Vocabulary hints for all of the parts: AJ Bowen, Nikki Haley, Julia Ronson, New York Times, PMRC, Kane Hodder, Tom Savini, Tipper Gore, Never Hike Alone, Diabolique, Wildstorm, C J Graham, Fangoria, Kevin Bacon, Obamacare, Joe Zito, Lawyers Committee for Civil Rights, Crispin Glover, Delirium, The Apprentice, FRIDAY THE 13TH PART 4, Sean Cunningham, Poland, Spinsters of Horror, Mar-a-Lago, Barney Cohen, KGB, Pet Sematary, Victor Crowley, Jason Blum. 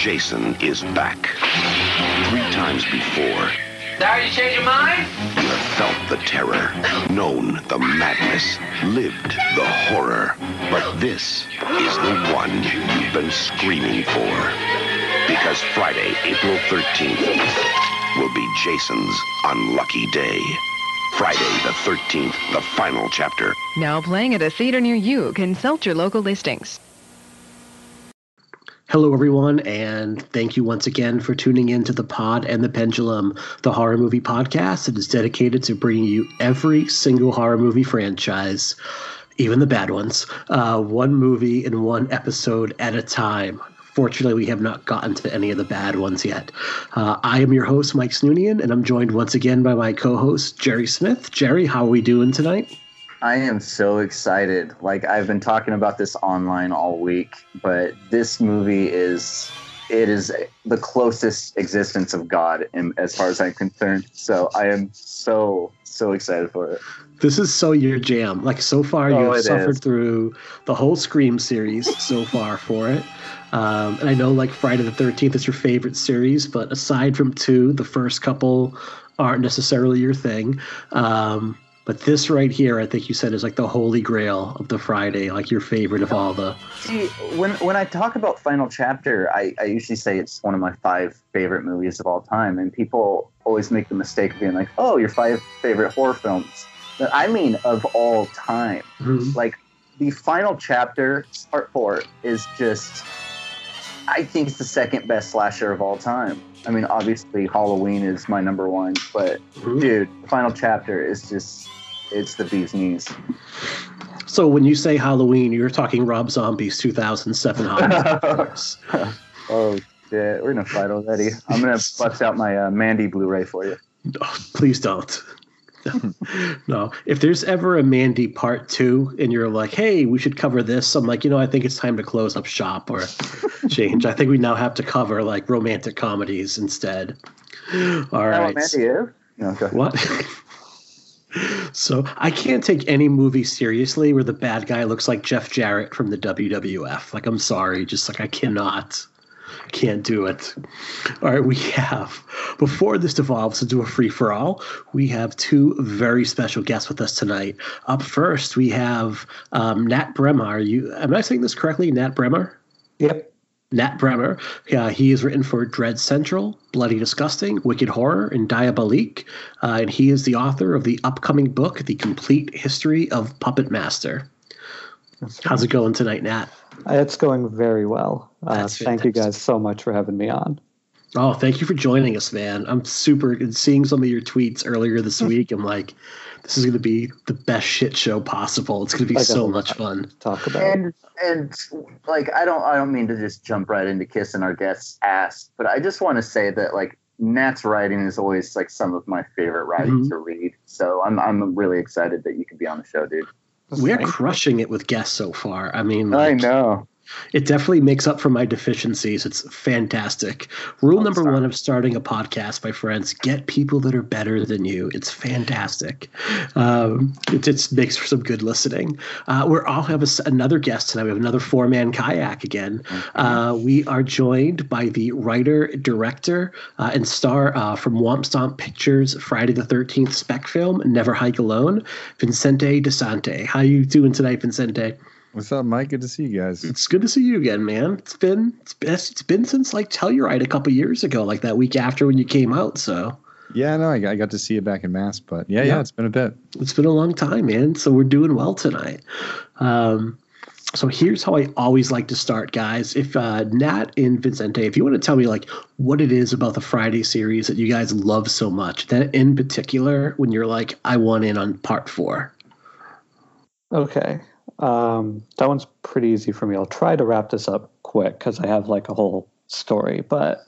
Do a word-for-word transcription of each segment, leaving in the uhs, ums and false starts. Jason is back. Three times before. Sorry you changed your mind? You have felt the terror, known the madness, lived the horror. But this is the one you've been screaming for. Because Friday, April thirteenth, will be Jason's unlucky day. Friday the thirteenth, the final chapter. Now playing at a theater near you. Consult your local listings. Hello, everyone, and thank you once again for tuning in to the Pod and the Pendulum, the horror movie podcast that is dedicated to bringing you every single horror movie franchise, even the bad ones, uh, one movie and one episode at a time. Fortunately, we have not gotten to any of the bad ones yet. Uh, I am your host, Mike Snoonian, and I'm joined once again by my co-host, Jerry Smith. Jerry, how are we doing tonight? I am so excited. Like, I've been talking about this online all week, but this movie is, it is the closest existence of God in, as far as I'm concerned. So I am so, so excited for it. This is so your jam. Like, so far, oh, you have suffered is. through the whole Scream series so far for it. Um, and I know, like, Friday the thirteenth is your favorite series, but aside from two, the first couple aren't necessarily your thing. Um But this right here, I think you said, is like the holy grail of the Friday, like your favorite of all the... See, when when I talk about Final Chapter, I, I usually say it's one of my five favorite movies of all time. And people always make the mistake of being like, oh, your five favorite horror films. But I mean of all time. Mm-hmm. Like, the Final Chapter, part four, is just... I think it's the second best slasher of all time. I mean, obviously, Halloween is my number one, but, mm-hmm. dude, the Final Chapter is just, it's the bee's knees. So when you say Halloween, you're talking Rob Zombie's two thousand seven Halloween. Oh, shit. We're going to fight already. I'm going to bust out my uh, Mandy Blu-ray for you. No, please don't. No, if there's ever a Mandy part two and you're like, hey, we should cover this, I'm like, you know, I think it's time to close up shop or change. I think we now have to cover like romantic comedies instead. All right. No, Mandy, what? So I can't take any movie seriously where the bad guy looks like Jeff Jarrett from the W W F. Like, I'm sorry. Just like I cannot. Can't do it. All right, we have, before this devolves into a free-for-all, we have two very special guests with us tonight. Up first, we have um, Nat Brehmer. Are you, am I saying this correctly, Nat Brehmer? Yep. Nat Brehmer. Yeah, he has written for Dread Central, Bloody Disgusting, Wicked Horror, and Diabolique, uh, and he is the author of the upcoming book, The Complete History of Puppet Master. How's it going tonight, Nat? It's going very well. Uh, thank you guys so much for having me on. Oh, thank you for joining us, man. I'm super – seeing some of your tweets earlier this week, I'm like, this is going to be the best shit show possible. It's going to be so much fun. Talk about and, it. And, like, I don't I don't mean to just jump right into kissing our guest's ass, but I just want to say that, like, Nat's writing is always, like, some of my favorite writing mm-hmm. to read. So I'm I'm really excited that you could be on the show, dude. We're crushing it with guests so far. I mean, like, I know. It definitely makes up for my deficiencies. It's fantastic. Rule I'm number sorry. one of starting a podcast, my friends, get people that are better than you. It's fantastic. Um, it just makes for some good listening. Uh, we're all have a, another guest tonight. We have another four-man kayak again. Uh, we are joined by the writer, director, uh, and star uh, from Womp Stomp Pictures, Friday the thirteenth spec film, Never Hike Alone, Vincente DiSanti. How are you doing tonight, Vincente? What's up, Mike? Good to see you guys. It's good to see you again, man. It's been it's, it's been since like Telluride a couple years ago, like that week after when you came out. So yeah, no, I got, I got to see you back in Mass, but yeah, yeah, yeah, it's been a bit. It's been a long time, man. So we're doing well tonight. Um, so here's how I always like to start, guys. If uh, Nat and Vincente, if you want to tell me like what it is about the Friday series that you guys love so much, that in particular when you're like, I want in on part four. Okay. Um, that one's pretty easy for me. I'll try to wrap this up quick because I have like a whole story. But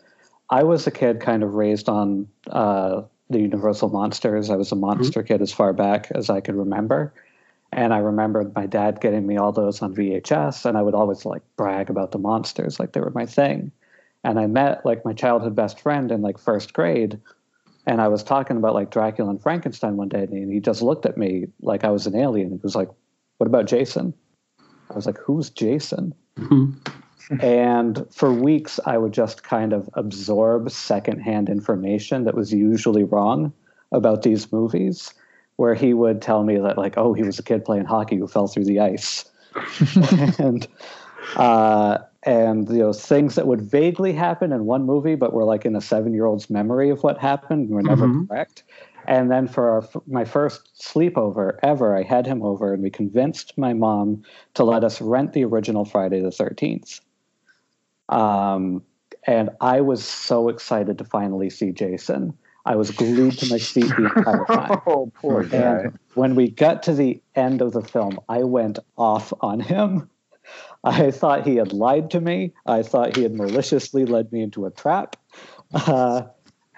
I was a kid kind of raised on uh, the Universal Monsters. I was a monster mm-hmm. kid as far back as I could remember. And I remembered my dad getting me all those on V H S. And I would always like brag about the monsters like they were my thing. And I met like my childhood best friend in like first grade. And I was talking about like Dracula and Frankenstein one day. And he just looked at me like I was an alien. He was like, what about Jason? I was like, who's Jason? Mm-hmm. And for weeks, I would just kind of absorb secondhand information that was usually wrong about these movies, where he would tell me that, like, oh, he was a kid playing hockey who fell through the ice. and, uh, and, you know, things that would vaguely happen in one movie, but were like in a seven-year-old's memory of what happened, were never mm-hmm. correct. And then for our, my first sleepover ever, I had him over, and we convinced my mom to let us rent the original Friday the thirteenth. Um, and I was so excited to finally see Jason. I was glued to my seat the entire time. Oh, poor guy. And when we got to the end of the film, I went off on him. I thought he had lied to me. I thought he had maliciously led me into a trap. Uh,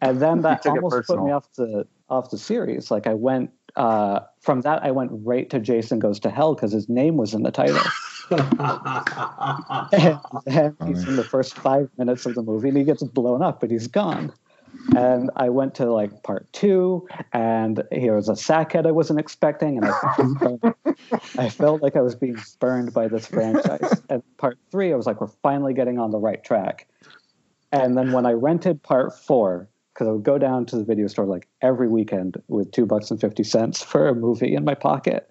and then that almost put me off the off the series. Like I went uh, from that, I went right to Jason Goes to Hell because his name was in the title. And then he's in the first five minutes of the movie, and he gets blown up, but he's gone. And I went to like part two, and here was a sackhead I wasn't expecting, and I, I felt like I was being burned by this franchise. And part three, I was like, we're finally getting on the right track. And then when I rented part four, because I would go down to the video store like every weekend with two bucks and fifty cents for a movie in my pocket.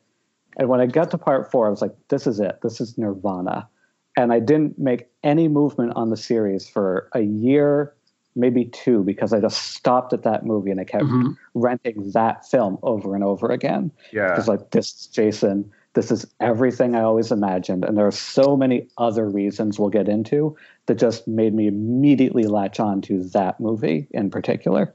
And when I got to part four, I was like, this is it. This is Nirvana. And I didn't make any movement on the series for a year, maybe two, because I just stopped at that movie and I kept mm-hmm. renting that film over and over again. Yeah. It's like, this is Jason. This is everything I always imagined. And there are so many other reasons we'll get into that just made me immediately latch on to that movie in particular.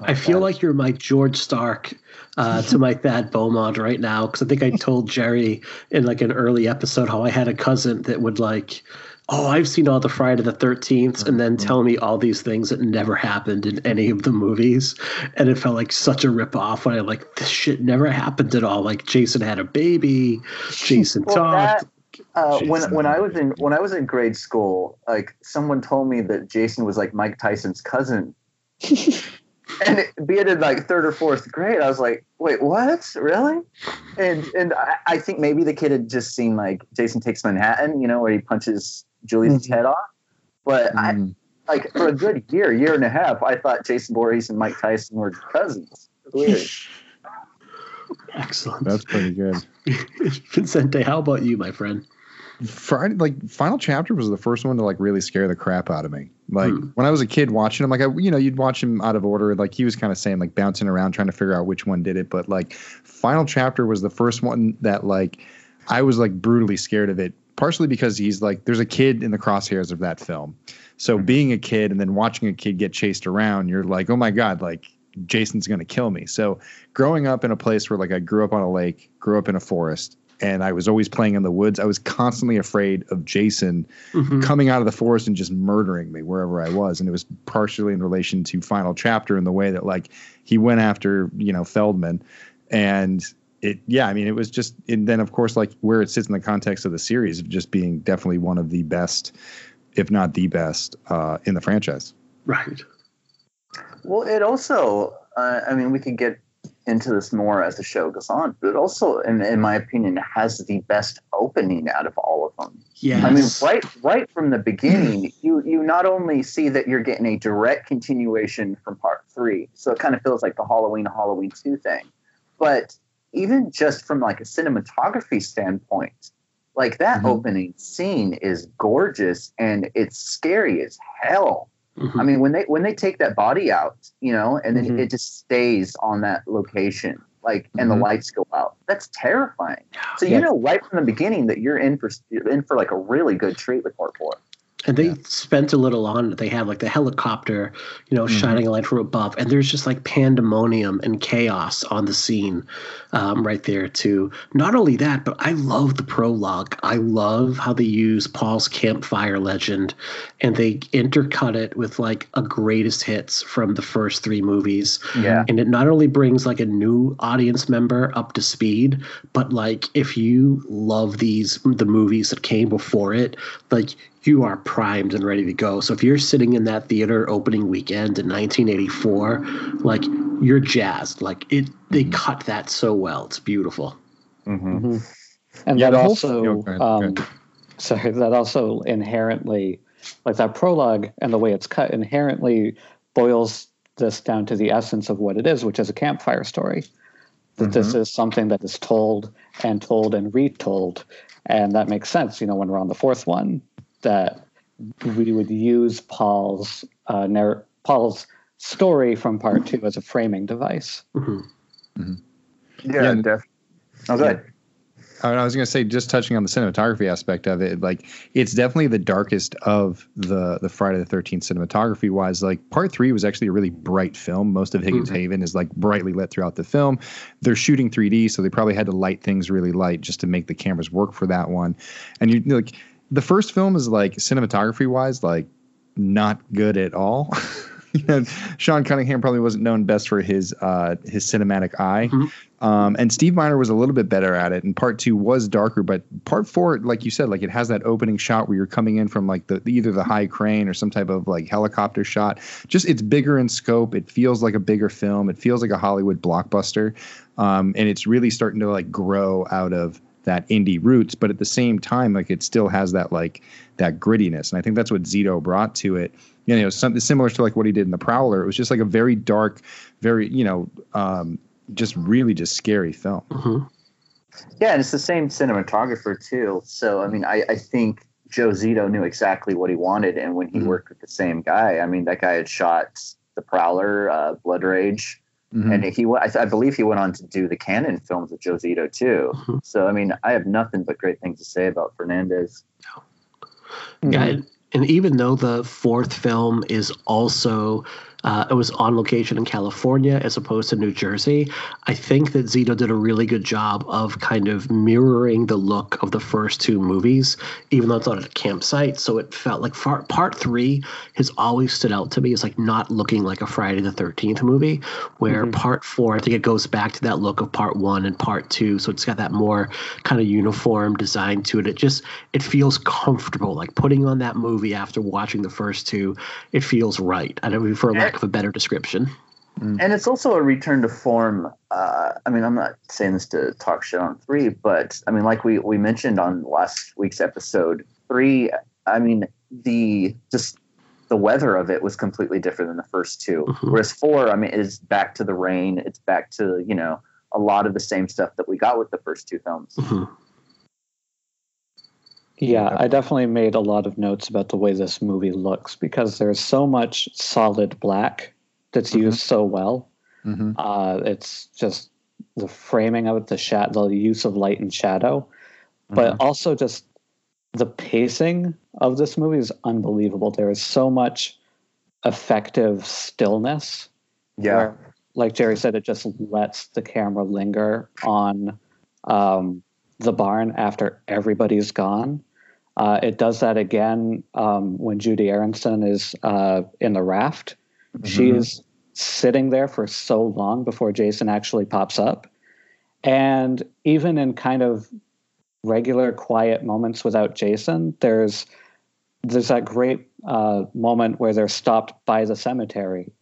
I feel like you're my George Stark uh, to my Thad Beaumont right now, because I think I told Jerry in like an early episode how I had a cousin that would like, oh, I've seen all the Friday the thirteenth, and then tell me all these things that never happened in any of the movies. And it felt like such a ripoff when I like, this shit never happened at all. Like Jason had a baby, Jason well, talked. That- Uh, when when I was in when I was in grade school, like someone told me that Jason was like Mike Tyson's cousin, and it, be it in like third or fourth grade, I was like, "Wait, what? Really?" And and I, I think maybe the kid had just seen like Jason Takes Manhattan, you know, where he punches Julie's mm-hmm. head off. But mm. I like for a good year, year and a half, I thought Jason Voorhees and Mike Tyson were cousins. It was weird. Excellent. That's pretty good. Vincente, how about you, my friend? Friday, like Final Chapter was the first one to like really scare the crap out of me. Like hmm. when I was a kid watching him, like I, you know, you'd watch him out of order. Like he was kind of saying, like bouncing around trying to figure out which one did it. But like Final Chapter was the first one that like I was like brutally scared of it. Partially because he's like, there's a kid in the crosshairs of that film. So mm-hmm. being a kid and then watching a kid get chased around, you're like, oh my God, like Jason's going to kill me. So growing up in a place where like I grew up on a lake, grew up in a forest, and I was always playing in the woods, I was constantly afraid of Jason mm-hmm. coming out of the forest and just murdering me wherever I was. And it was partially in relation to Final Chapter in the way that like he went after, you know, Feldman. And it, yeah, I mean, it was just, and then of course, like where it sits in the context of the series of just being definitely one of the best, if not the best, uh, in the franchise. Right. Well, it also, uh, I mean, we could get into this more as the show goes on, but it also, in, in my opinion, has the best opening out of all of them. Yes. I mean, right right from the beginning, you, you not only see that you're getting a direct continuation from part three, so it kind of feels like the Halloween, Halloween two thing, but even just from like a cinematography standpoint, like that mm-hmm. opening scene is gorgeous and it's scary as hell. Mm-hmm. I mean, when they when they take that body out, you know, and then mm-hmm. it just stays on that location, like, and mm-hmm. the lights go out. That's terrifying. So yeah. you know, right from the beginning, that you're in for you're in for like a really good treat with part four. And they yeah. spent a little on it. They had like the helicopter, you know, mm-hmm. shining a light from above, and there's just like pandemonium and chaos on the scene, um, right there too. Not only that, but I love the prologue. I love how they use Paul's campfire legend, and they intercut it with like a greatest hits from the first three movies. Yeah, and it not only brings like a new audience member up to speed, but like if you love these the movies that came before it, like. You are primed and ready to go. So if you're sitting in that theater opening weekend in nineteen eighty-four, like you're jazzed. Like it, they mm-hmm. cut that so well. It's beautiful. Mm-hmm. Mm-hmm. And yeah, that also, also um, So that also inherently, like that prologue and the way it's cut, inherently boils this down to the essence of what it is, which is a campfire story. That mm-hmm. this is something that is told and told and retold. And that makes sense, you know, when we're on the fourth one, that we would use Paul's uh, narr- Paul's story from part two as a framing device. Mm-hmm. Mm-hmm. Yeah, yeah, definitely. Okay. I was going to say, just touching on the cinematography aspect of it, like it's definitely the darkest of the the Friday the thirteenth cinematography wise. Like part three was actually a really bright film. Most of Higgins mm-hmm. Haven is like brightly lit throughout the film. They're shooting three D, so they probably had to light things really light just to make the cameras work for that one. And you like the first film is like cinematography wise, like not good at all. You know, Sean Cunningham probably wasn't known best for his uh, his cinematic eye. Mm-hmm. Um, and Steve Miner was a little bit better at it. And part two was darker. But part four, like you said, like it has that opening shot where you're coming in from like the either the high crane or some type of like helicopter shot. Just it's bigger in scope. It feels like a bigger film. It feels like a Hollywood blockbuster. Um, and it's really starting to like grow out of that indie roots. But at the same time, like it still has that like that grittiness. And I think that's what Zito brought to it. You know, something similar to like what he did in The Prowler. It was just like a very dark, very, you know, um, just really just scary film. Mm-hmm. Yeah, and it's the same cinematographer too. So, I mean, I, I think Joe Zito knew exactly what he wanted. And when he mm-hmm. worked with the same guy, I mean, that guy had shot The Prowler, uh, Blood Rage. Mm-hmm. And he, I, I believe he went on to do the Cannon films with Joe Zito too. Mm-hmm. So, I mean, I have nothing but great things to say about Fernandez. No. Yeah. Mm-hmm. And even though the fourth film is also, uh, it was on location in California as opposed to New Jersey, I think that Zito did a really good job of kind of mirroring the look of the first two movies, even though it's on a campsite. So it felt like far, part three has always stood out to me as like not looking like a Friday the thirteenth movie, where mm-hmm. part four, I think it goes back to that look of part one and part two. So it's got that more kind of uniform design to it. It just, it feels comfortable, like putting on that movie after watching the first two, it feels right. I mean, for lack of a better description. Mm. And it's also a return to form. Uh, I mean, I'm not saying this to talk shit on three, but I mean, like we, we mentioned on last week's episode, three, I mean, the just the weather of it was completely different than the first two. Mm-hmm. Whereas four, I mean, it's back to the rain. It's back to, you know, a lot of the same stuff that we got with the first two films. Mm-hmm. Yeah, I definitely made a lot of notes about the way this movie looks because there's so much solid black that's mm-hmm. used so well. Mm-hmm. Uh, it's just the framing of it, the shat, the use of light and shadow, mm-hmm. but also just the pacing of this movie is unbelievable. There is so much effective stillness. Yeah, where, like Jerry said, it just lets the camera linger on um, the barn after everybody's gone. Uh, it does that again um, when Judy Aronson is uh, in the raft. Mm-hmm. She's sitting there for so long before Jason actually pops up. And even in kind of regular quiet moments without Jason, there's there's that great uh, moment where they're stopped by the cemetery.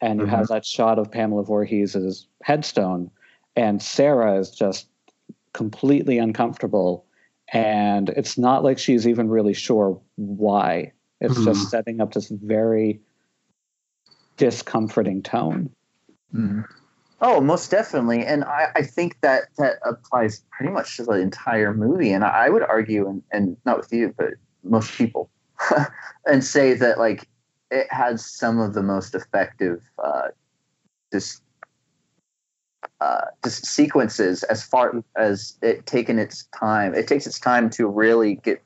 And mm-hmm. you have that shot of Pamela Voorhees' headstone. And Sarah is just completely uncomfortable. And it's not like she's even really sure why. It's mm. just setting up this very discomforting tone. Mm. Oh, most definitely. And I, I think that that applies pretty much to the entire movie. And I, I would argue, and, and not with you, but most people, and say that like it has some of the most effective uh, dis- Uh, just sequences as far as it taken its time. It takes its time to really get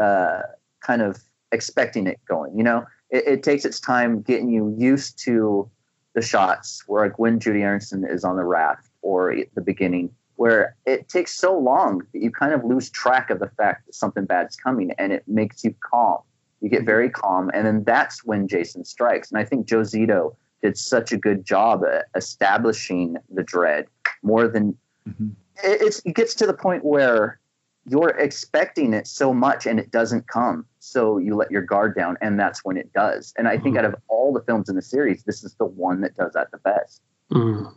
uh, kind of expecting it going. You know, it, it takes its time getting you used to the shots where like when Judy Aronson is on the raft or at the beginning, where it takes so long that you kind of lose track of the fact that something bad's coming, and it makes you calm. You get very calm, and then that's when Jason strikes. And I think Joe Zito did such a good job at establishing the dread more than mm-hmm. it, it's, it gets to the point where you're expecting it so much and it doesn't come. So you let your guard down, and that's when it does. And I think mm-hmm. out of all the films in the series, this is the one that does that the best. Mm.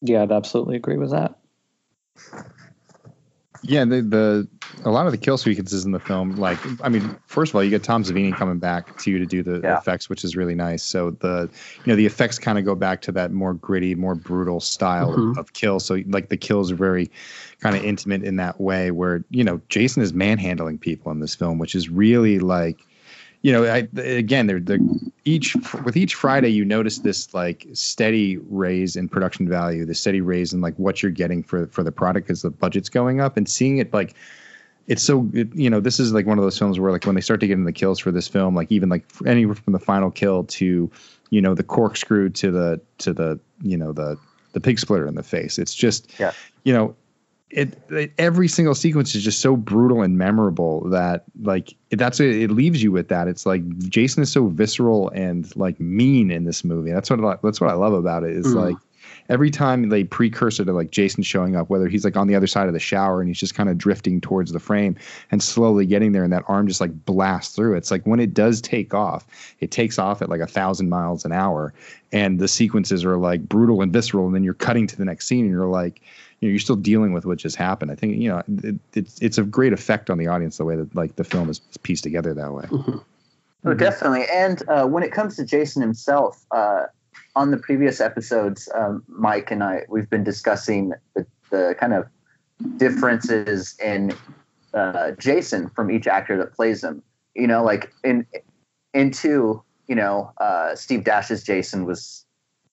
Yeah, I'd absolutely agree with that. Yeah, the, the a lot of the kill sequences in the film, like, I mean, first of all, you get Tom Savini coming back to you to do the yeah. effects, which is really nice. So the, you know, the effects kind of go back to that more gritty, more brutal style mm-hmm. of, of kill. So like the kills are very kind of intimate in that way where, you know, Jason is manhandling people in this film, which is really like, you know, I, again, they're, they're each with each Friday, you notice this like steady raise in production value, the steady raise in like what you're getting for for the product because the budget's going up and seeing it like it's so it, you know, this is like one of those films where like when they start to get in the kills for this film, like even like anywhere from the final kill to, you know, the corkscrew to the to the, you know, the the pig splitter in the face. It's just, yeah. you know. It, it every single sequence is just so brutal and memorable that like that's it, it leaves you with that. It's like Jason is so visceral and like mean in this movie. That's what that's what I love about it is mm. like every time they precursor to like Jason showing up, whether he's like on the other side of the shower and he's just kind of drifting towards the frame and slowly getting there and that arm just like blasts through. It's like when it does take off, it takes off at like a thousand miles an hour and the sequences are like brutal and visceral and then you're cutting to the next scene and you're like, you know, you're still dealing with what just happened. I think, you know, it, it's it's a great effect on the audience, the way that like the film is pieced together that way. Mm-hmm. Oh, definitely. And uh, when it comes to Jason himself, uh, on the previous episodes, um, Mike and I, we've been discussing the, the kind of differences in uh, Jason from each actor that plays him. You know, like in in two, you know, uh, Steve Dash's Jason was.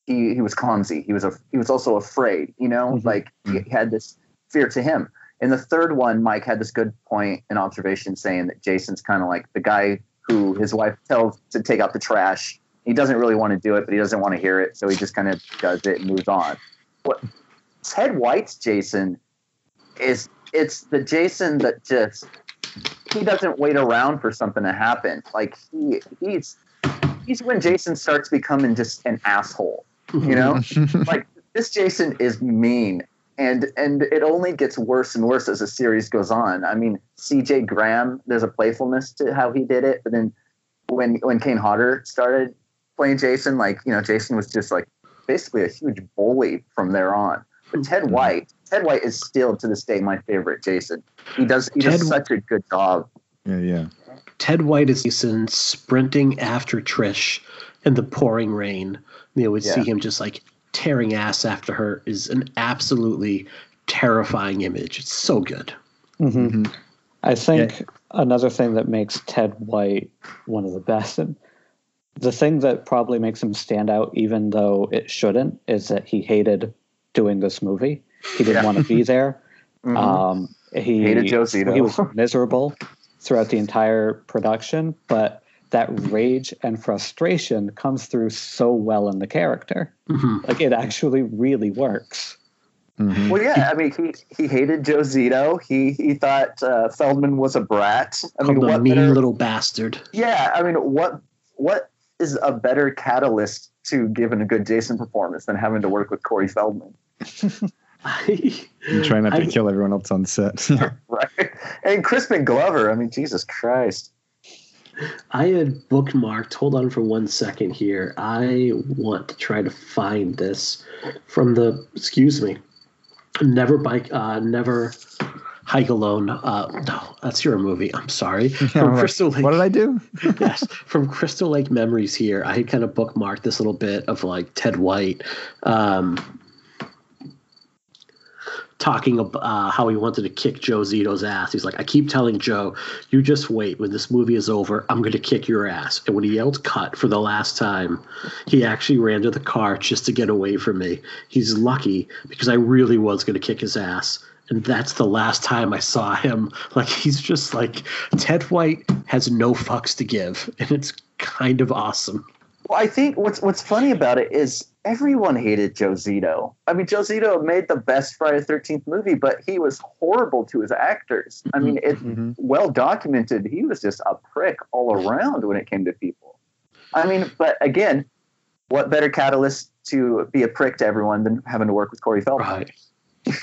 He, he was clumsy. He was a, he was also afraid, you know, mm-hmm. like he had this fear to him. In the third one, Mike had this good point and observation saying that Jason's kind of like the guy who his wife tells to take out the trash. He doesn't really want to do it, but he doesn't want to hear it. So he just kind of does it and moves on. What Ted White's Jason is, it's the Jason that just, he doesn't wait around for something to happen. Like he he's, he's when Jason starts becoming just an asshole. You know, like this Jason is mean and and it only gets worse and worse as the series goes on. I mean, C J Graham, there's a playfulness to how he did it. But then when when Kane Hodder started playing Jason, like, you know, Jason was just like basically a huge bully from there on. But Ted White, Ted White is still to this day my favorite Jason. He does he Ted, does such a good job. Yeah, yeah. Ted White is Jason sprinting after Trish in the pouring rain. You know, we'd yeah. see him just like tearing ass after her is an absolutely terrifying image. It's so good. Mm-hmm. Mm-hmm. I think yeah. another thing that makes Ted White one of the best, and the thing that probably makes him stand out, even though it shouldn't, is that he hated doing this movie. He didn't yeah. want to be there. Mm-hmm. Um, he hated Josie, though. He was miserable throughout the entire production, but that rage and frustration comes through so well in the character. Mm-hmm. Like it actually really works. Mm-hmm. Well, yeah, I mean, he, he hated Joe Zito. He, he thought uh, Feldman was a brat. I mean, what a mean better, little bastard. Yeah. I mean, what, what is a better catalyst to giving a good Jason performance than having to work with Corey Feldman? I'm trying not to I, kill everyone else on set. Right. And Crispin Glover. I mean, Jesus Christ. I had bookmarked, hold on for one second here. I want to try to find this from the, excuse me, Never Bike, uh, Never Hike Alone. Uh, no, that's your movie. I'm sorry. From right. Crystal Lake. What did I do? Yes, from Crystal Lake Memories here. I had kind of bookmarked this little bit of like Ted White um, talking about uh, how he wanted to kick Joe Zito's ass. He's like, I keep telling Joe, you just wait. When this movie is over, I'm going to kick your ass. And when he yelled cut for the last time, he actually ran to the car just to get away from me. He's lucky because I really was going to kick his ass. And that's the last time I saw him. Like, he's just like, Ted White has no fucks to give. And it's kind of awesome. Well, I think what's what's funny about it is everyone hated Joe Zito. I mean, Joe Zito made the best Friday the thirteenth movie, but he was horrible to his actors. I mean, it's mm-hmm. well documented. He was just a prick all around when it came to people. I mean, but again, what better catalyst to be a prick to everyone than having to work with Corey Feldman? Right.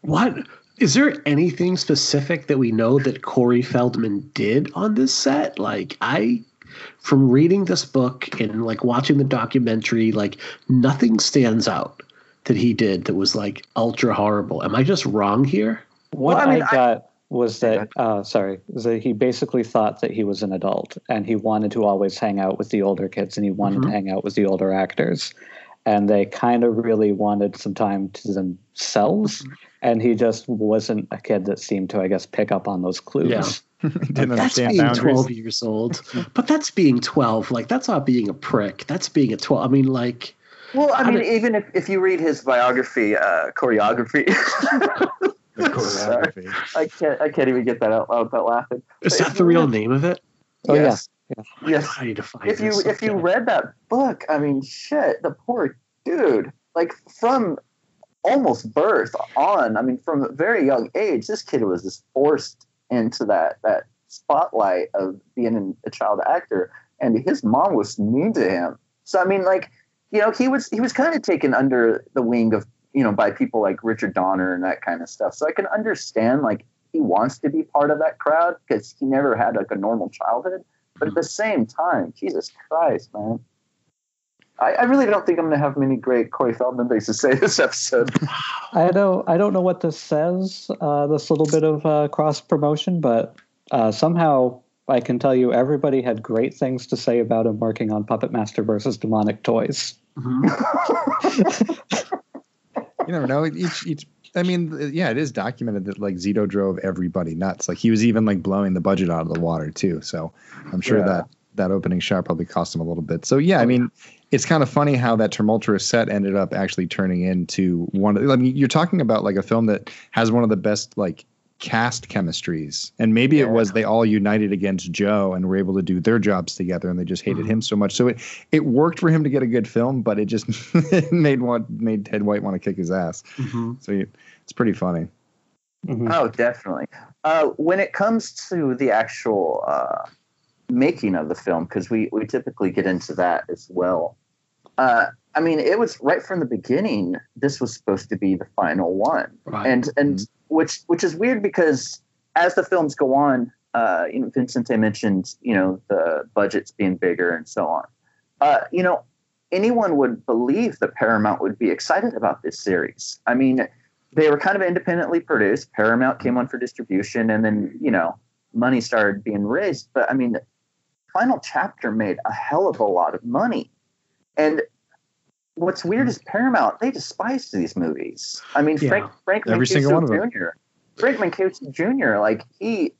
What? Is there anything specific that we know that Corey Feldman did on this set? Like, I... From reading this book and like watching the documentary, like nothing stands out that he did that was like ultra horrible. Am I just wrong here? What well, I, mean, I got was that uh, sorry, was that he basically thought that he was an adult and he wanted to always hang out with the older kids and he wanted mm-hmm. to hang out with the older actors. And they kind of really wanted some time to themselves. Mm-hmm. And he just wasn't a kid that seemed to, I guess, pick up on those clues. Yeah. Didn't understand boundaries. That's being twelve years old. But that's being twelve. Like, that's not being a prick. That's being a twelve. I mean, like... Well, I, I mean, mean, even if, if you read his biography, uh, choreography... the choreography. Sorry. I can't I can't even get that out loud without laughing. Is but that the real read, name of it? Oh, yes. Yeah. Oh, yes. God, I need to find if you, if you read that book, I mean, shit, the poor dude. Like, from... almost birth on, I mean, from a very young age, this kid was just forced into that that spotlight of being an, a child actor, and his mom was mean to him. So I mean, like, you know, he was he was kind of taken under the wing of, you know, by people like Richard Donner and that kind of stuff. So I can understand, like, he wants to be part of that crowd because he never had like a normal childhood. But at the same time, Jesus Christ, man. I, I really don't think I'm going to have many great Corey Feldman things to say this episode. I don't, I don't know what this says, uh, this little bit of uh, cross-promotion, but uh, somehow I can tell you everybody had great things to say about him working on Puppet Master versus Demonic Toys. Mm-hmm. You never know. Each, each, I mean, yeah, it is documented that, like, Zito drove everybody nuts. Like, he was even, like, blowing the budget out of the water, too. So I'm sure yeah. that that opening shot probably cost him a little bit. So, yeah, I mean... it's kind of funny how that tumultuous set ended up actually turning into one of the, I mean, you're talking about like a film that has one of the best like cast chemistries, and maybe yeah. it was they all united against Joe and were able to do their jobs together, and they just hated mm-hmm. him so much. So it, it worked for him to get a good film, but it just it made one, made Ted White want to kick his ass. Mm-hmm. So you, it's pretty funny. Mm-hmm. Oh, definitely. Uh, when it comes to the actual uh, making of the film, because we, we typically get into that as well. Uh, I mean, it was right from the beginning, this was supposed to be the final one. Right. And and mm-hmm. which which is weird because as the films go on, uh, you know, Vincente mentioned, you know, the budgets being bigger and so on. Uh, you know, anyone would believe that Paramount would be excited about this series. I mean, they were kind of independently produced. Paramount came on for distribution, and then, you know, money started being raised. But, I mean, Final Chapter made a hell of a lot of money. And what's weird is Paramount, they despise these movies. I mean, yeah. Frank Frank Mancuso Junior Frank Mancuso Junior, like, he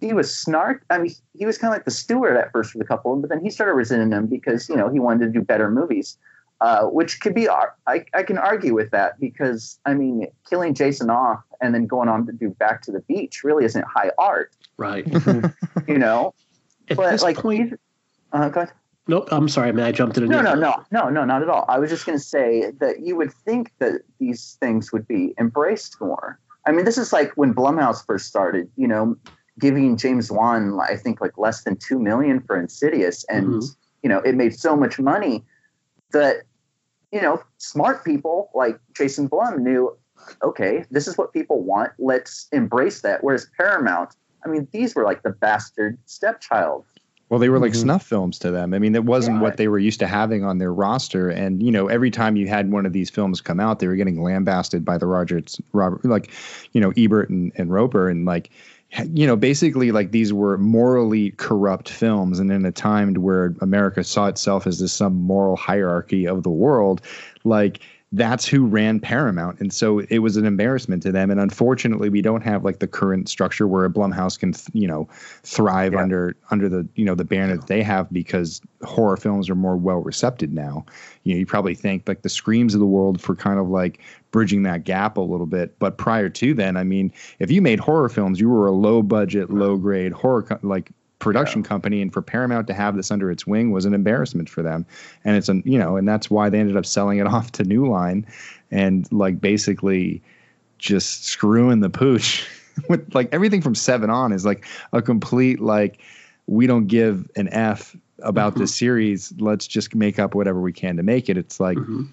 he was snark. I mean, he was kind of like the steward at first for the couple, but then he started resenting them because, you know, he wanted to do better movies, uh, which could be, I, I can argue with that because, I mean, killing Jason off and then going on to do Back to the Beach really isn't high art. Right. You know? At but, like, point... uh, go ahead. Nope, I'm sorry, man. I jumped in. A no, no, no, no, no, not at all. I was just going to say that you would think that these things would be embraced more. I mean, this is like when Blumhouse first started, you know, giving James Wan, I think, like less than two million for Insidious, and mm-hmm. you know, it made so much money that, you know, smart people like Jason Blum knew, okay, this is what people want. Let's embrace that. Whereas Paramount, I mean, these were like the bastard stepchild. Well, they were like mm-hmm. snuff films to them. I mean, it wasn't yeah. what they were used to having on their roster. And, you know, every time you had one of these films come out, they were getting lambasted by the Rogers, Robert, like, you know, Ebert and, and Roper. And like, you know, basically like these were morally corrupt films. And in a time where America saw itself as this some moral hierarchy of the world, like, that's who ran Paramount. And so it was an embarrassment to them. And unfortunately, we don't have like the current structure where a Blumhouse can, th- you know, thrive yeah. under under the, you know, the banner yeah. that they have, because horror films are more well recepted now. You know, you probably thank like the Screams of the world for kind of like bridging that gap a little bit. But prior to then, I mean, if you made horror films, you were a low budget, low grade horror co- like production yeah. company, and for Paramount to have this under its wing was an embarrassment for them. And it's, an, you know, and that's why they ended up selling it off to New Line and like basically just screwing the pooch with like everything from Seven on is like a complete, like, we don't give an F about mm-hmm. this series. Let's just make up whatever we can to make it. It's like, mm-hmm.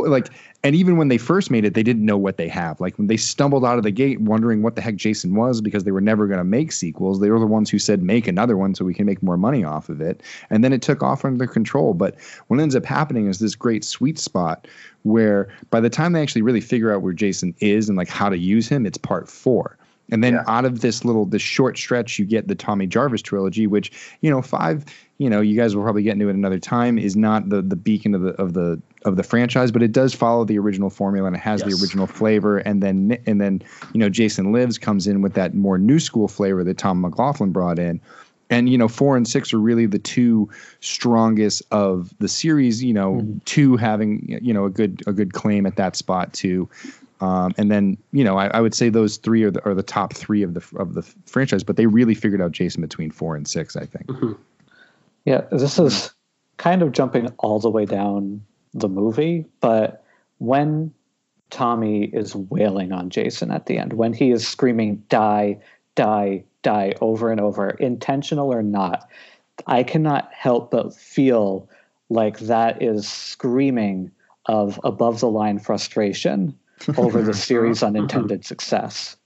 like, and even when they first made it, they didn't know what they have. Like when they stumbled out of the gate wondering what the heck Jason was, because they were never going to make sequels. They were the ones who said, make another one so we can make more money off of it. And then it took off under control. But what ends up happening is this great sweet spot where by the time they actually really figure out where Jason is and like how to use him, it's part four. And then yeah. out of this little, this short stretch, you get the Tommy Jarvis trilogy, which, you know, five, you know, you guys will probably get into it another time, is not the the beacon of the of the of the franchise, but it does follow the original formula and it has yes. the original flavor. And then and then, you know, Jason Lives comes in with that more new school flavor that Tom McLaughlin brought in. And, you know, four and six are really the two strongest of the series, you know, mm-hmm. two having, you know, a good a good claim at that spot too. Um, and then, you know, I, I would say those three are the, are the top three of the of the franchise, but they really figured out Jason between four and six, I think. Mm-hmm. Yeah, this is kind of jumping all the way down the movie, but when Tommy is wailing on Jason at the end, when he is screaming, die, die, die over and over, intentional or not, I cannot help but feel like that is screaming of above-the-line frustration over the series' unintended success.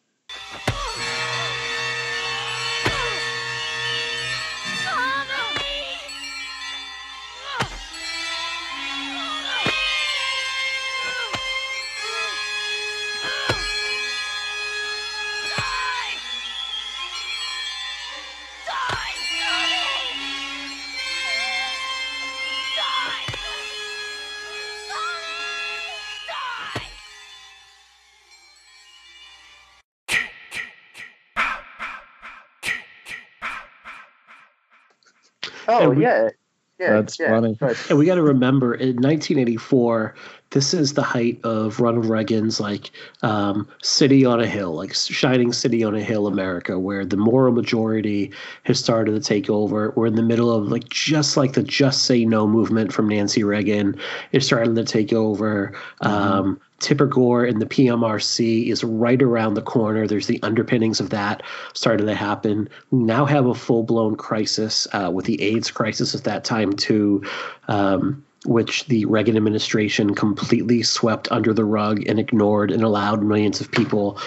Oh, we, yeah. yeah. That's yeah, funny. But. And we got to remember, in nineteen eighty-four, this is the height of Ronald Reagan's, like, um, City on a Hill, like Shining City on a Hill America, where the moral majority has started to take over. We're in the middle of, like, just like the Just Say No movement from Nancy Reagan is starting to take over. Mm-hmm. Um, Tipper Gore and the P M R C is right around the corner. There's the underpinnings of that starting to happen. We now have a full-blown crisis uh, with the AIDS crisis at that time, too, um, which the Reagan administration completely swept under the rug and ignored and allowed millions of people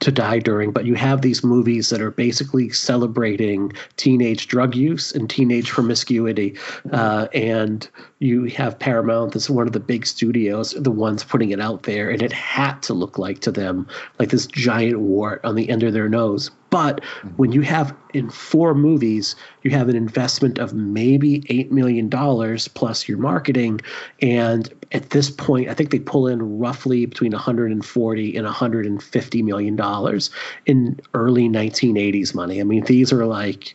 to die during. But you have these movies that are basically celebrating teenage drug use and teenage promiscuity. Uh, and you have Paramount, that's one of the big studios, the ones putting it out there. And it had to look like to them, like this giant wart on the end of their nose. But when you have in four movies, you have an investment of maybe eight million dollars plus your marketing. And at this point, I think they pull in roughly between one hundred forty and one hundred fifty million dollars in early nineteen eighties money. I mean, these are like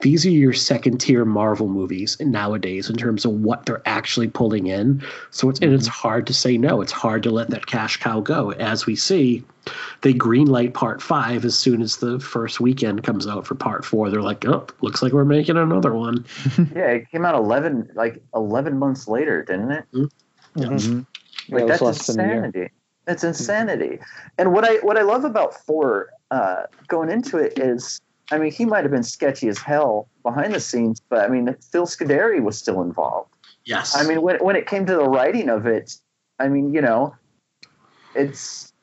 these are your second tier Marvel movies nowadays in terms of what they're actually pulling in. So it's, and it's hard to say no. It's hard to let that cash cow go. As we see, they greenlight part five as soon as the first weekend comes out for part four. They're like, oh, looks like we're making another one. Yeah, it came out eleven like eleven months later, didn't it? Mm-hmm. Mm-hmm. Like, yeah, that's insanity. That's insanity. And what I what I love about four uh, going into it is, I mean, he might have been sketchy as hell behind the scenes, but I mean, Phil Scuderi was still involved. Yes. I mean, when when it came to the writing of it, I mean, you know, it's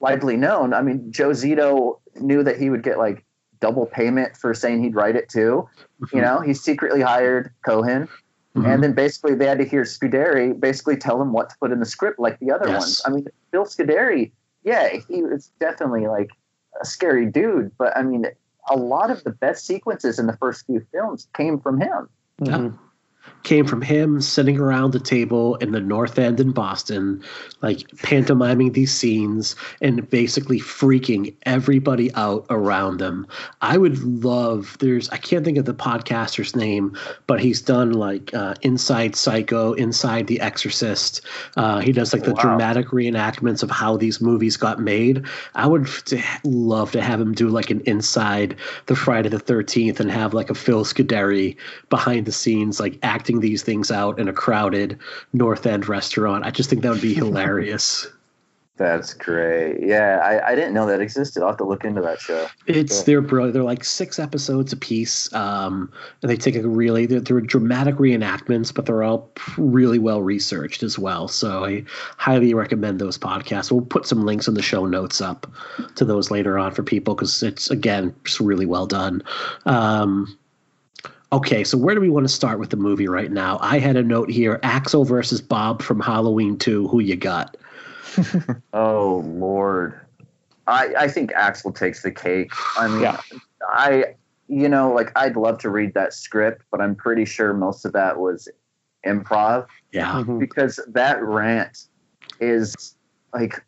widely known. I mean, Joe Zito knew that he would get like double payment for saying he'd write it too. Mm-hmm. You know, he secretly hired Cohen. Mm-hmm. And then basically they had to hear Scuderi basically tell them what to put in the script like the other yes. ones. I mean, Phil Scuderi, yeah, he was definitely like a scary dude, but I mean, a lot of the best sequences in the first few films came from him. Mm-hmm. Came from him sitting around the table in the North End in Boston, like pantomiming these scenes and basically freaking everybody out around them. I would love, there's, I can't think of the podcaster's name, but he's done like uh, Inside Psycho, Inside the Exorcist. Uh, he does like the wow. dramatic reenactments of how these movies got made. I would f- love to have him do like an Inside the Friday the thirteenth and have like a Phil Scuderi behind the scenes, like acting these things out in a crowded North End restaurant. I just think that would be hilarious. That's great. Yeah, I, I didn't know that existed. I'll have to look into that show. It's yeah. they're bro. They're like six episodes a piece, um, and they take a really they're, they're dramatic reenactments, but they're all really well researched as well. So I highly recommend those podcasts. We'll put some links in the show notes up to those later on for people because it's again just really well done. Um, Okay, so where do we want to start with the movie right now? I had a note here, Axel versus Bob from Halloween two, who you got? Oh, Lord. I, I think Axel takes the cake. I mean, yeah. I, you know, like, I'd love to read that script, but I'm pretty sure most of that was improv. Yeah. Mm-hmm. Because that rant is, like,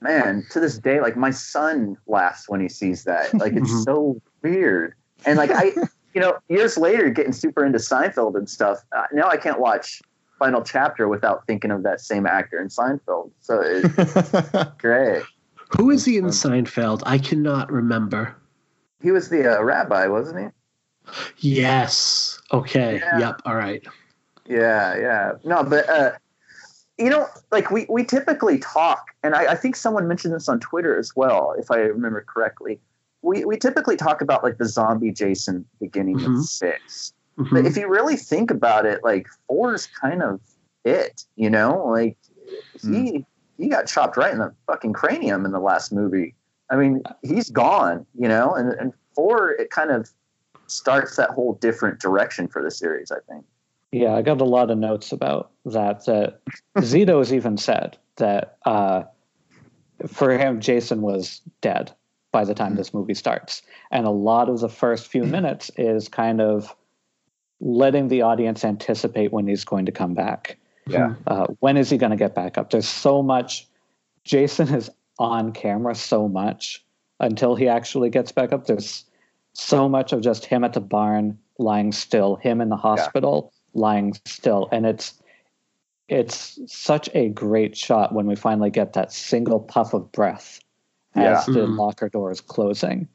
man, to this day, like, my son laughs when he sees that. Like, it's mm-hmm. so weird. And, like, I, you know, years later, getting super into Seinfeld and stuff, uh, now I can't watch Final Chapter without thinking of that same actor in Seinfeld. So it's great. Who is he in Seinfeld? I cannot remember. He was the uh, rabbi, wasn't he? Yes. Okay. Yeah. Yep. All right. Yeah, yeah. No, but, uh, you know, like, we, we typically talk, and I, I think someone mentioned this on Twitter as well, if I remember correctly. We we typically talk about, like, the zombie Jason beginning mm-hmm. of six. Mm-hmm. But if you really think about it, like, four is kind of it, you know? Like, mm. he... he got chopped right in the fucking cranium in the last movie. I mean, he's gone, you know, and, and four, it kind of starts that whole different direction for the series, I think. Yeah. I got a lot of notes about that, that Zito has even said that, uh, for him, Jason was dead by the time this movie starts. And a lot of the first few minutes is kind of letting the audience anticipate when he's going to come back. Yeah. Uh, when is he going to get back up? There's so much. Jason is on camera so much until he actually gets back up. There's so much of just him at the barn lying still, him in the hospital yeah. lying still. And it's, it's such a great shot when we finally get that single puff of breath yeah. as mm-hmm. the locker door is closing.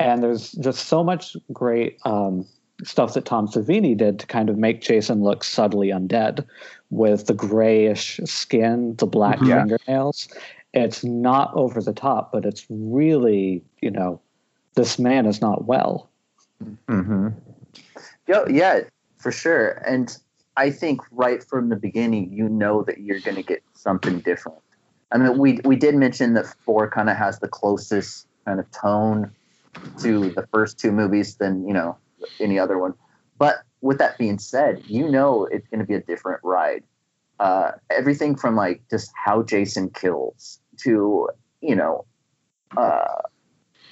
And there's just so much great, um, stuff that Tom Savini did to kind of make Jason look subtly undead with the grayish skin, the black yeah. fingernails. It's not over the top, but it's really, you know, this man is not well. Mm-hmm. Yo, yeah, for sure. And I think right from the beginning, you know that you're going to get something different. I mean, we, we did mention that four kind of has the closest kind of tone to the first two movies than, you know, any other one. But with that being said, you know it's going to be a different ride. Uh, everything from, like, just how Jason kills to, you know, uh,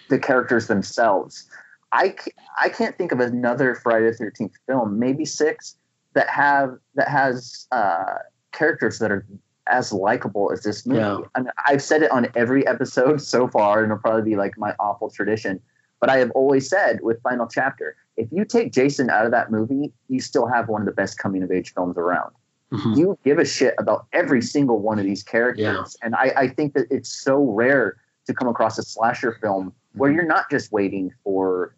the characters themselves. I can't, I can't think of another Friday the thirteenth film, maybe six, that have that has uh, characters that are as likable as this movie. Yeah. I mean, I've said it on every episode so far, and it'll probably be, like, my awful tradition. But I have always said with Final Chapter, if you take Jason out of that movie, you still have one of the best coming-of-age films around. Mm-hmm. You give a shit about every single one of these characters. Yeah. And I, I think that it's so rare to come across a slasher film where you're not just waiting for,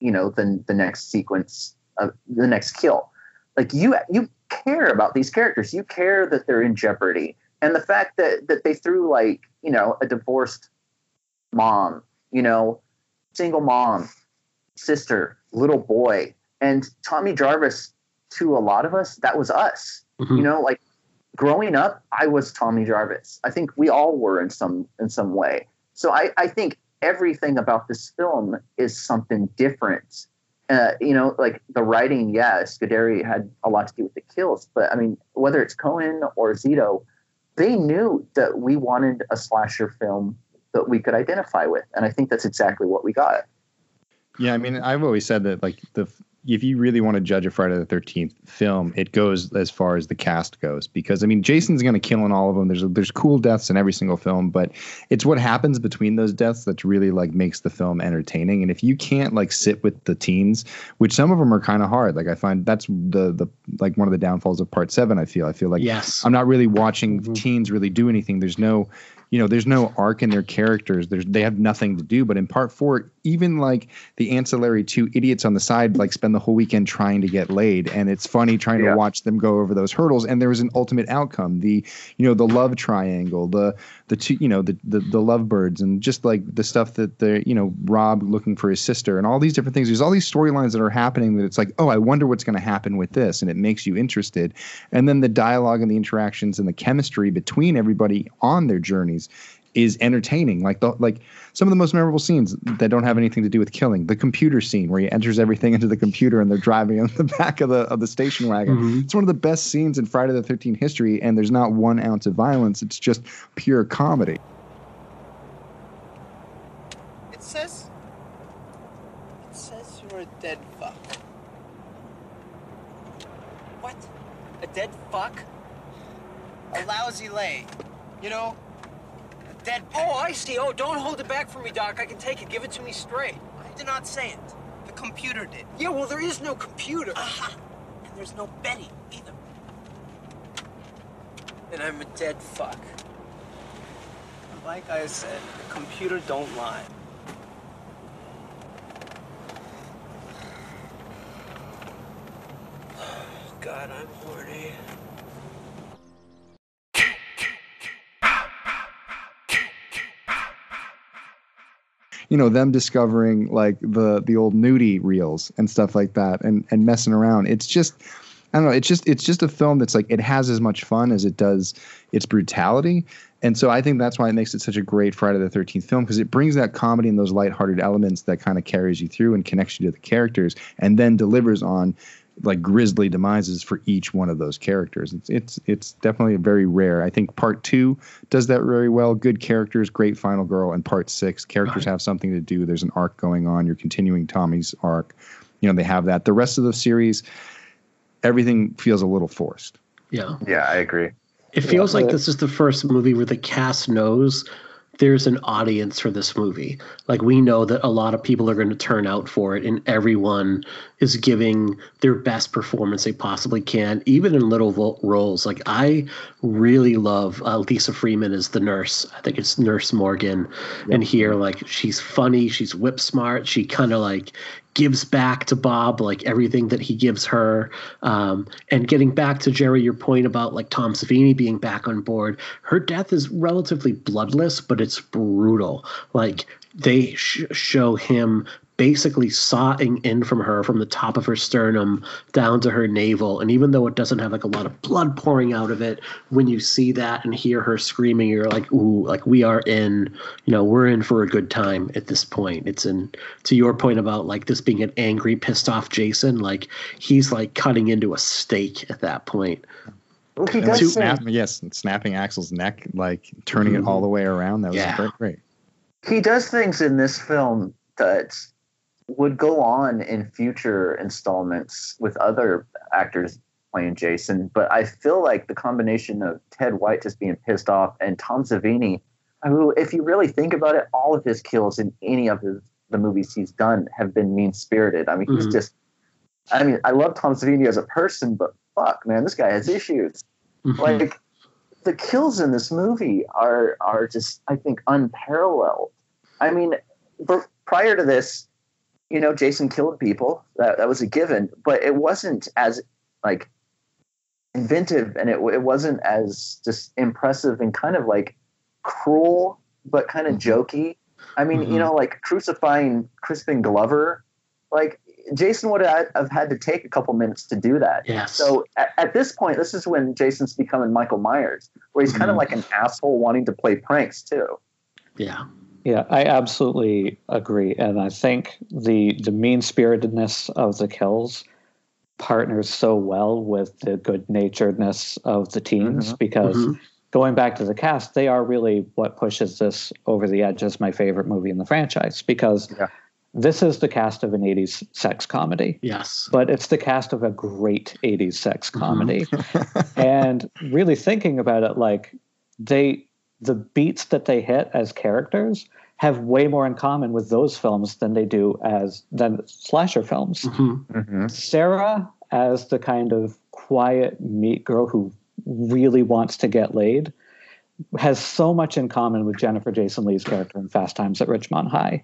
you know, the, the next sequence, of the next kill. Like, you you care about these characters. You care that they're in jeopardy. And the fact that, that they threw, like, you know, a divorced mom, you know, single mom, sister, little boy, and Tommy Jarvis, to a lot of us, that was us. Mm-hmm. You know, like, growing up, I was Tommy Jarvis. I think we all were in some in some way. So I, I think everything about this film is something different. Uh, you know, like, the writing, yeah, Scuderi had a lot to do with the kills, but, I mean, whether it's Cohen or Zito, they knew that we wanted a slasher film that we could identify with. And I think that's exactly what we got. Yeah. I mean, I've always said that, like, the, if you really want to judge a Friday the thirteenth film, it goes as far as the cast goes, because, I mean, Jason's going to kill in all of them. There's, there's cool deaths in every single film, but it's what happens between those deaths that's really, like, makes the film entertaining. And if you can't, like, sit with the teens, which some of them are kind of hard, like, I find that's the, the, like, one of the downfalls of part seven. I feel, I feel like yes. I'm not really watching mm-hmm. teens really do anything. There's no, you know, there's no arc in their characters. There's, they have nothing to do. But in part four, even, like, the ancillary two idiots on the side, like, spend the whole weekend trying to get laid. And it's funny trying yeah. to watch them go over those hurdles. And there was an ultimate outcome. The, you know, the love triangle, the, the two, you know, the, the, the lovebirds, and just, like, the stuff that the, you know, Rob looking for his sister and all these different things. There's all these storylines that are happening that it's like, oh, I wonder what's going to happen with this. And it makes you interested. And then the dialogue and the interactions and the chemistry between everybody on their journeys is entertaining. Like, the, like, some of the most memorable scenes that don't have anything to do with killing, the computer scene where he enters everything into the computer and they're driving on the back of the of the station wagon. Mm-hmm. It's one of the best scenes in Friday the thirteenth history, and there's not one ounce of violence. It's just pure comedy. It says... It says you're a dead fuck. What? A dead fuck? A lousy lay. You know? A dead... Oh, I see. Oh, don't hold it back from me, Doc. I can take it. Give it to me straight. I did not say it. The computer did. Yeah, well, there is no computer. Aha! And there's no Betty, either. And I'm a dead fuck. Like I said, the computer don't lie. Oh, God, I'm horny. You know, them discovering like the the old nudie reels and stuff like that, and and messing around. It's just, I don't know. It's just it's just a film that's like, it has as much fun as it does its brutality. And so I think that's why it makes it such a great Friday the thirteenth film, because it brings that comedy and those lighthearted elements that kind of carries you through and connects you to the characters, and then delivers on like grisly demises for each one of those characters. It's it's it's definitely very rare. I think part two does that very well. Good characters, great final girl, and part six, characters have something to do. There's an arc going on. You're continuing Tommy's arc. You know, they have that. The rest of the series, everything feels a little forced. Yeah. Yeah, I agree. It feels yeah, like this is the first movie where the cast knows there's an audience for this movie. Like, we know that a lot of people are going to turn out for it, and everyone is giving their best performance they possibly can, even in little roles. Like, I really love uh, Lisa Freeman as the nurse. I think it's Nurse Morgan. Yeah. And here, like, she's funny. She's whip smart. She kind of, like, gives back to Bob, like, everything that he gives her. Um, and getting back to, Jerry, your point about, like, Tom Savini being back on board, her death is relatively bloodless, but it's brutal. Like, they sh- show him basically sawing in from her, from the top of her sternum down to her navel. And even though it doesn't have, like, a lot of blood pouring out of it, when you see that and hear her screaming, you're like, ooh, like, we are in, you know, we're in for a good time at this point. It's in, to your point about, like, this being an angry, pissed off Jason, like, he's, like, cutting into a steak at that point. Well, he does snap, yes, snapping Axel's neck, like, turning mm-hmm. it all the way around. That was yeah. great, great. He does things in this film that would go on in future installments with other actors playing Jason, but I feel like the combination of Ted White just being pissed off and Tom Savini, who, if you really think about it, all of his kills in any of his, the movies he's done have been mean-spirited. I mean, mm-hmm. he's just, I mean, I love Tom Savini as a person, but fuck, man, this guy has issues. Mm-hmm. Like, the kills in this movie are are just, I think, unparalleled. I mean, for, prior to this, you know, Jason killed people. That that was a given, but it wasn't as, like, inventive, and it it wasn't as just impressive and kind of, like, cruel, but kind of mm-hmm. jokey. I mean, mm-hmm. you know, like, crucifying Crispin Glover, like, Jason would have had to take a couple minutes to do that. Yes. So at, at this point, this is when Jason's becoming Michael Myers, where he's mm-hmm. kind of like an asshole wanting to play pranks too. Yeah. Yeah, I absolutely agree. And I think the, the mean-spiritedness of the kills partners so well with the good-naturedness of the teens, mm-hmm. because mm-hmm. going back to the cast, they are really what pushes this over the edge as my favorite movie in the franchise, because yeah. this is the cast of an eighties sex comedy. Yes. But it's the cast of a great eighties sex comedy. Mm-hmm. And really thinking about it, like, they... the beats that they hit as characters have way more in common with those films than they do as than slasher films. Mm-hmm. Mm-hmm. Sarah as the kind of quiet meat girl who really wants to get laid has so much in common with Jennifer Jason Leigh's character in Fast Times at Ridgemont High.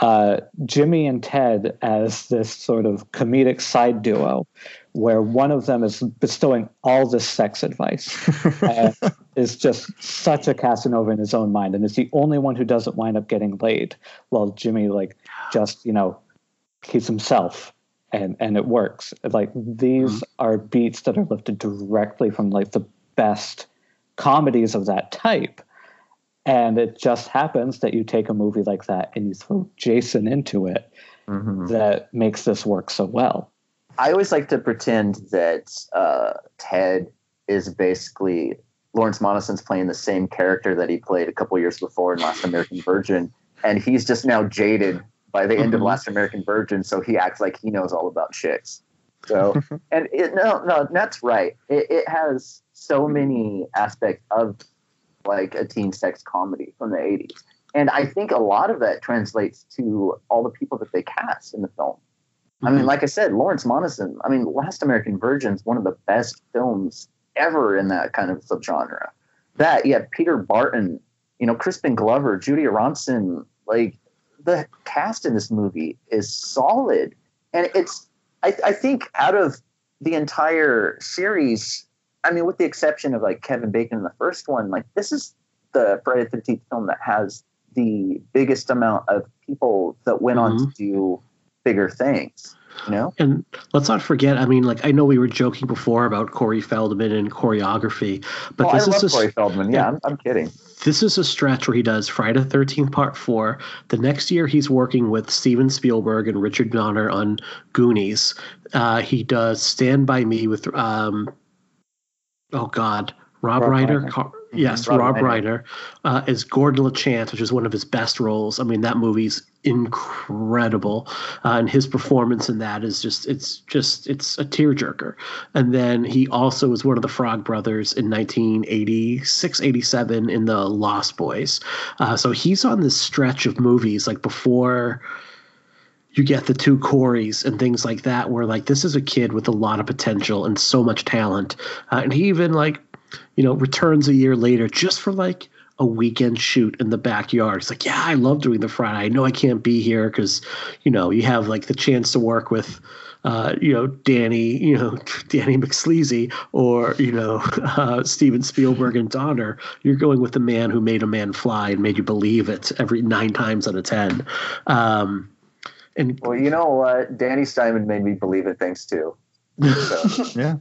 Uh, Jimmy and Ted as this sort of comedic side duo where one of them is bestowing all this sex advice and is just such a Casanova in his own mind and is the only one who doesn't wind up getting laid, while Jimmy, like, just, you know, he's himself and, and it works. Like, these mm-hmm. are beats that are lifted directly from, like, the best comedies of that type. And it just happens that you take a movie like that and you throw Jason into it mm-hmm. that makes this work so well. I always like to pretend that uh, Ted is basically Lawrence Monison's playing the same character that he played a couple years before in Last American Virgin. and he's just now jaded by the mm-hmm. end of Last American Virgin, so he acts like he knows all about chicks. So, and it, no, no, that's right. It, it has so many aspects of like a teen sex comedy from the eighties. And I think a lot of that translates to all the people that they cast in the film. Mm-hmm. I mean, like I said, Lawrence Monahan. I mean, Last American Virgin is one of the best films ever in that kind of subgenre. That, yeah, Peter Barton, you know, Crispin Glover, Julia Ronson, like the cast in this movie is solid. And it's, I, I think out of the entire series, I mean, with the exception of like Kevin Bacon in the first one, like this is the Friday the thirteenth film that has the biggest amount of people that went mm-hmm. on to do bigger things, you know? And let's not forget, I mean, like, I know we were joking before about Corey Feldman and choreography, but well, this I is love a, Corey Feldman. Yeah, yeah I'm, I'm kidding. This is a stretch where he does Friday the thirteenth Part four. The next year he's working with Steven Spielberg and Richard Donner on Goonies. Uh, he does Stand By Me with, um, oh God, Rob, Rob Reiner. Reiner. Car- Yes, Rob, Rob Reiner uh, is Gordon LaChance, which is one of his best roles. I mean, that movie's incredible, uh, and his performance in that is just—it's just—it's a tearjerker. And then he also was one of the Frog Brothers in nineteen eighty-six, eighty-seven in The Lost Boys. Uh, so he's on this stretch of movies like before. You get the two Coreys and things like that, where like this is a kid with a lot of potential and so much talent, uh, and he even like. You know, returns a year later just for like a weekend shoot in the backyard. It's like, yeah, I love doing the Friday. I know I can't be here because, you know, you have like the chance to work with, uh, you know, Danny, you know, Danny McSleazy or, you know, uh, Steven Spielberg and Donner. You're going with the man who made a man fly and made you believe it every nine times out of ten. Um, and well, you know what? Danny Steinman made me believe it thanks to. So. Yeah.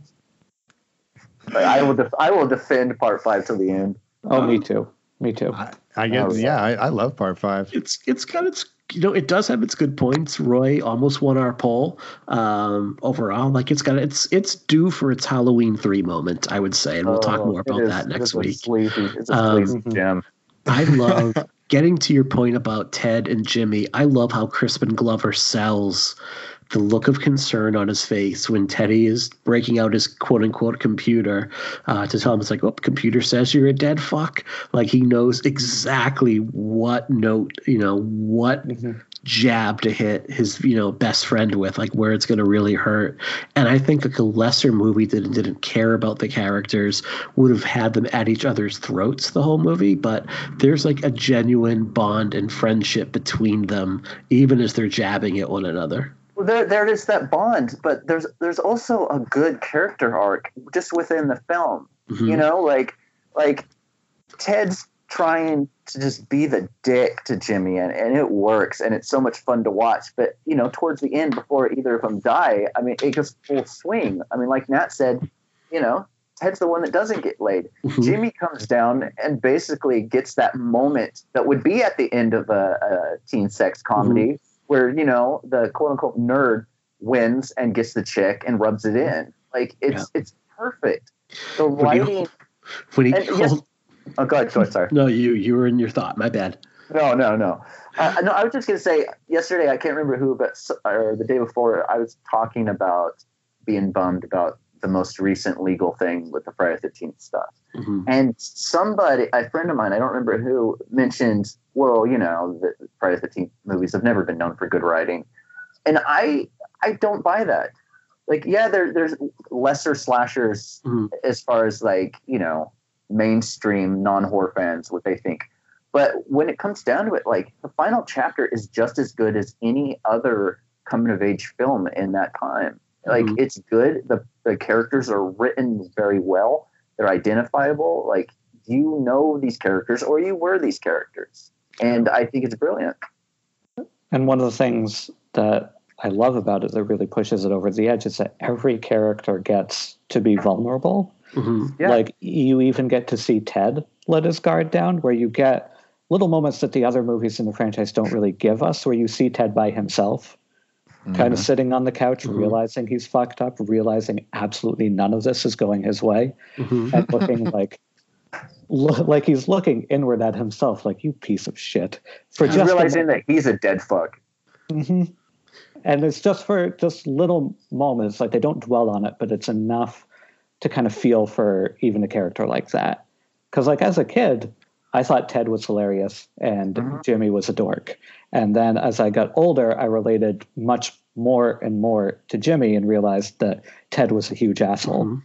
Like, I will def- I will defend Part Five till the end. Oh, um, me too. Me too. I, I get. I was, yeah, I, I love Part Five. It's it's got its you know it does have its good points. Roy almost won our poll um, overall. Like it's got it's it's due for its Halloween three moment, I would say, and we'll oh, talk more about is, that next week. Sleazy. It's a sleazy um, gem. I love. Getting to your point about Ted and Jimmy, I love how Crispin Glover sells the look of concern on his face when Teddy is breaking out his quote-unquote computer uh, to tell him, it's like, oh, computer says you're a dead fuck. Like, he knows exactly what note, you know, what mm-hmm. jab to hit his, you know, best friend with, like, where it's going to really hurt. And I think like a lesser movie that didn't care about the characters would have had them at each other's throats the whole movie, but there's, like, a genuine bond and friendship between them, even as they're jabbing at one another. Well, there, there is that bond, but there's there's also a good character arc just within the film. Mm-hmm. You know, like like Ted's trying to just be the dick to Jimmy, and, and it works, and it's so much fun to watch. But, you know, towards the end, before either of them die, I mean, it goes full swing. I mean, like Nat said, you know, Ted's the one that doesn't get laid. Mm-hmm. Jimmy comes down and basically gets that moment that would be at the end of a, a teen sex comedy. Mm-hmm. Where, you know, the quote-unquote nerd wins and gets the chick and rubs it in. Like, it's yeah. it's perfect. The writing... When he, when he and, called... Yes, oh, go ahead, go ahead, sorry. No, you, you were in your thought. My bad. No, no, no. Uh, no, I was just going to say, yesterday, I can't remember who, but or the day before, I was talking about being bummed about the most recent legal thing with the Friday the thirteenth stuff. Mm-hmm. And somebody, a friend of mine, I don't remember who, mentioned, well, you know, the Friday the thirteenth movies have never been known for good writing. And I I don't buy that. Like, yeah, there, there's lesser slashers mm-hmm. as far as, like, you know, mainstream non-horror fans, what they think. But when it comes down to it, like, the final chapter is just as good as any other coming-of-age film in that time. Like, mm-hmm. it's good. The the characters are written very well. They're identifiable. Like, you know these characters or you were these characters. And I think it's brilliant. And one of the things that I love about it that really pushes it over the edge is that every character gets to be vulnerable. Mm-hmm. Yeah. Like, you even get to see Ted let his guard down, where you get little moments that the other movies in the franchise don't really give us, where you see Ted by himself. Kind of sitting on the couch, mm-hmm. realizing he's fucked up, realizing absolutely none of this is going his way, mm-hmm. and looking like lo- like he's looking inward at himself, like, you piece of shit. For he's just realizing a- that he's a dead fuck. Mm-hmm. And it's just for just little moments, like they don't dwell on it, but it's enough to kind of feel for even a character like that. Because like as a kid, I thought Ted was hilarious and mm-hmm. Jimmy was a dork. And then as I got older, I related much more and more to Jimmy and realized that Ted was a huge asshole. Mm-hmm.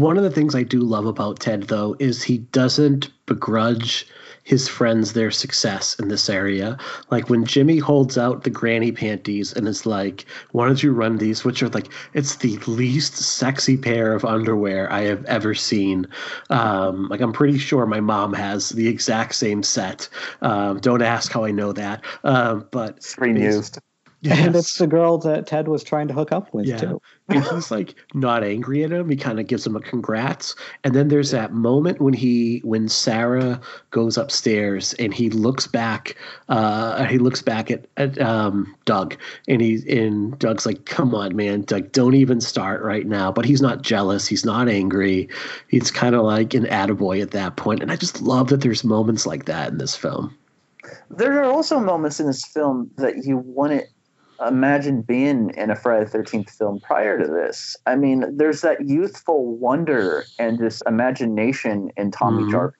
One of the things I do love about Ted, though, is he doesn't begrudge his friends their success in this area. Like when Jimmy holds out the granny panties and is like, why don't you run these, which are like, it's the least sexy pair of underwear I have ever seen. Um, like I'm pretty sure my mom has the exact same set. Um, don't ask how I know that. Um, but it's reused. Yes. And it's the girl that Ted was trying to hook up with, yeah. too. And he's, like, not angry at him. He kind of gives him a congrats. And then there's that moment when he when Sarah goes upstairs and he looks back uh, he looks back at, at um, Doug. And, he, and Doug's like, come on, man. Doug, don't even start right now. But he's not jealous. He's not angry. He's kind of like an attaboy at that point. And I just love that there's moments like that in this film. There are also moments in this film that you want to imagine being in a Friday the thirteenth film prior to this. I mean, there's that youthful wonder and this imagination in Tommy mm-hmm. Jarvis.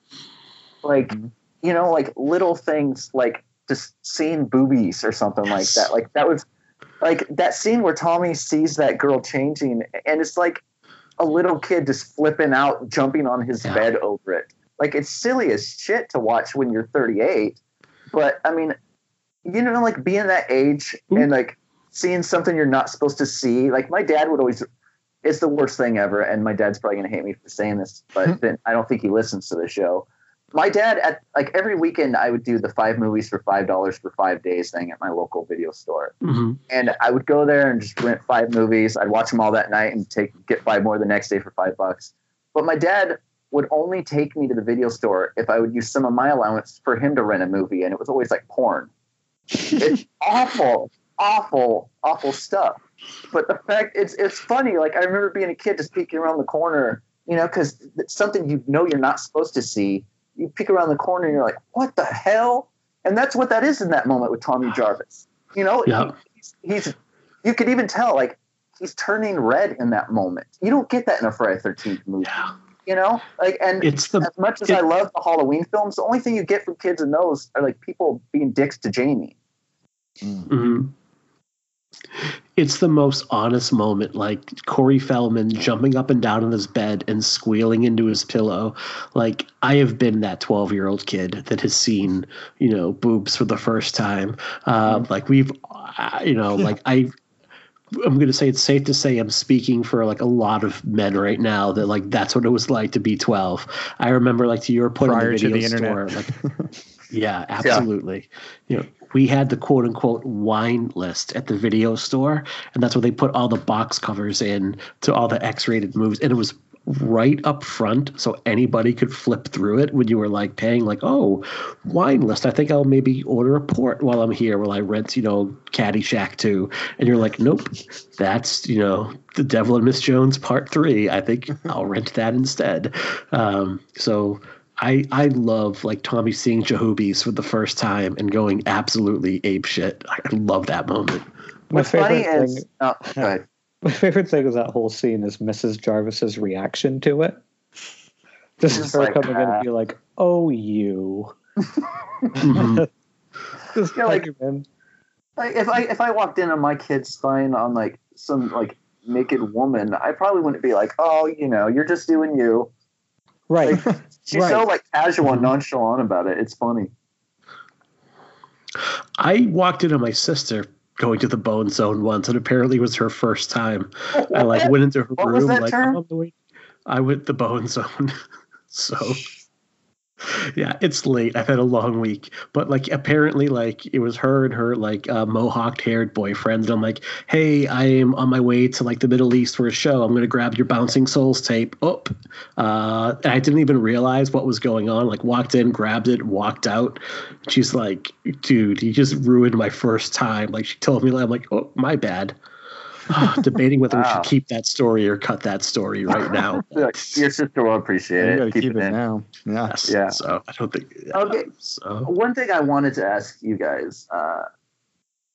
Like, mm-hmm. you know, like little things like just seeing boobies or something yes. like that. Like that was like that scene where Tommy sees that girl changing and it's like a little kid just flipping out, jumping on his yeah. bed over it. Like it's silly as shit to watch when you're thirty-eight. But I mean, you know, like being that age and like seeing something you're not supposed to see. Like my dad would always, it's the worst thing ever. And my dad's probably going to hate me for saying this, but then I don't think he listens to the show. My dad, at like every weekend, I would do the five movies for five dollars for five days thing at my local video store. Mm-hmm. And I would go there and just rent five movies. I'd watch them all that night and take get five more the next day for five bucks. But my dad would only take me to the video store if I would use some of my allowance for him to rent a movie. And it was always like porn. It's awful, awful, awful stuff. But the fact it's it's funny. Like I remember being a kid, just peeking around the corner, you know, because something you know you're not supposed to see. You peek around the corner, and you're like, "What the hell?" And that's what that is in that moment with Tommy Jarvis. You know, yeah. he's, he's you could even tell like he's turning red in that moment. You don't get that in a Friday the thirteenth movie. Yeah. You know, like, and it's the, as much as it, I love the Halloween films, the only thing you get from kids in those are like people being dicks to Jamie. Mm-hmm. It's the most honest moment, like Corey Feldman jumping up and down on his bed and squealing into his pillow. Like I have been that twelve-year-old kid that has seen, you know, boobs for the first time. Uh, mm-hmm. Like we've, uh, you know, like I. I'm going to say it's safe to say I'm speaking for like a lot of men right now that like that's what it was like to be twelve. I remember like to your point on the video store. Like, yeah, absolutely. Yeah. You know, we had the quote unquote wine list at the video store, and that's where they put all the box covers in to all the X-rated movies, and it was right up front so anybody could flip through it when you were like paying like, oh, wine list. I think I'll maybe order a port while I'm here while I rent, you know, Caddyshack two. And you're like, nope, that's, you know, The Devil and Miss Jones Part three. I think I'll rent that instead. Um, so I I love like Tommy seeing Jahoobies for the first time and going absolutely apeshit. I love that moment. My What's favorite funny is – oh, go ahead. My favorite thing of that whole scene is Missus Jarvis's reaction to it. This is her like, coming uh, in and be like, "Oh, you." mm-hmm. Just yeah, like, like if I if I walked in on my kid's spying on like some like naked woman, I probably wouldn't be like, "Oh, you know, you're just doing you." Right. Like, she's right. so like casual and nonchalant about it. It's funny. I walked in on my sister going to the Bone Zone once, and apparently it was her first time. What? I like went into her what room like oh, wait. I went the Bone Zone. So yeah, it's late. I've had a long week, but like apparently like it was her and her like uh, mohawked haired boyfriend. And I'm like, hey, I am on my way to like the Middle East for a show. I'm gonna grab your Bouncing Souls tape. Oh, uh, and I didn't even realize what was going on. Like walked in, grabbed it, walked out. She's like, dude, you just ruined my first time. Like she told me, I'm like, oh, my bad. debating whether wow. we should keep that story or cut that story right now. Your sister will appreciate it. Keep, keep it, it now. Yes. Yeah. So I don't think. Yeah, okay. So. One thing I wanted to ask you guys, uh,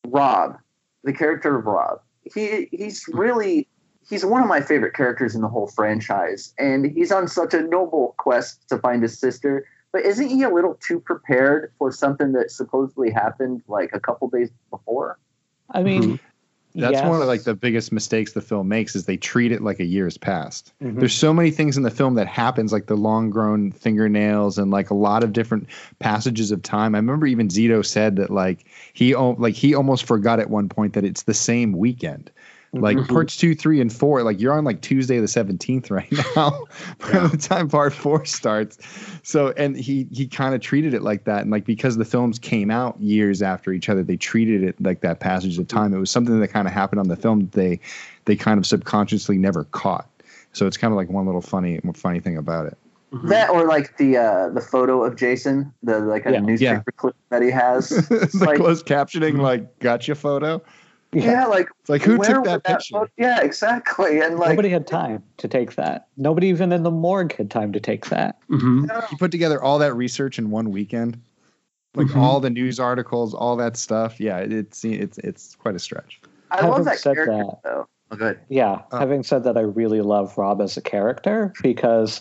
Rob, the character of Rob, he he's really he's one of my favorite characters in the whole franchise, and he's on such a noble quest to find his sister. But isn't he a little too prepared for something that supposedly happened like a couple days before? I mean, mm-hmm. that's yes. one of like the biggest mistakes the film makes is they treat it like a year's past. Mm-hmm. There's so many things in the film that happens, like the long grown fingernails and like a lot of different passages of time. I remember even Zito said that like he like he almost forgot at one point that it's the same weekend. Like mm-hmm. parts two, three, and four, like you're on like Tuesday the seventeenth right now by yeah. the time part four starts. So, and he he kind of treated it like that. And like because the films came out years after each other, they treated it like that passage of time. It was something that kind of happened on the film that they they kind of subconsciously never caught. So it's kind of like one little funny funny thing about it. Mm-hmm. That or like the uh, the photo of Jason, the like a yeah. newspaper yeah. clip that he has. The like, closed captioning, mm-hmm. like gotcha photo. Yeah. yeah, like it's like who took that, that picture? Photo? Yeah, exactly. And like nobody had time to take that. Nobody even in the morgue had time to take that. Mm-hmm. Yeah. He put together all that research in one weekend, like mm-hmm. all the news articles, all that stuff. Yeah, it's it's it's quite a stretch. I having love that character that, though. Oh, good. Yeah, oh. having said that, I really love Rob as a character because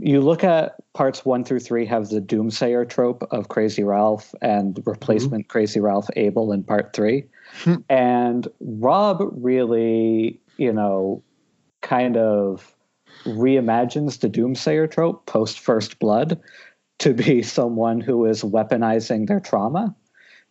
you look at parts one through three have the doomsayer trope of Crazy Ralph and replacement mm-hmm. Crazy Ralph Abel in part three. And Rob really, you know, kind of reimagines the doomsayer trope post First Blood to be someone who is weaponizing their trauma,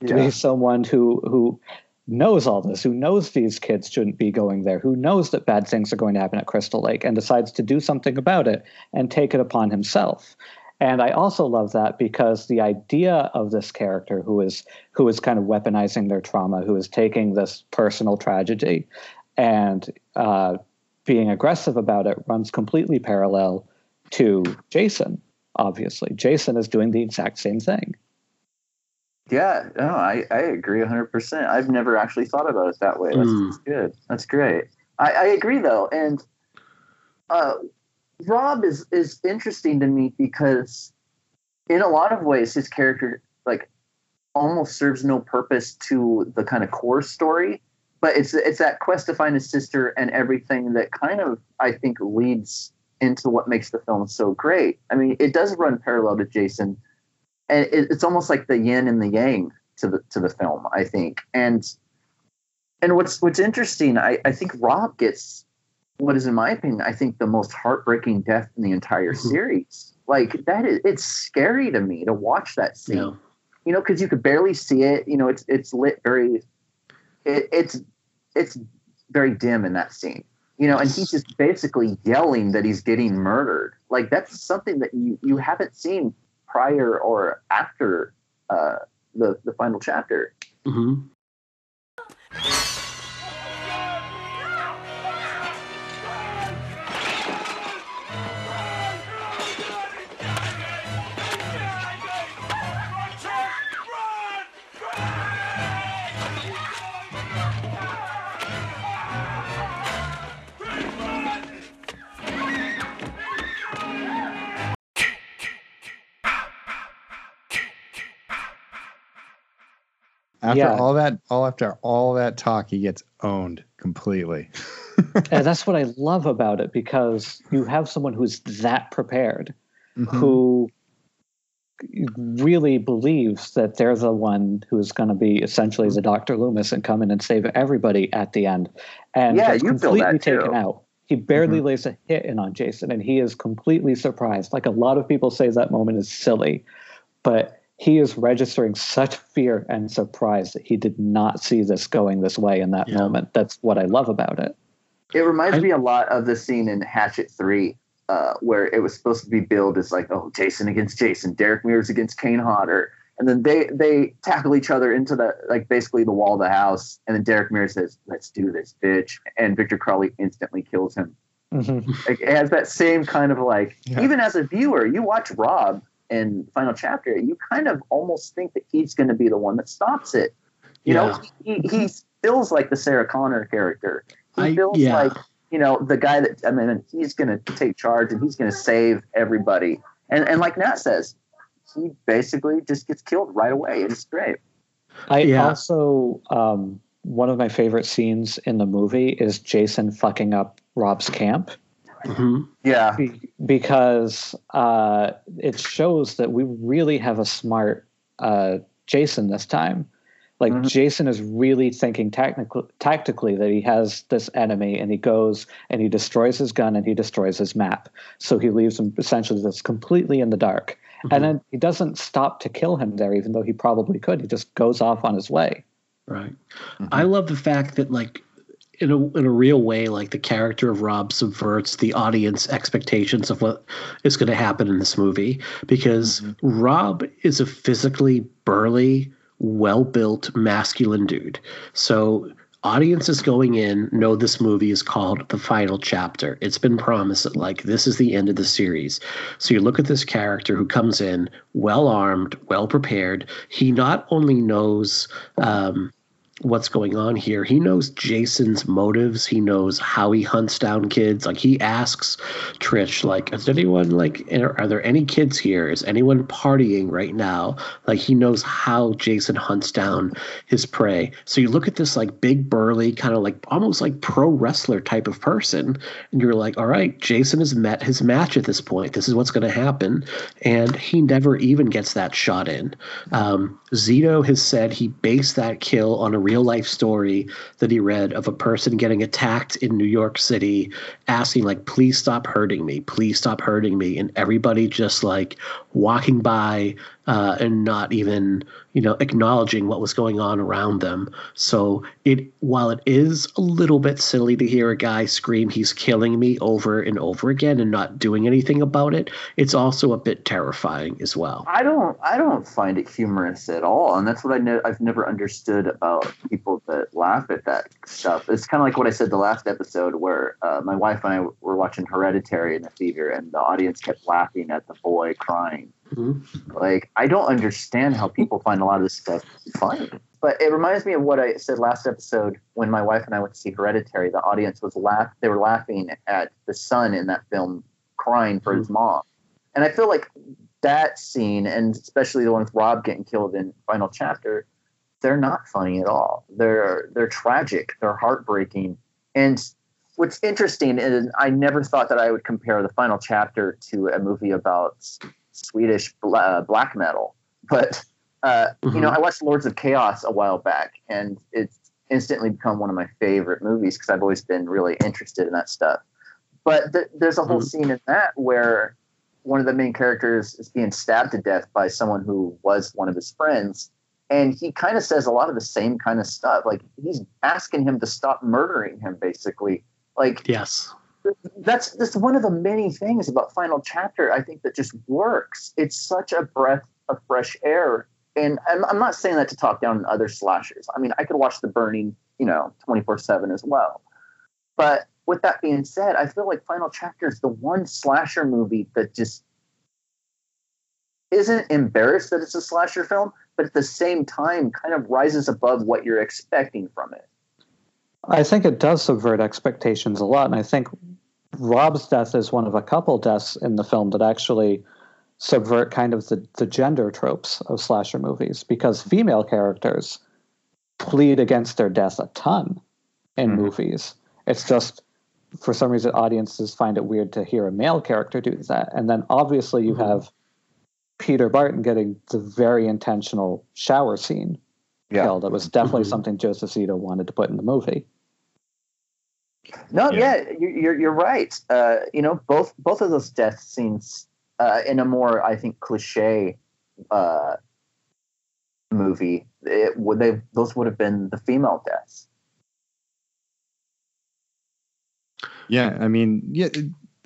yeah. to be someone who who knows all this, who knows these kids shouldn't be going there, who knows that bad things are going to happen at Crystal Lake and decides to do something about it and take it upon himself. And I also love that because the idea of this character who is who is kind of weaponizing their trauma, who is taking this personal tragedy and uh, being aggressive about it, runs completely parallel to Jason, obviously. Jason is doing the exact same thing. Yeah, no, I, I agree one hundred percent. I've never actually thought about it that way. That's, mm. that's good. That's great. I, I agree, though. And uh, Rob is, is interesting to me because in a lot of ways his character like almost serves no purpose to the kind of core story. But it's it's that quest to find his sister and everything that kind of, I think, leads into what makes the film so great. I mean, it does run parallel to Jason. And it's almost like the yin and the yang to the to the film, I think. And and what's what's interesting, I, I think Rob gets what is, in my opinion, I think the most heartbreaking death in the entire mm-hmm. series. Like that is, it's scary to me to watch that scene. Yeah. You know, because you could barely see it. You know, it's it's lit very, it, it's it's very dim in that scene. You know, and he's just basically yelling that he's getting murdered. Like that's something that you, you haven't seen prior or after uh, the the final chapter. Mm-hmm. After yeah. all that, all after all that talk, he gets owned completely. And that's what I love about it, because you have someone who's that prepared, mm-hmm. who really believes that they're the one who's going to be essentially the Doctor Loomis and come in and save everybody at the end. And yeah, you completely feel that too. Taken out. He barely mm-hmm. lays a hit in on Jason, and he is completely surprised. Like a lot of people say, that moment is silly, but he is registering such fear and surprise that he did not see this going this way in that yeah. moment. That's what I love about it. It reminds I, me a lot of the scene in Hatchet three uh, where it was supposed to be billed as like, oh, Jason against Jason, Derek Mears against Kane Hodder. And then they, they tackle each other into the, like basically the wall of the house. And then Derek Mears says, let's do this, bitch. And Victor Crowley instantly kills him. Mm-hmm. Like, it has that same kind of like, yeah. even as a viewer, you watch Rob in final chapter, you kind of almost think that he's going to be the one that stops it. You yeah. know, he, he, he feels like the Sarah Connor character. He I, feels yeah. like, you know, the guy that, I mean, he's going to take charge and he's going to save everybody. And and like Nat says, he basically just gets killed right away. It's great. I yeah. also, um, one of my favorite scenes in the movie is Jason fucking up Rob's camp. Mm-hmm. Yeah. Be- because uh, it shows that we really have a smart uh, Jason this time. Like, mm-hmm. Jason is really thinking tactic- tactically that he has this enemy, and he goes and he destroys his gun and he destroys his map. So he leaves him essentially that's completely in the dark. Mm-hmm. And then he doesn't stop to kill him there, even though he probably could. He just goes off on his way. Right. Mm-hmm. I love the fact that, like, in a in a real way, like, the character of Rob subverts the audience expectations of what is going to happen in this movie, because mm-hmm. Rob is a physically burly, well-built, masculine dude. So audiences going in know this movie is called The Final Chapter. It's been promised that, like, this is the end of the series. So you look at this character who comes in well-armed, well-prepared. He not only knows um, what's going on here, he knows Jason's motives. He knows how he hunts down kids. Like, he asks Trish, like, is anyone, like, are there any kids here? Is anyone partying right now? Like, he knows how Jason hunts down his prey. So you look at this, like, big burly kind of, like, almost like pro wrestler type of person, and you're like, all right, Jason has met his match at this point. This is what's going to happen. And he never even gets that shot in. um Zito has said he based that kill on a real life story that he read of a person getting attacked in New York City, asking, like, please stop hurting me, please stop hurting me. And everybody just, like, walking by uh, and not even, you know, acknowledging what was going on around them. So it, while it is a little bit silly to hear a guy scream, he's killing me, over and over again and not doing anything about it, it's also a bit terrifying as well. I don't, I don't find it humorous at all. And that's what I know. I've never understood about people that laugh at that stuff. It's kind of like what I said the last episode, where uh, my wife and I were watching Hereditary in the theater, and the audience kept laughing at the boy crying. Mm-hmm. Like, I don't understand how people find a lot of this stuff funny. But it reminds me of what I said last episode when my wife and I went to see Hereditary. The audience was laugh; they were laughing at the son in that film crying for mm-hmm. his mom. And I feel like that scene, and especially the one with Rob getting killed in Final Chapter, they're not funny at all. They're they're tragic. They're heartbreaking. And what's interesting is I never thought that I would compare The Final Chapter to a movie about Swedish uh, black metal, but uh, mm-hmm. you know, I watched Lords of Chaos a while back, and it's instantly become one of my favorite movies because I've always been really interested in that stuff. But th- there's a whole mm-hmm. scene in that where one of the main characters is being stabbed to death by someone who was one of his friends, and he kind of says a lot of the same kind of stuff. Like, he's asking him to stop murdering him, basically. Like, yes. That's that's one of the many things about Final Chapter, I think, that just works. It's such a breath of fresh air. And I'm, I'm not saying that to talk down on other slashers. I mean, I could watch The Burning, you know, twenty-four seven as well. But with that being said, I feel like Final Chapter is the one slasher movie that just isn't embarrassed that it's a slasher film, but at the same time kind of rises above what you're expecting from it. I think it does subvert expectations a lot, and I think Rob's death is one of a couple deaths in the film that actually subvert kind of the, the gender tropes of slasher movies, because female characters plead against their death a ton in mm-hmm. movies. It's just, for some reason, audiences find it weird to hear a male character do that. And then obviously you mm-hmm. have Peter Barton getting the very intentional shower scene yeah. killed. That was definitely mm-hmm. something Joseph Zito wanted to put in the movie. No, yeah, yeah you're you're right. Uh, you know, both both of those death scenes uh, in a more, I think, cliche uh, movie, it, would they those would have been the female deaths. Yeah, I mean, yeah,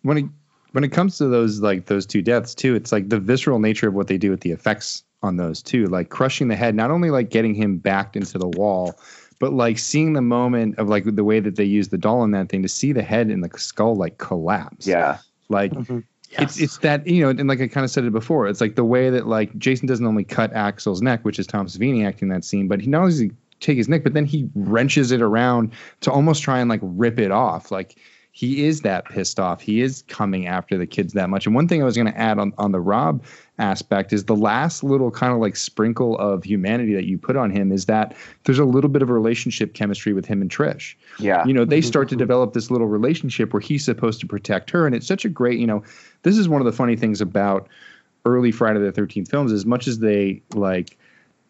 when it when it comes to those like those two deaths too, it's like the visceral nature of what they do with the effects on those too, like crushing the head, not only like getting him backed into the wall, but like seeing the moment of like the way that they use the doll in that thing to see the head and the skull like collapse. Yeah. Like mm-hmm. yes. it's it's that, you know, and like I kind of said it before, it's like the way that like Jason doesn't only cut Axel's neck, which is Tom Savini acting that scene, but he not only take his neck, but then he wrenches it around to almost try and like rip it off. Like he is that pissed off. He is coming after the kids that much. And one thing I was going to add on, on the Rob aspect is the last little kind of like sprinkle of humanity that you put on him is that there's a little bit of relationship chemistry with him and Trish. Yeah. You know, they start to develop this little relationship where he's supposed to protect her. And it's such a great, you know, this is one of the funny things about early Friday the thirteenth films, as much as they like,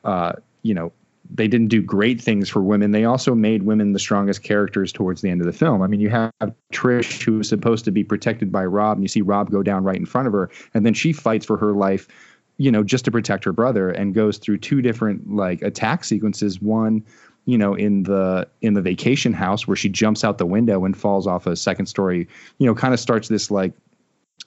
uh, you know, they didn't do great things for women, they also made women the strongest characters towards the end of the film. I mean, you have Trish, who is supposed to be protected by Rob, and you see Rob go down right in front of her, and then she fights for her life, you know, just to protect her brother, and goes through two different like attack sequences. One, you know, in the in the vacation house where she jumps out the window and falls off a second story, you know, kind of starts this like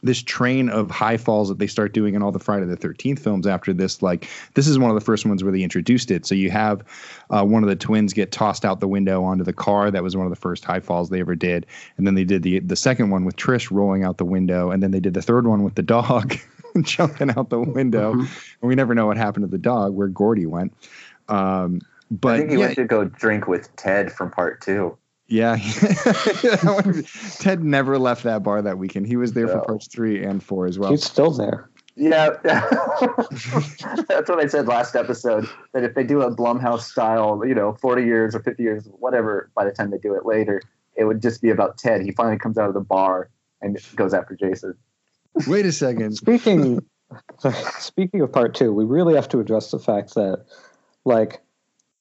this train of high falls that they start doing in all the Friday the thirteenth films after this. Like, this is one of the first ones where they introduced it. So you have uh, one of the twins get tossed out the window onto the car. That was one of the first high falls they ever did. And then they did the the second one with Trish rolling out the window. And then they did the third one with the dog jumping out the window. Mm-hmm. And we never know what happened to the dog, where Gordy went. Um, but I think he yeah, went to go drink with Ted from part two. Yeah. Ted never left that bar that weekend. He was there so. for parts three and four as well. He's still there. Yeah. That's what I said last episode, that if they do a Blumhouse style, you know, forty years or fifty years, whatever, by the time they do it later, it would just be about Ted. He finally comes out of the bar and goes after Jason. Wait a second. Speaking, speaking of part two, we really have to address the fact that, like,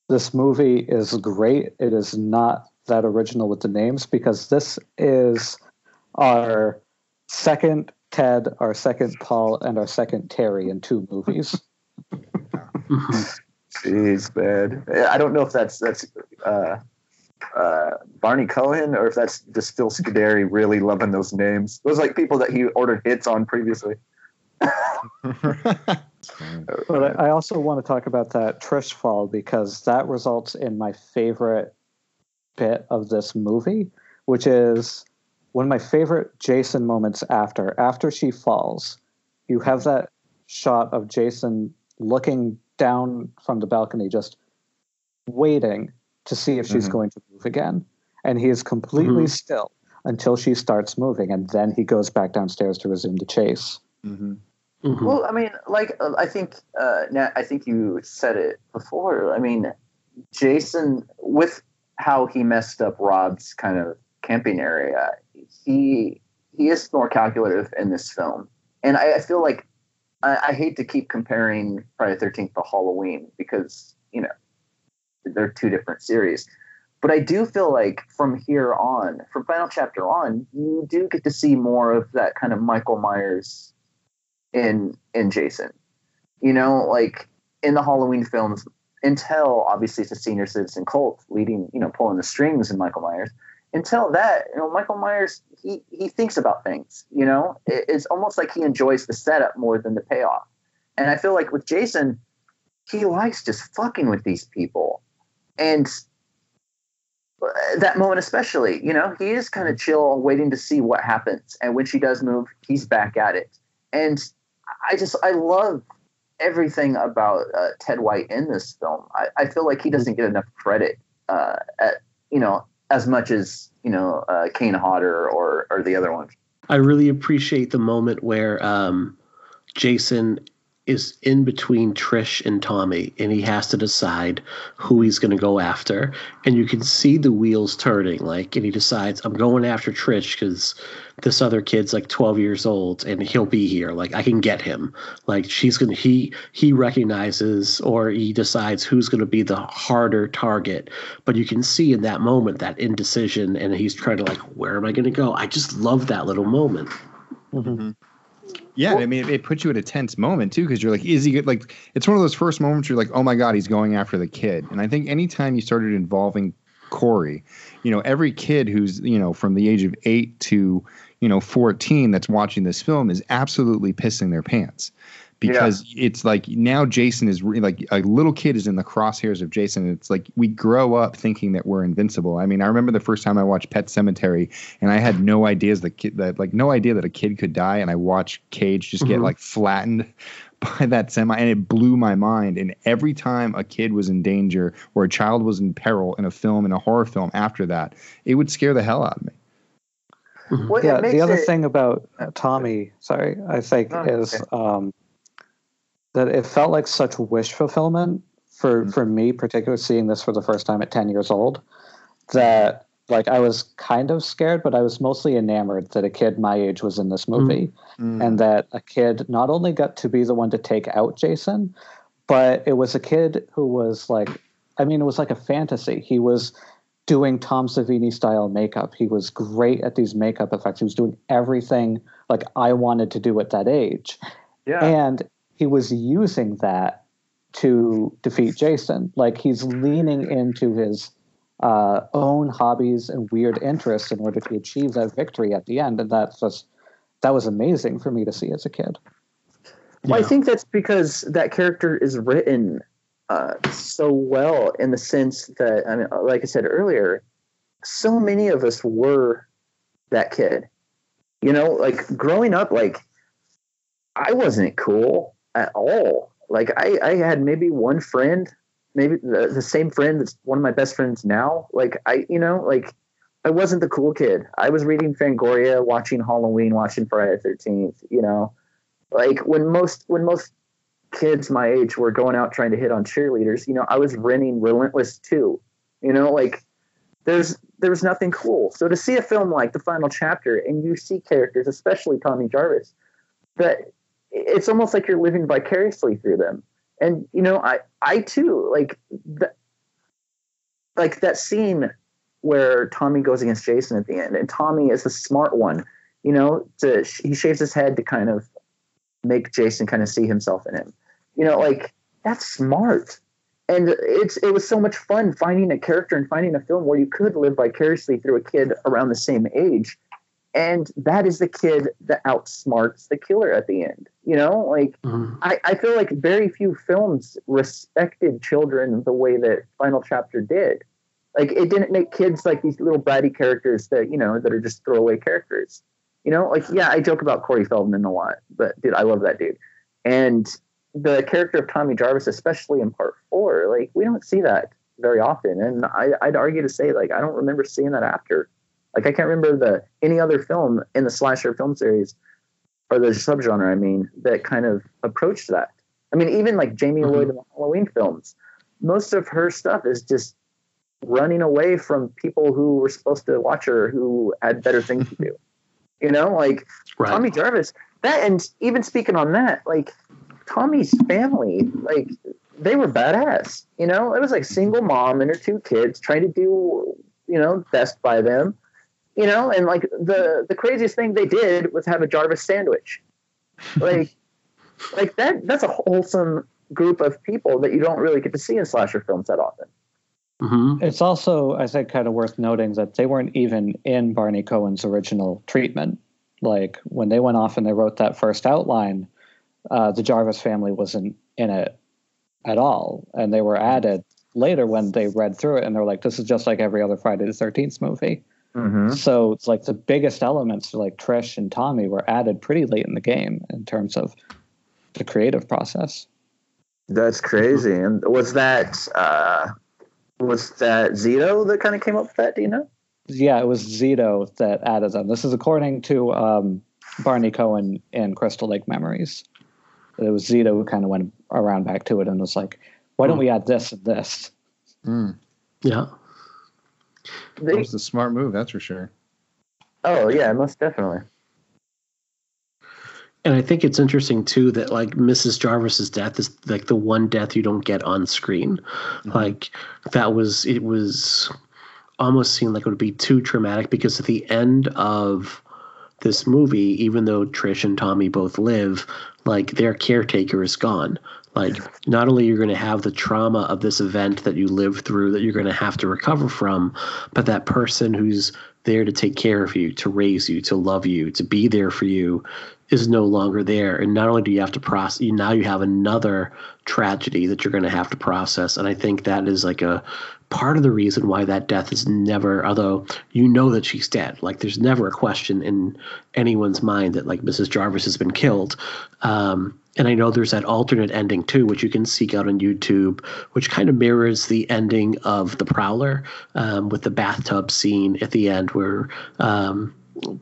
this movie is great. It is not that original with the names, because this is our second Ted, our second Paul, and our second Terry in two movies. Jeez, man. I don't know if that's that's uh, uh, Barney Cohen or if that's just still Scuderi really loving those names. Those are like people that he ordered hits on previously. But I also want to talk about that Trish fall, because that results in my favorite bit of this movie, which is one of my favorite Jason moments. After after she falls, you have that shot of Jason looking down from the balcony, just waiting to see if she's mm-hmm. going to move again, and he is completely mm-hmm. still until she starts moving, and then he goes back downstairs to resume the chase. Mm-hmm. Mm-hmm. Well, I mean, like I think uh, Nat, I think you said it before. I mean, Jason, with how he messed up Rob's kind of camping area, he he is more calculative in this film. And I, I feel like I, I hate to keep comparing Friday the thirteenth to Halloween, because, you know, they're two different series. But I do feel like from here on, from Final Chapter on, you do get to see more of that kind of Michael Myers in in Jason. You know, like in the Halloween films, until obviously it's a senior citizen cult leading, you know, pulling the strings in Michael Myers. Until that, you know, Michael Myers, he, he thinks about things, you know, it, it's almost like he enjoys the setup more than the payoff. And I feel like with Jason, he likes just fucking with these people. And that moment, especially, you know, he is kind of chill, waiting to see what happens. And when she does move, he's back at it. And I just, I love everything about uh, Ted White in this film. I, I feel like he doesn't get enough credit, uh, at, you know, as much as, you know, uh, Kane Hodder or or the other ones. I really appreciate the moment where um, Jason is in between Trish and Tommy, and he has to decide who he's going to go after. And you can see the wheels turning, like, and he decides, I'm going after Trish because this other kid's like twelve years old and he'll be here. Like, I can get him. Like, she's going to, he, he recognizes, or he decides who's going to be the harder target. But you can see in that moment that indecision, and he's trying to like, where am I going to go? I just love that little moment. Mm-hmm. Yeah, I mean, it, it puts you at a tense moment, too, because you're like, is he good? Like, it's one of those first moments you're like, oh, my God, he's going after the kid. And I think anytime you started involving Corey, you know, every kid who's, you know, from the age of eight to, you know, fourteen that's watching this film is absolutely pissing their pants. Because yeah. It's like now Jason is re- like a little kid is in the crosshairs of Jason. It's like we grow up thinking that we're invincible. I mean, I remember the first time I watched Pet Sematary, and I had no ideas that kid that like no idea that a kid could die. And I watched Cage just mm-hmm. get like flattened by that semi, and it blew my mind. And every time a kid was in danger or a child was in peril in a film, in a horror film after that, it would scare the hell out of me. Well, yeah, the other it, thing about Tommy, sorry, I think oh, is okay. um, that it felt like such wish fulfillment for, mm-hmm. for me, particularly seeing this for the first time at ten years old, that like I was kind of scared, but I was mostly enamored that a kid my age was in this movie mm-hmm. and that a kid not only got to be the one to take out Jason, but it was a kid who was like, I mean, it was like a fantasy. He was doing Tom Savini style makeup. He was great at these makeup effects. He was doing everything like I wanted to do at that age. Yeah. And he was using that to defeat Jason. Like he's leaning into his uh, own hobbies and weird interests in order to achieve that victory at the end. And that's just, that was amazing for me to see as a kid. Well, yeah. I think that's because that character is written Uh, so well, in the sense that, I mean, like I said earlier, so many of us were that kid. You know, like growing up, like I wasn't cool at all. Like I, I had maybe one friend, maybe the, the same friend that's one of my best friends now. Like I, you know, like I wasn't the cool kid. I was reading Fangoria, watching Halloween, watching Friday the thirteenth. You know, like when most when most. kids my age were going out trying to hit on cheerleaders, you know, I was renting Relentless too, you know, like there's, there was nothing cool. So to see a film like The Final Chapter and you see characters, especially Tommy Jarvis, that it's almost like you're living vicariously through them. And, you know, I, I too, like that, like that scene where Tommy goes against Jason at the end, and Tommy is the smart one, you know, to, he shaves his head to kind of make Jason kind of see himself in him. You know, like that's smart. And it's, it was so much fun finding a character and finding a film where you could live vicariously through a kid around the same age. And that is the kid that outsmarts the killer at the end. You know, like mm-hmm. I, I feel like very few films respected children the way that Final Chapter did. Like it didn't make kids like these little bratty characters that, you know, that are just throwaway characters. You know, like, yeah, I joke about Corey Feldman a lot, but dude, I love that dude. And the character of Tommy Jarvis, especially in part four, like, we don't see that very often. And I, I'd argue to say, like, I don't remember seeing that after. Like, I can't remember the any other film in the slasher film series, or the subgenre, I mean, that kind of approached that. I mean, even, like, Jamie mm-hmm. Lloyd in the Halloween films, most of her stuff is just running away from people who were supposed to watch her, who had better things to do. You know, like right. Tommy Jarvis, that, and even speaking on that, like Tommy's family, like they were badass, you know, it was like single mom and her two kids trying to do, you know, best by them, you know, and like the, the craziest thing they did was have a Jarvis sandwich. Like, like that, that's a wholesome group of people that you don't really get to see in slasher films that often. Mm-hmm. It's also, I think, kind of worth noting that they weren't even in Barney Cohen's original treatment. Like, when they went off and they wrote that first outline, uh, the Jarvis family wasn't in it at all. And they were added later when they read through it, and they're like, this is just like every other Friday the thirteenth movie. Mm-hmm. So it's like the biggest elements, like Trish and Tommy, were added pretty late in the game in terms of the creative process. That's crazy. And was that... Uh... Was that Zito that kind of came up with that? Do you know? Yeah, it was Zito that added them. This is according to um, Barney Cohen in Crystal Lake Memories. It was Zito who kind of went around back to it and was like, why don't we add this and this? Mm. Yeah. That was a smart move, that's for sure. Oh, yeah, most definitely. And I think it's interesting, too, that, like, Missus Jarvis's death is, like, the one death you don't get on screen. Mm-hmm. Like, that was – it was almost seemed like it would be too traumatic, because at the end of this movie, even though Trish and Tommy both live, like, their caretaker is gone. Like, not only you're going to have the trauma of this event that you lived through that you're going to have to recover from, but that person who's there to take care of you, to raise you, to love you, to be there for you is no longer there. And not only do you have to process, now you have another tragedy that you're going to have to process. And I think that is like a part of the reason why that death is never, although you know that she's dead, like there's never a question in anyone's mind that like Missus Jarvis has been killed. Um, And I know there's that alternate ending too, which you can seek out on YouTube, which kind of mirrors the ending of The Prowler, um, with the bathtub scene at the end where um,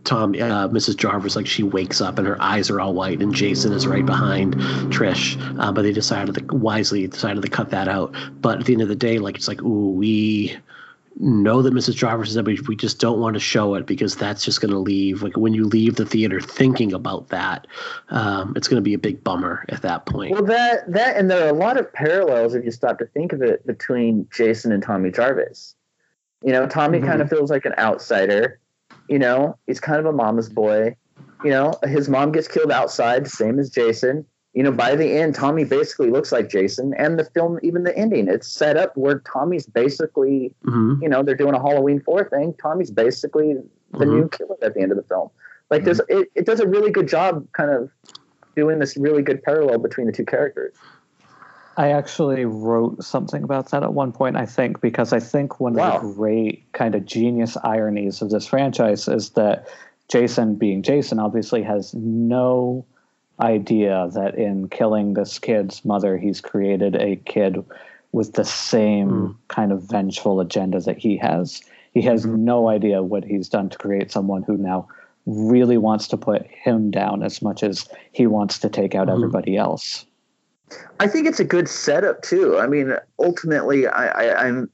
Tom, uh, Missus Jarvis, like she wakes up and her eyes are all white, and Jason is right behind Trish. Uh, but they decided to, wisely decided to cut that out. But at the end of the day, like it's like, ooh, we know that Missus Jarvis is there, but we just don't want to show it because that's just going to leave. Like when you leave the theater thinking about that, um, it's going to be a big bummer at that point. Well, that that and there are a lot of parallels if you stop to think of it between Jason and Tommy Jarvis. You know, Tommy mm-hmm. kind of feels like an outsider. You know, he's kind of a mama's boy. You know, his mom gets killed outside, same as Jason. You know, by the end, Tommy basically looks like Jason, and the film, even the ending, it's set up where Tommy's basically, mm-hmm. you know, they're doing a Halloween four thing. Tommy's basically the mm-hmm. new killer at the end of the film. Like, mm-hmm. there's, it, it does a really good job kind of doing this really good parallel between the two characters. I actually wrote something about that at one point, I think, because I think one wow. of the great kind of genius ironies of this franchise is that Jason, being Jason, obviously has no idea that in killing this kid's mother, he's created a kid with the same mm. kind of vengeful agenda that he has. He has mm-hmm. no idea what he's done to create someone who now really wants to put him down as much as he wants to take out mm. everybody else. I think it's a good setup too. I mean, ultimately, I, I, I'm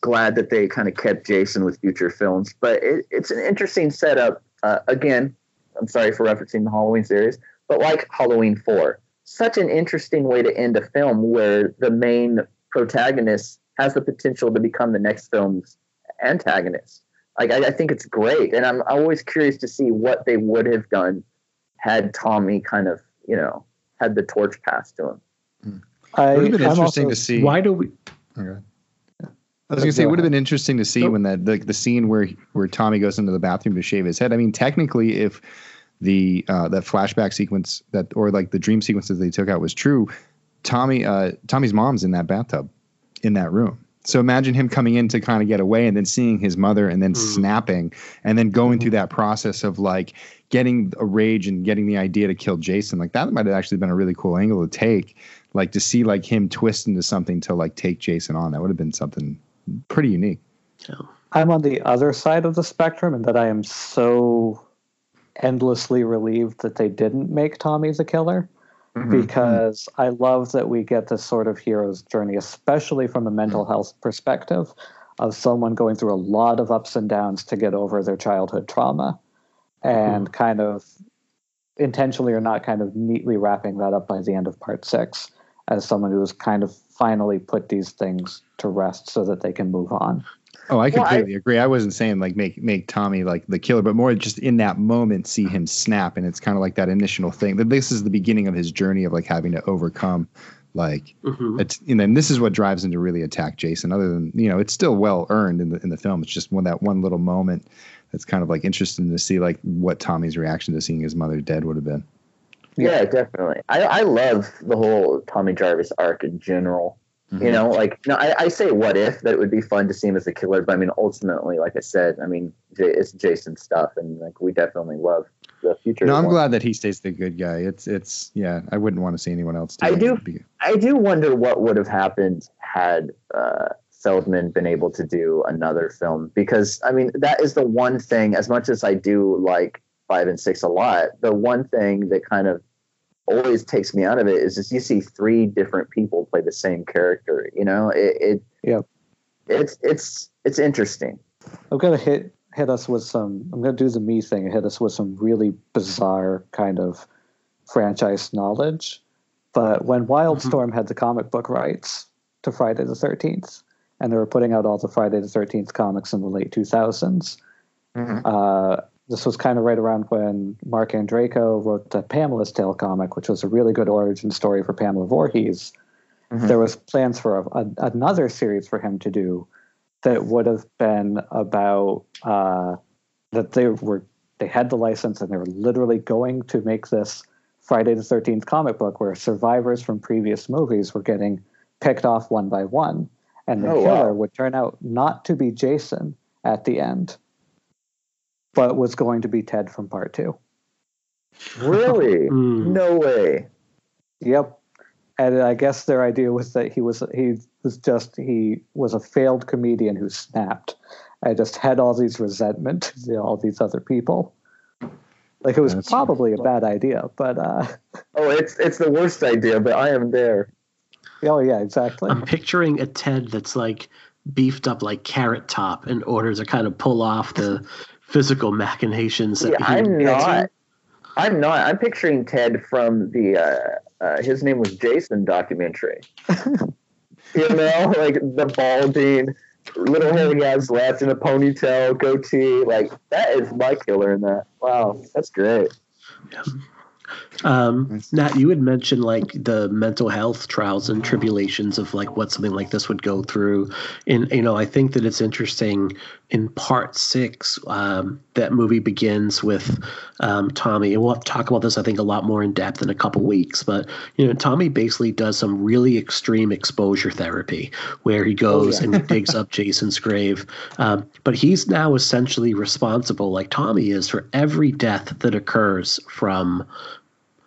glad that they kind of kept Jason with future films, but it, it's an interesting setup. Uh, again, I'm sorry for referencing the Halloween series, but like Halloween four, such an interesting way to end a film where the main protagonist has the potential to become the next film's antagonist. Like, I, I think it's great. And I'm always curious to see what they would have done had Tommy kind of, you know, had the torch passed to him. Hmm. I, it would have been I'm interesting also, to see. Why do we... Okay. I was going to say, it would have been interesting to see oh. when that, like the scene where, where Tommy goes into the bathroom to shave his head. I mean, technically, if the uh that flashback sequence that or like the dream sequences they took out was true, Tommy uh Tommy's mom's in that bathtub in that room. So imagine him coming in to kind of get away and then seeing his mother and then mm. snapping and then going mm. through that process of like getting a rage and getting the idea to kill Jason. Like that might have actually been a really cool angle to take, like to see like him twist into something to like take Jason on. That would have been something pretty unique. Yeah. I'm on the other side of the spectrum and that I am so endlessly relieved that they didn't make Tommy the killer mm-hmm. because I love that we get this sort of hero's journey, especially from a mental mm-hmm. health perspective of someone going through a lot of ups and downs to get over their childhood trauma and mm-hmm. kind of intentionally or not kind of neatly wrapping that up by the end of part six as someone who has kind of finally put these things to rest so that they can move on. Oh, I completely well, I, agree. I wasn't saying like make make Tommy like the killer, but more just in that moment, see him snap. And it's kind of like that initial thing that this is the beginning of his journey of like having to overcome like mm-hmm. it's, and then this is what drives him to really attack Jason. Other than, you know, it's still well earned in the in the film. It's just one that one little moment that's kind of like interesting to see like what Tommy's reaction to seeing his mother dead would have been. Yeah, yeah, definitely. I, I love the whole Tommy Jarvis arc in general. Mm-hmm. You know, like, no, I, I say what if, that it would be fun to see him as the killer, but I mean, ultimately, like I said, I mean, it's Jason stuff, and like, we definitely love the future. No, I'm one. glad that he stays the good guy. It's, it's, yeah, I wouldn't want to see anyone else. I do, be... I do wonder what would have happened had uh, Feldman been able to do another film, because, I mean, that is the one thing, as much as I do like five and six a lot, the one thing that kind of always takes me out of it is just you see three different people play the same character. You know, it, it yeah, it's it's it's interesting. I'm gonna hit hit us with some. I'm gonna do the me thing and hit us with some really bizarre kind of franchise knowledge. But when Wildstorm mm-hmm. had the comic book rights to Friday the thirteenth, and they were putting out all the Friday the thirteenth comics in the late two thousands. Mm-hmm. Uh, This was kind of right around when Mark Andrejko wrote the Pamela's Tale comic, which was a really good origin story for Pamela Voorhees. Mm-hmm. There was plans for a, a, another series for him to do that would have been about uh, that they were they had the license and they were literally going to make this Friday the thirteenth comic book where survivors from previous movies were getting picked off one by one, and the oh, killer wow. would turn out not to be Jason at the end, but was going to be Ted from part two. Really? mm. No way. Yep. And I guess their idea was that he was he was just he was a failed comedian who snapped. I just had all these resentment to, you know, all these other people. Like, it was That's probably right. a bad idea, but uh, oh, it's it's the worst idea. But I am there. Oh yeah, exactly. I'm picturing a Ted that's like beefed up like Carrot Top in order to kind of pull off the physical machinations. That yeah, he I'm not. Into. I'm not. I'm picturing Ted from the. Uh, Uh, his name was Jason documentary. You know, like the balding, little hairy guys left in a ponytail, goatee. Like, that is my killer in that. Wow, that's great. Yeah. Um, Nat, you had mentioned like the mental health trials and tribulations of like what something like this would go through. And, you know, I think that it's interesting in part six, um, that movie begins with um, Tommy, and we'll have to talk about this, I think, a lot more in depth in a couple weeks. But, you know, Tommy basically does some really extreme exposure therapy where he goes oh, yeah. and digs up Jason's grave. Um, but he's now essentially responsible, like Tommy is, for every death that occurs from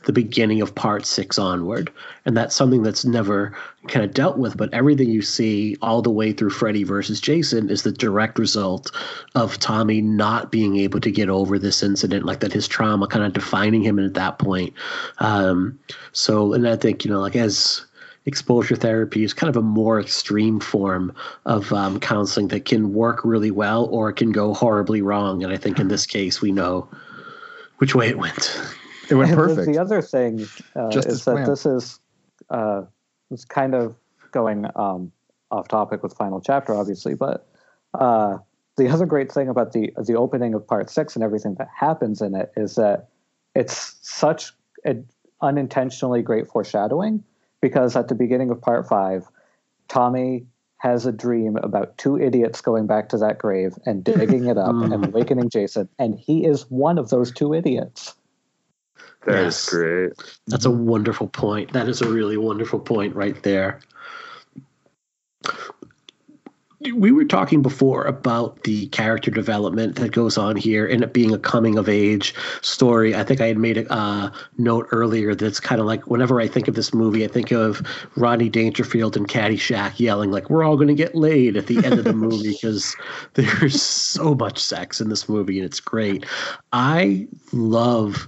the beginning of part six onward. And that's something that's never kind of dealt with, but everything you see all the way through Freddy versus Jason is the direct result of Tommy not being able to get over this incident, like that his trauma kind of defining him at that point. Um, so, and I think, you know, like as exposure therapy is kind of a more extreme form of um, counseling that can work really well or it can go horribly wrong. And I think in this case, we know which way it went. It went perfect. The other thing uh, is that this is uh, it's kind of going um, off topic with final chapter, obviously. But uh, the other great thing about the the opening of part six and everything that happens in it is that it's such an unintentionally great foreshadowing, because at the beginning of part five, Tommy has a dream about two idiots going back to that grave and digging it up and awakening Jason, and he is one of those two idiots. That yes. is great. That's a wonderful point. That is a really wonderful point right there. We were talking before about the character development that goes on here and it being a coming-of-age story. I think I had made a uh, note earlier that's kind of like, whenever I think of this movie, I think of Rodney Dangerfield and Caddyshack yelling, like, we're all going to get laid at the end of the movie, because there's so much sex in this movie, and it's great. I love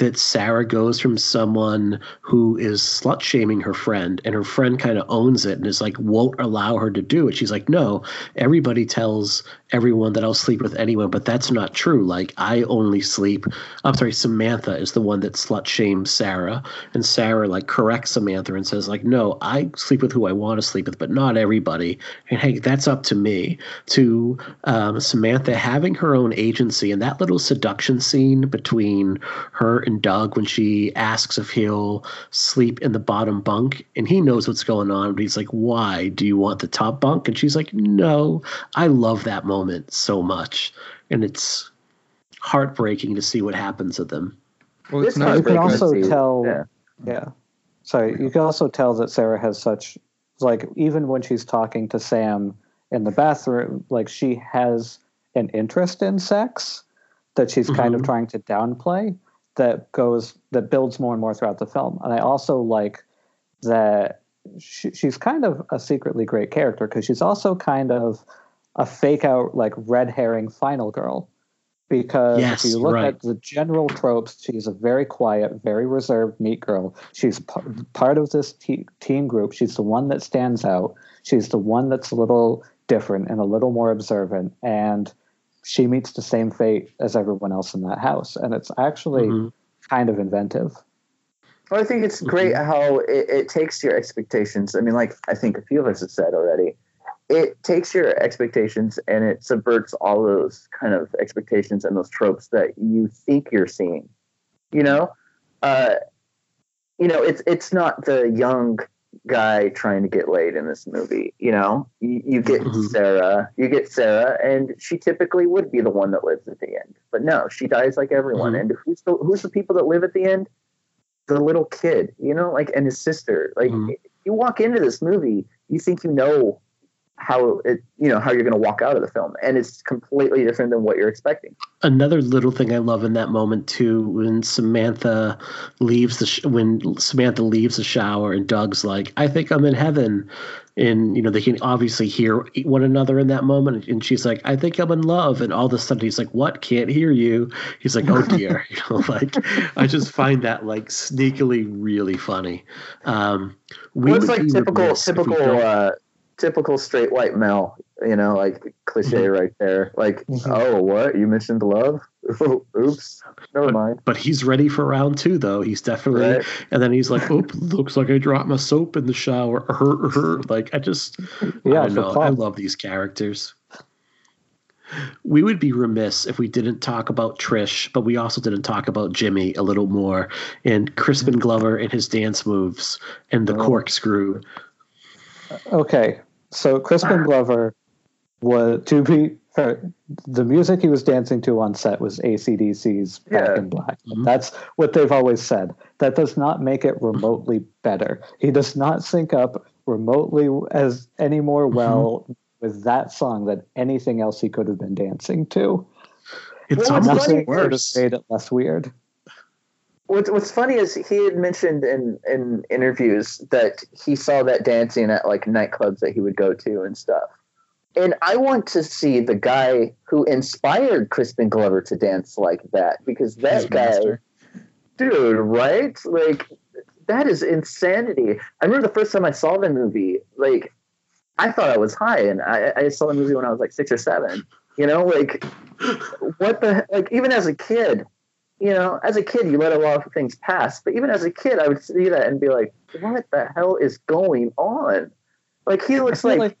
that Sarah goes from someone who is slut shaming her friend, and her friend kind of owns it and is like, won't allow her to do it. She's like, no, everybody tells everyone that I'll sleep with anyone, but that's not true. Like, I only sleep, I'm sorry, Samantha is the one that slut shames Sarah, and Sarah like corrects Samantha and says like, no, I sleep with who I want to sleep with, but not everybody. And hey, that's up to me. To um, Samantha having her own agency, and that little seduction scene between her and Doug when she asks if he'll sleep in the bottom bunk, and he knows what's going on, but he's like, why do you want the top bunk? And she's like, no. I love that moment so much, and it's heartbreaking to see what happens to them. Well, it's not. You can also tell yeah. yeah sorry you can also tell that Sarah has such, like, even when she's talking to Sam in the bathroom, like, she has an interest in sex that she's mm-hmm. kind of trying to downplay, that goes, that builds more and more throughout the film. And I also like that she, she's kind of a secretly great character, because she's also kind of a fake out, like, red herring final girl, because yes, if you look right. at the general tropes, she's a very quiet, very reserved, neat girl. She's p- part of this te- team group. She's the one that stands out. She's the one that's a little different and a little more observant, and she meets the same fate as everyone else in that house. And it's actually mm-hmm. kind of inventive. Well, I think it's great mm-hmm. how it, it takes your expectations. I mean, like, I think a few of us have said already, it takes your expectations and it subverts all those kind of expectations and those tropes that you think you're seeing, you know, uh, you know, it's, it's not the young guy trying to get laid in this movie. You know, you, you get mm-hmm. Sarah, you get Sarah, and she typically would be the one that lives at the end. But no, she dies like everyone. Mm-hmm. And who's the who's the people that live at the end? The little kid, you know, like, and his sister. Like, mm-hmm. you walk into this movie, you think you know how it, you know, how you're going to walk out of the film. And it's completely different than what you're expecting. Another little thing I love in that moment too, when Samantha leaves the, sh- when Samantha leaves the shower and Doug's like, I think I'm in heaven. And, you know, they can obviously hear one another in that moment. And she's like, I think I'm in love. And all of a sudden he's like, what? Can't hear you. He's like, oh dear. You know, like, I just find that like sneakily really funny. Um, we well, it's like typical, typical, uh, typical straight white male, you know, like cliche mm-hmm. right there. Like, mm-hmm. oh, what? You mentioned love? Oops. Never but, mind. But he's ready for round two, though. He's definitely. Right. And then he's like, oop, looks like I dropped my soap in the shower. Like, I just, yeah, I don't know. I love these characters. We would be remiss if we didn't talk about Trish, but we also didn't talk about Jimmy a little more, and Crispin Glover and his dance moves and the oh. corkscrew. Okay, so Crispin Glover was to be fair, the music he was dancing to on set was A C D C's yeah. Back in Black. Mm-hmm. That's what they've always said. That does not make it remotely better. He does not sync up remotely as any more well mm-hmm. with that song than anything else he could have been dancing to. It's well, almost worse. Made it less weird. What's What's funny is he had mentioned in, in interviews that he saw that dancing at like nightclubs that he would go to and stuff. And I want to see the guy who inspired Crispin Glover to dance like that, because that His guy, master. dude, right? Like, that is insanity. I remember the first time I saw the movie, like, I thought I was high, and I, I saw the movie when I was like six or seven. You know, like, what the like? Even as a kid. You know, as a kid, you let a lot of things pass. But even as a kid, I would see that and be like, "What the hell is going on?" Like he looks like, like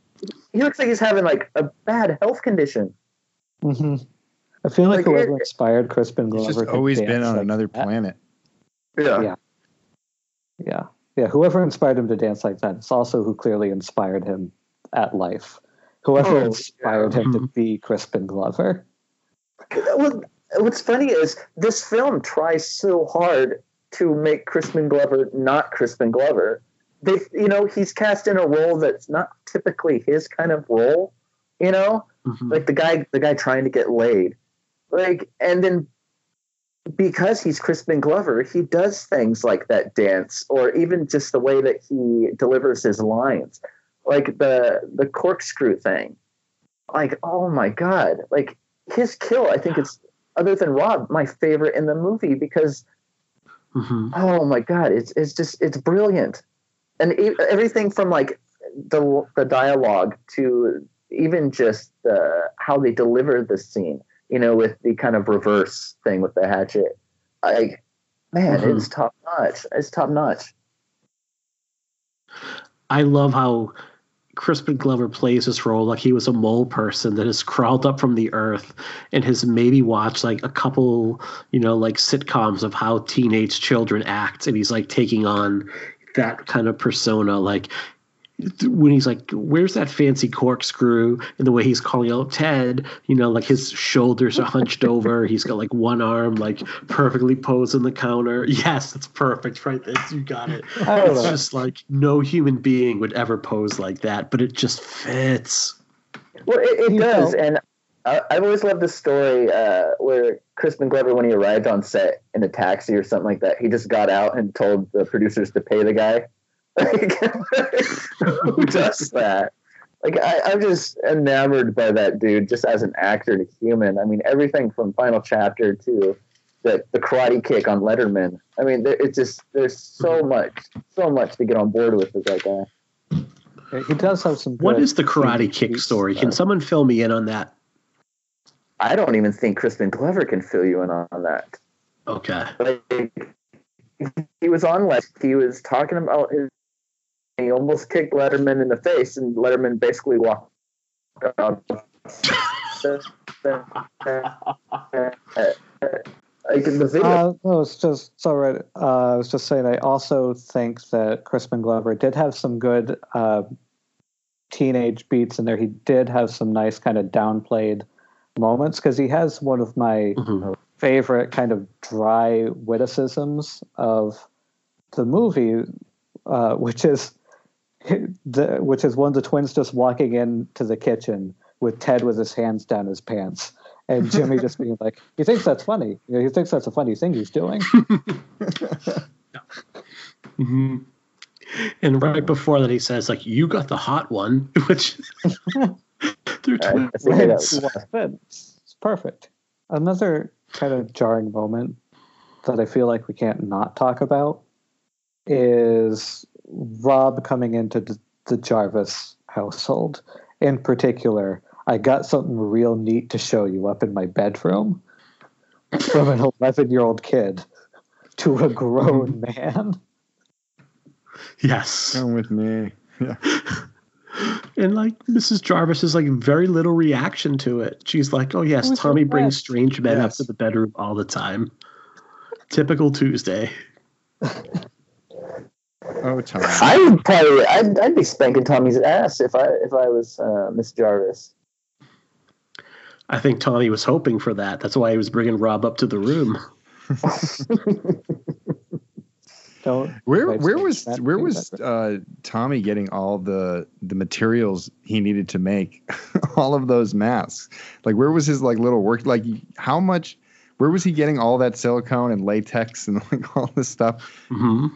he looks like he's having like a bad health condition. Mm-hmm. I feel like, like whoever it, inspired Crispin Glover he's just always been on like another that. planet. Yeah. yeah, yeah, yeah. Whoever inspired him to dance like that, it's also who clearly inspired him at life. Whoever oh, inspired yeah. him to be Crispin Glover. Well, what's funny is this film tries so hard to make Crispin Glover not Crispin Glover. They, you know, he's cast in a role that's not typically his kind of role. You know, mm-hmm. like the guy, the guy trying to get laid. Like, and then because he's Crispin Glover, he does things like that dance, or even just the way that he delivers his lines, like the the corkscrew thing. Like, oh my god! Like his kill, I think it's. Other than Rob, my favorite in the movie, because mm-hmm. oh my god, it's it's just it's brilliant, and e- everything from like the the dialogue to even just uh, how they deliver the scene, you know, with the kind of reverse thing with the hatchet. Like, man, mm-hmm. it's top notch. It's top notch. I love how Crispin Glover plays this role like he was a mole person that has crawled up from the earth and has maybe watched like a couple, you know, like sitcoms of how teenage children act, and he's like taking on that kind of persona. Like when he's like, where's that fancy corkscrew, and the way he's calling out Ted, you know, like his shoulders are hunched over, he's got like one arm like perfectly posed on the counter. Yes, it's perfect right there, you got it. It's just like no human being would ever pose like that, but it just fits well. It, it does know. And I, I've always loved the story uh where Crispin Glover, when he arrived on set in a taxi or something like that, he just got out and told the producers to pay the guy. Like, who does that? Like, I, I'm just enamored by that dude, just as an actor and a human. I mean, everything from Final Chapter to the, the karate kick on Letterman. I mean, there, it's just there's so much, so much to get on board with with that guy. He does have some. What is the karate kick story? Can someone fill me in on that? I don't even think Crispin Glover can fill you in on, on that. Okay. Like, he was on Letterman. He was talking about his. He almost kicked Letterman in the face, and Letterman basically walked out. Like in the video. Uh, no, it's just it's all right. Uh, I was just saying. I also think that Crispin Glover did have some good uh, teenage beats in there. He did have some nice kind of downplayed moments, because he has one of my mm-hmm. favorite kind of dry witticisms of the movie, uh, which is. the, which is one of the twins just walking into the kitchen with Ted with his hands down his pants. And Jimmy just being like, he thinks that's funny. You know, he thinks that's a funny thing he's doing. Mm-hmm. And right before that, he says, like, you got the hot one, which through twins. It's perfect. Another kind of jarring moment that I feel like we can't not talk about is Rob coming into the Jarvis household. In particular, I got something real neat to show you up in my bedroom, from an eleven-year-old kid to a grown man. Yes. Come with me. Yeah. And, like, Missus Jarvis is, like, very little reaction to it. She's like, oh, yes, Tommy brings strange men yes. up to the bedroom all the time. Typical Tuesday. Oh, Tommy. I would probably, I'd, I'd be spanking Tommy's ass if I if I was uh, Miss Jarvis. I think Tommy was hoping for that. That's why he was bringing Rob up to the room. Don't where where was where was uh, Tommy getting all the the materials he needed to make all of those masks? Like, where was his like little work? Like, how much? Where was he getting all that silicone and latex and like all this stuff? Mm-hmm.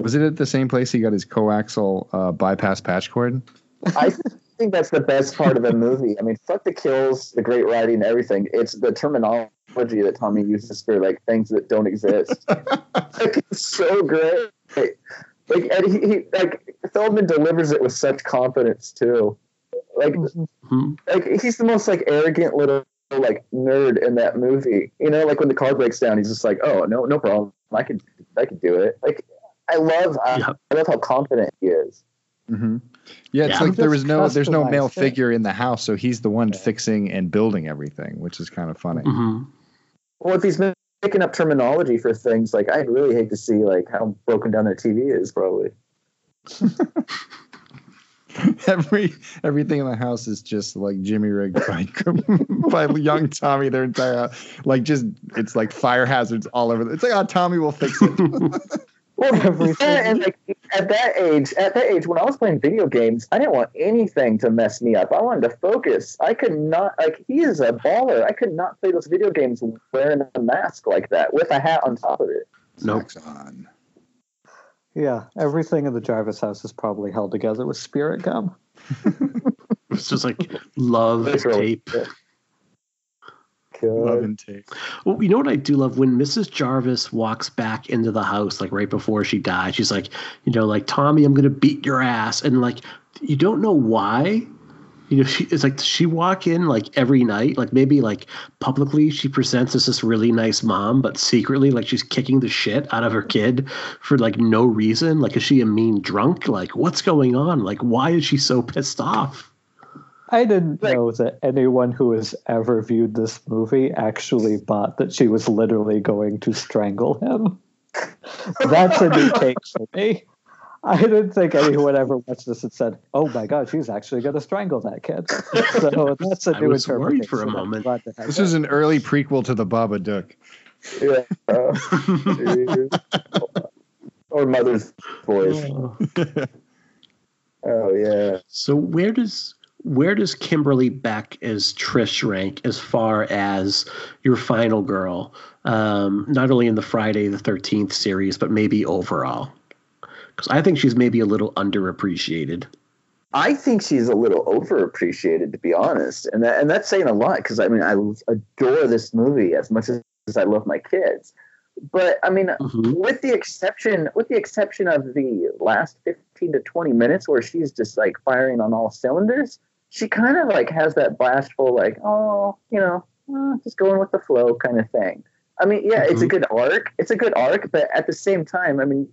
Was it at the same place he got his coaxial uh, bypass patch cord? I think that's the best part of the movie. I mean, fuck the kills, the great writing, everything. It's the terminology that Tommy uses for like things that don't exist. Like, it's so great. Like, and he, he like Feldman delivers it with such confidence too. Like, mm-hmm. like he's the most like arrogant little like nerd in that movie. You know, like when the car breaks down, he's just like, "Oh no, no problem. I can, I can do it." Like. I love, uh, yeah. I love how confident he is. Mm-hmm. Yeah, it's yeah. like there was no, there's no male thing. figure in the house, so he's the one yeah. fixing and building everything, which is kind of funny. Mm-hmm. Well, if he's making up terminology for things, like I'd really hate to see like how broken down their T V is, probably. Every everything in the house is just like jimmy rigged by, by young Tommy. Their entire house. Like just it's like fire hazards all over. The, it's like oh, Tommy will fix it. Well, and like, at that age, at that age, when I was playing video games, I didn't want anything to mess me up. I wanted to focus. I could not, like, he is a baller. I could not play those video games wearing a mask like that with a hat on top of it. Nope. On. Yeah, everything in the Jarvis house is probably held together with spirit gum. It's just like love tape. Yeah. Love and tape. Well, you know what I do love? When Missus Jarvis walks back into the house, like right before she dies, she's like, you know, like, Tommy, I'm going to beat your ass. And like, you don't know why. You know, she, it's like she walk in like every night, like maybe like publicly she presents as this really nice mom, but secretly like she's kicking the shit out of her kid for like no reason. Like, is she a mean drunk? Like, what's going on? Like, why is she so pissed off? I didn't know that anyone who has ever viewed this movie actually thought that she was literally going to strangle him. That's a new take for me. I didn't think anyone ever watched this and said, oh my God, she's actually going to strangle that kid. So that's a new I was interpretation. Worried for a moment. This is an early prequel to the Babadook. Yeah. Uh, or Mother's Voice. Oh, yeah. So where does... Where does Kimberly Beck as Trish rank as far as your final girl, um, not only in the Friday the thirteenth series, but maybe overall? Because I think she's maybe a little underappreciated. I think she's a little overappreciated, to be honest. And that, and that's saying a lot because, I mean, I adore this movie as much as, as I love my kids. But, I mean, mm-hmm. with the exception with the exception of the last fifteen to twenty minutes where she's just, like, firing on all cylinders, she kind of, like, has that bashful, like, oh, you know, oh, just going with the flow kind of thing. I mean, yeah, mm-hmm. it's a good arc. It's a good arc, but at the same time, I mean,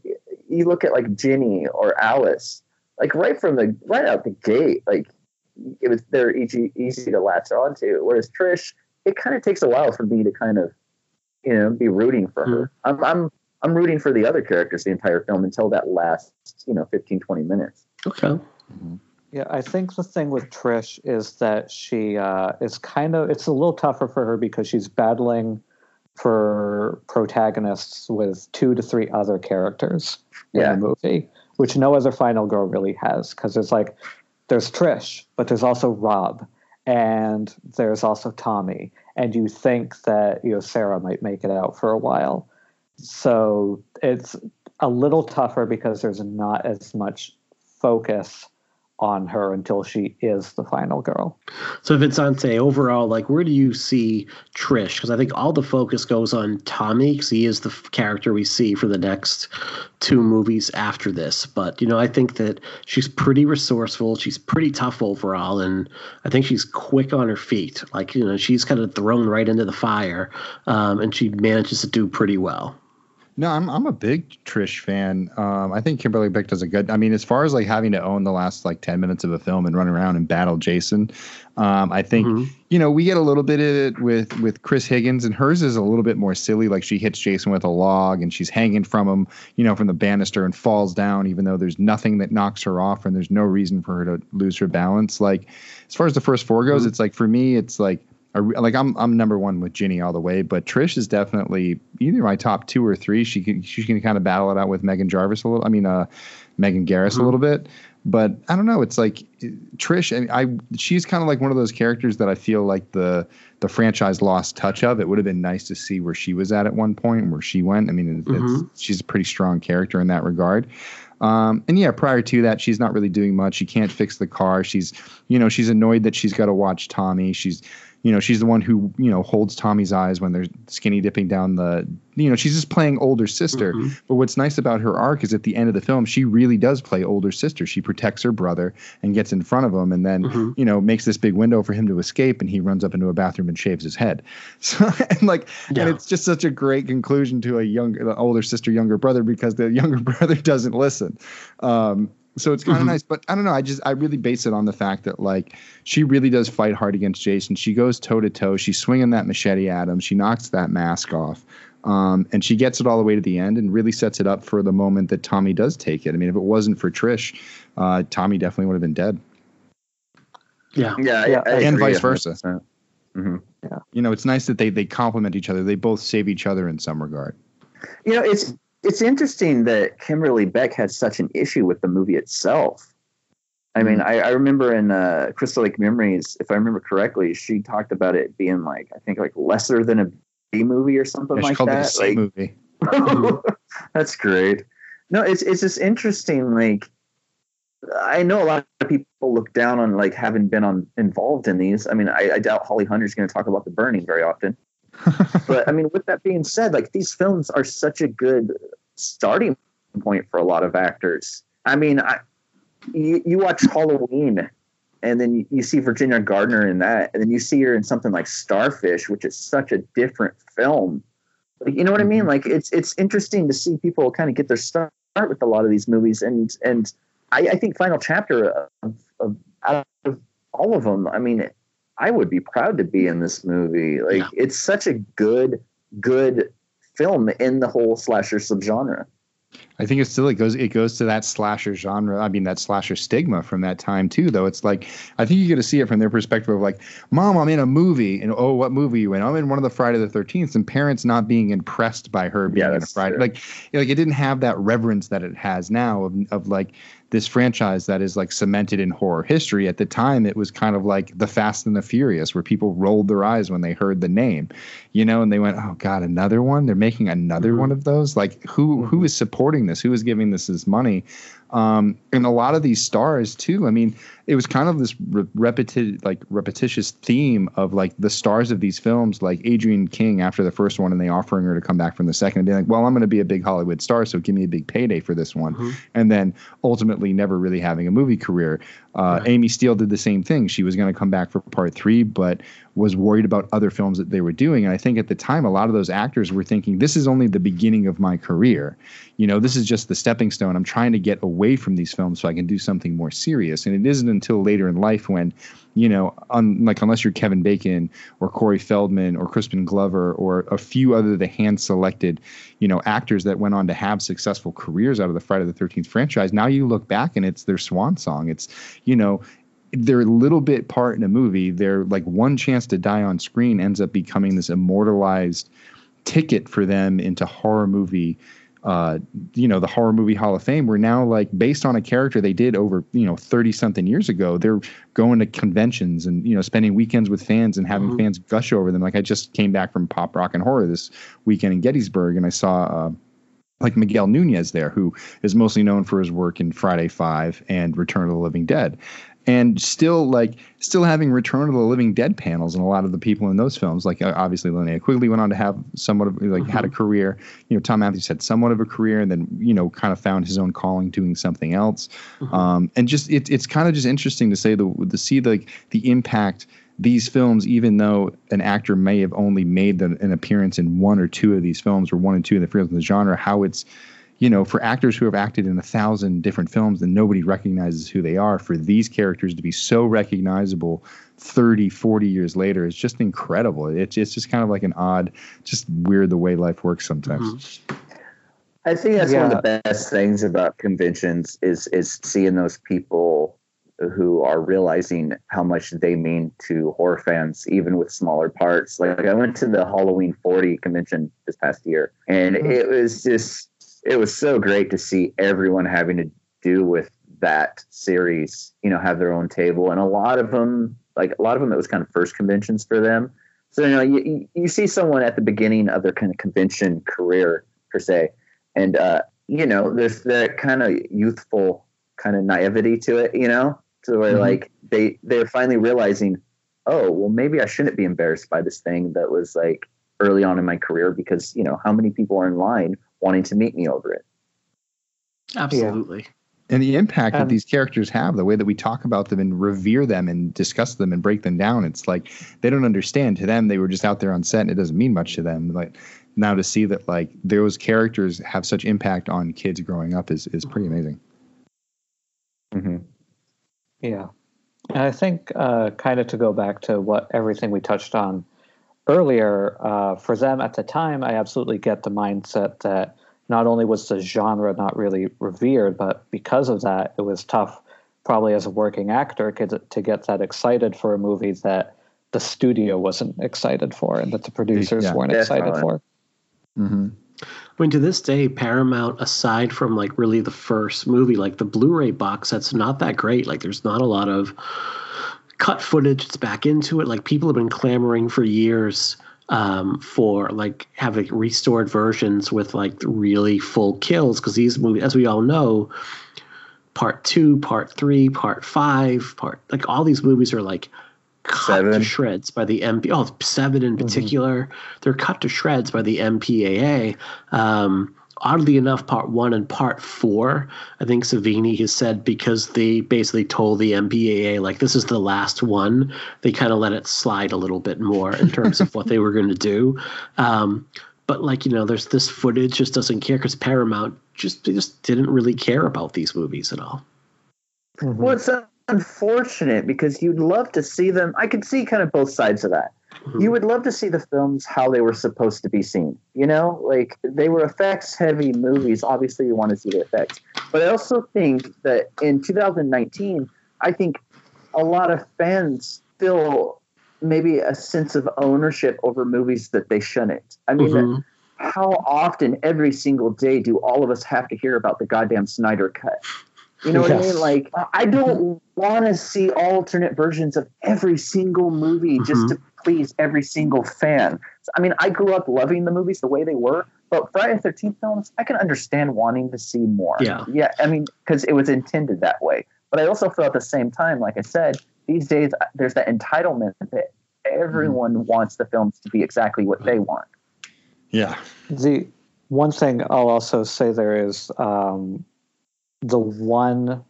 you look at, like, Ginny or Alice, like, right from the, right out the gate, like, it was, they're easy, easy to latch onto. Whereas Trish, it kind of takes a while for me to kind of, you know, be rooting for her. Mm-hmm. I'm, I'm, I'm rooting for the other characters the entire film until that last, you know, fifteen, twenty minutes. Okay. Mm-hmm. Yeah, I think the thing with Trish is that she uh, is kind of, it's a little tougher for her because she's battling for protagonists with two to three other characters yeah. in the movie, which no other Final Girl really has, because there's like, there's Trish, but there's also Rob, and there's also Tommy, and you think that, you know, Sarah might make it out for a while. So it's a little tougher because there's not as much focus on her until she is the final girl. So Vincente, overall, like, where do you see Trish? Because I think all the focus goes on Tommy, because he is the f- character we see for the next two movies after this. But, you know, I think that she's pretty resourceful. She's pretty tough overall, and I think she's quick on her feet. Like, you know, she's kind of thrown right into the fire, um, and she manages to do pretty well. No, I'm I'm a big Trish fan. Um, I think Kimberly Bick does a good. I mean, as far as like having to own the last like ten minutes of a film and run around and battle Jason, um, I think mm-hmm. you know, we get a little bit of it with with Chris Higgins, and hers is a little bit more silly. Like, she hits Jason with a log and she's hanging from him, you know, from the banister, and falls down, even though there's nothing that knocks her off and there's no reason for her to lose her balance. Like, as far as the first four goes, mm-hmm. it's like, for me, it's like. Like I'm, I'm number one with Ginny all the way, but Trish is definitely either my top two or three. She can, she can kind of battle it out with Megan Jarvis a little. I mean, uh, Megan Garris mm-hmm. a little bit, but I don't know. It's like Trish, and I, she's kind of like one of those characters that I feel like the, the franchise lost touch of. It would have been nice to see where she was at at one point, where she went. I mean, it's, mm-hmm. it's, she's a pretty strong character in that regard. Um, and yeah, prior to that, she's not really doing much. She can't fix the car. She's, you know, she's annoyed that she's got to watch Tommy. She's, you know, she's the one who, you know, holds Tommy's eyes when they're skinny dipping down the, you know, she's just playing older sister. Mm-hmm. But what's nice about her arc is at the end of the film, she really does play older sister. She protects her brother and gets in front of him, and then, mm-hmm. you know, makes this big window for him to escape, and he runs up into a bathroom and shaves his head. So, and like, yeah. and it's just such a great conclusion to a younger, older sister, younger brother, because the younger brother doesn't listen. Um, So it's kind of mm-hmm. nice, but I don't know. I just, I really base it on the fact that, like, she really does fight hard against Jason. She goes toe to toe. She's swinging that machete at him. She knocks that mask off. Um, and she gets it all the way to the end and really sets it up for the moment that Tommy does take it. I mean, if it wasn't for Trish, uh, Tommy definitely would have been dead. Yeah. Yeah. yeah and vice versa. Mm-hmm. Yeah. You know, it's nice that they, they complement each other. They both save each other in some regard. You know, it's, It's interesting that Kimberly Bick had such an issue with the movie itself. I mean, I, I remember in uh, Crystal Lake Memories, if I remember correctly, she talked about it being like, I think like lesser than a B movie or something yeah, like that. It a C like, movie. That's great. No, it's it's just interesting. Like, I know a lot of people look down on like having been on involved in these. I mean, I, I doubt Holly Hunter's going to talk about The Burning very often. But I mean, with that being said, like, these films are such a good starting point for a lot of actors. I mean, I, you, you watch Halloween, and then you, you see Virginia Gardner in that, and then you see her in something like Starfish, which is such a different film. Like, you know what I mean? Like, it's it's interesting to see people kind of get their start with a lot of these movies, and and I, I think Final Chapter of, of out of all of them, I mean. It, I would be proud to be in this movie. Like, yeah. It's such a good, good film in the whole slasher subgenre. I think it's still, it goes, it goes to that slasher genre. I mean, that slasher stigma from that time too, though. It's like, I think you get to see it from their perspective of like, mom, I'm in a movie. And oh, what movie are you in? I'm in one of the Friday the thirteenth, and parents not being impressed by her being yeah, in a Friday. True. Like, like it didn't have that reverence that it has now of, of like, this franchise that is like cemented in horror history. At the time, it was kind of like the Fast and the Furious, where people rolled their eyes when they heard the name, you know, and they went, oh God, another one. They're making another mm-hmm. one of those. Like, who, who is supporting this? Who is giving this this money? Um, and a lot of these stars too. I mean, it was kind of this re- repetitive, like repetitious theme of like the stars of these films, like Adrienne King after the first one, and they offering her to come back from the second and be like, well, I'm going to be a big Hollywood star, so give me a big payday for this one. Mm-hmm. And then ultimately never really having a movie career. Uh, yeah. Amy Steele did the same thing. She was going to come back for part three, but was worried about other films that they were doing. And I think at the time, a lot of those actors were thinking, this is only the beginning of my career. You know, this is just the stepping stone. I'm trying to get away from these films so I can do something more serious. And it isn't until later in life when, you know, un, like unless you're Kevin Bacon or Corey Feldman or Crispin Glover or a few other the hand-selected, you know, actors that went on to have successful careers out of the Friday the thirteenth franchise, now you look back and it's their swan song. It's, you know, their little bit part in a movie, their like one chance to die on screen ends up becoming this immortalized ticket for them into horror movie uh, you know, the Horror Movie Hall of Fame, were now like based on a character they did over, you know, thirty something years ago. They're going to conventions and, you know, spending weekends with fans and having mm-hmm. fans gush over them. Like, I just came back from Pop, Rock and Horror this weekend in Gettysburg, and I saw, uh, like Miguel Nunez there, who is mostly known for his work in Friday Five and Return of the Living Dead. And still, like, still having Return of the Living Dead panels and a lot of the people in those films. Like, obviously, Linnea Quigley went on to have somewhat of, like, mm-hmm. had a career. You know, Tom Matthews had somewhat of a career, and then, you know, kind of found his own calling doing something else. Mm-hmm. Um, and just it, it's kind of just interesting to say the to see the, like the impact these films, even though an actor may have only made the, an appearance in one or two of these films, or one and two in the films in the genre, how it's, you know, for actors who have acted in a thousand different films and nobody recognizes who they are, for these characters to be so recognizable thirty, forty years later is just incredible. It's, it's just kind of like an odd, just weird the way life works sometimes. I think that's yeah. one of the best things about conventions is is seeing those people who are realizing how much they mean to horror fans, even with smaller parts. Like, I went to the Halloween forty convention this past year, and mm-hmm. it was just... it was so great to see everyone having to do with that series, you know, have their own table. And a lot of them, like a lot of them, it was kind of first conventions for them. So, you know, you, you see someone at the beginning of their kind of convention career, per se. And, uh, you know, there's that kind of youthful kind of naivety to it, you know, to where mm-hmm. like they, they're finally realizing, oh, well, maybe I shouldn't be embarrassed by this thing that was like early on in my career, because, you know, how many people are in line wanting to meet me over it. Absolutely. Yeah. And the impact um, that these characters have, the way that we talk about them and revere them and discuss them and break them down, it's like they don't understand. To them, they were just out there on set, and it doesn't mean much to them. Like, now to see that like those characters have such impact on kids growing up is is pretty amazing. Mm-hmm. Yeah. And I think uh, kind of to go back to what everything we touched on earlier, uh, for them at the time, I absolutely get the mindset that not only was the genre not really revered, but because of that, it was tough, probably as a working actor, to get that excited for a movie that the studio wasn't excited for and that the producers yeah, weren't definitely. excited for. Mm-hmm. I mean, to this day, Paramount, aside from like really the first movie, like the Blu-ray box set's not that great. Like, there's not a lot of cut footage that's back into it. Like, people have been clamoring for years um, for like having restored versions with like really full kills, because these movies, as we all know, part two, part three, part five, part like all these movies are like cut seven. to shreds by the M P A A. Oh, seven in particular, mm-hmm. they're cut to shreds by the M P A A. Um, Oddly enough, part one and part four, I think Savini has said, because they basically told the M P A A, like, this is the last one, they kind of let it slide a little bit more in terms of what they were going to do. Um, but, like, you know, there's this footage just doesn't care, because Paramount just, they just didn't really care about these movies at all. Mm-hmm. Well, it's unfortunate, because you'd love to see them. I could see kind of both sides of that. You would love to see the films how they were supposed to be seen. You know, like, they were effects-heavy movies. Obviously, you want to see the effects. But I also think that in two thousand nineteen, I think a lot of fans feel maybe a sense of ownership over movies that they shouldn't. I mean, mm-hmm. how often every single day do all of us have to hear about the goddamn Snyder Cut? You know yes. what I mean? Like, I don't want to see alternate versions of every single movie mm-hmm. just to please every single fan. So, I mean, I grew up loving the movies the way they were, but Friday the thirteenth films, I can understand wanting to see more. Yeah, yeah. I mean, because it was intended that way. But I also feel at the same time, like I said, these days there's that entitlement that everyone mm-hmm. wants the films to be exactly what they want. Yeah. The one thing I'll also say there is um, the one